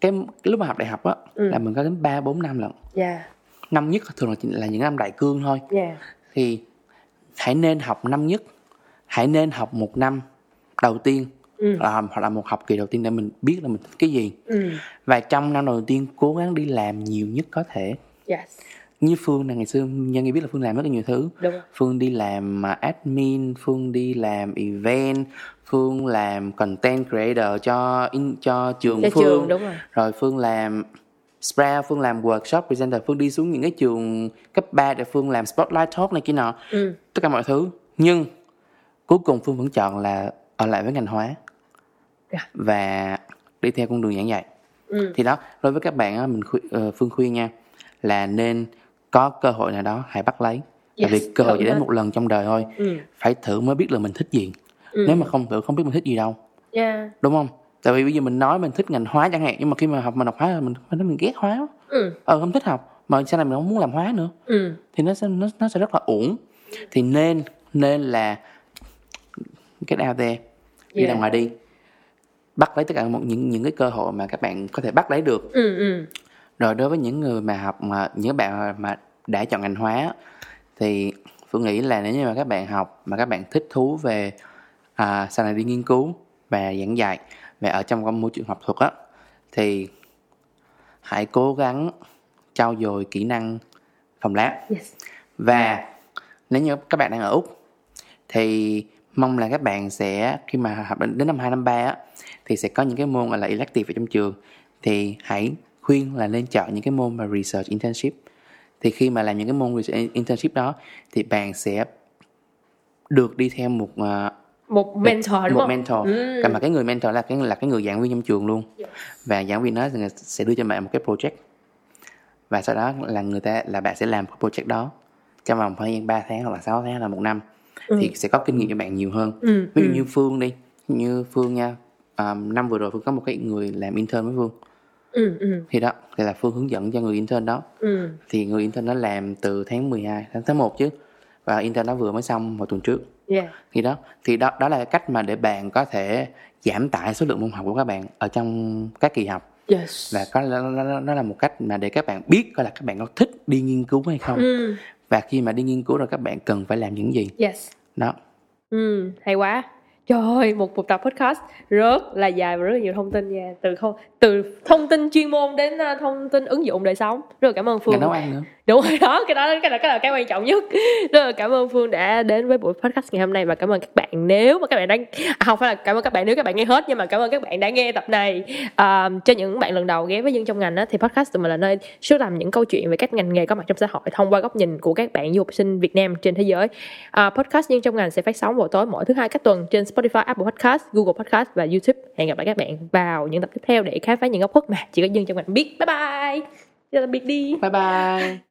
Cái, cái lúc mà học đại học á, ừ. là mình có đến ba bốn năm lận. Yeah. Năm nhất thường là, là những năm đại cương thôi. Yeah. Thì hãy nên học năm nhất, hãy nên học một năm đầu tiên. Ừ. Là, hoặc là một học kỳ đầu tiên để mình biết là mình thích cái gì, ừ. và trong năm đầu tiên cố gắng đi làm nhiều nhất có thể. Yes. Như Phương là ngày xưa nhân nghĩ biết là Phương làm rất là nhiều thứ. Đúng. Phương đi làm admin, Phương đi làm event, Phương làm content creator cho in, cho trường cho Phương trường, đúng rồi. Rồi Phương làm spread, Phương làm workshop presenter, Phương đi xuống những cái trường cấp ba để Phương làm spotlight talk này kia nọ, ừ. tất cả mọi thứ. Nhưng cuối cùng Phương vẫn chọn là ở lại với ngành hóa và đi theo con đường giảng dạy, ừ. thì đó, đối với các bạn mình khuyên, Phương khuyên nha, là nên có cơ hội nào đó hãy bắt lấy. Yes, tại vì cơ hội chỉ đến một lần trong đời thôi, ừ. phải thử mới biết là mình thích gì, ừ. nếu mà không thử không biết mình thích gì đâu, yeah. đúng không? Tại vì bây giờ mình nói mình thích ngành hóa chẳng hạn, nhưng mà khi mà học mình học hóa là mình mình nói mình ghét hóa, ừ. ờ không thích học, mà sau này mình không muốn làm hóa nữa, ừ. thì nó sẽ nó, nó sẽ rất là uổng. Thì nên nên là get out there, đi yeah. ra ngoài đi, bắt lấy tất cả một, những những cái cơ hội mà các bạn có thể bắt lấy được. Ừ, ừ. Rồi đối với những người mà học mà những bạn mà đã chọn ngành hóa thì Phương nghĩ là nếu như mà các bạn học mà các bạn thích thú về à, sau này đi nghiên cứu và giảng dạy và ở trong môi trường học thuật á, thì hãy cố gắng trau dồi kỹ năng phòng lab. Yes. Và yeah. nếu như các bạn đang ở Úc thì mong là các bạn sẽ khi mà học đến năm hai năm ba á thì sẽ có những cái môn gọi là elective ở trong trường, thì hãy khuyên là nên chọn những cái môn mà research internship. Thì khi mà làm những cái môn research internship đó thì bạn sẽ được đi theo một uh, một mentor một, đúng một không? mentor. Ừ. Cả mà cái người mentor là cái là cái người giảng viên trong trường luôn. Yes. Và giảng viên đó sẽ đưa cho bạn một cái project. Và sau đó là người ta là bạn sẽ làm cái project đó trong vòng thời gian ba tháng hoặc là sáu tháng hoặc là một năm. Ừ. Thì sẽ có kinh nghiệm cho bạn nhiều hơn. Ừ. Ví dụ như Phương đi, như Phương nha, um, năm vừa rồi Phương có một cái người làm intern với Phương. Ừ, ừ. Thì đó, thì là Phương hướng dẫn cho người intern đó. Ừ. Thì người intern đó làm từ tháng mười hai, tháng một chứ. Và intern đó vừa mới xong vào tuần trước. Yeah. Thì đó, thì đó đó là cái cách mà để bạn có thể giảm tải số lượng môn học của các bạn ở trong các kỳ học. Yes. Và có nó, nó là một cách mà để các bạn biết coi là các bạn có thích đi nghiên cứu hay không. Ừ. Và khi mà đi nghiên cứu rồi các bạn cần phải làm những gì. Yes. Đó. Ừ, hay quá. Trời ơi, một một tập podcast rất là dài và rất là nhiều thông tin nha, từ không từ thông tin chuyên môn đến thông tin ứng dụng đời sống. Rất là cảm ơn Phương. Nấu ăn nữa. Đúng rồi đó, cái đó cái là cái là cái quan trọng nhất. Rất là cảm ơn Phương đã đến với buổi podcast ngày hôm nay, và cảm ơn các bạn nếu mà các bạn đang à, không phải là cảm ơn các bạn nếu các bạn nghe hết, nhưng mà cảm ơn các bạn đã nghe tập này. À, cho những bạn lần đầu ghé với Dân Trong Ngành á, thì podcast tụi mình là nơi sưu tầm những câu chuyện về các ngành nghề có mặt trong xã hội thông qua góc nhìn của các bạn du học sinh Việt Nam trên thế giới. À, podcast Dân Trong Ngành sẽ phát sóng vào tối mỗi thứ hai các tuần trên Spotify, Apple Podcast, Google Podcast và YouTube. Hẹn gặp lại các bạn vào những tập tiếp theo để khám phá những góc khuất mà chỉ có Dân Trong Ngành biết. Bye bye. Tạm biệt đi. Bye bye.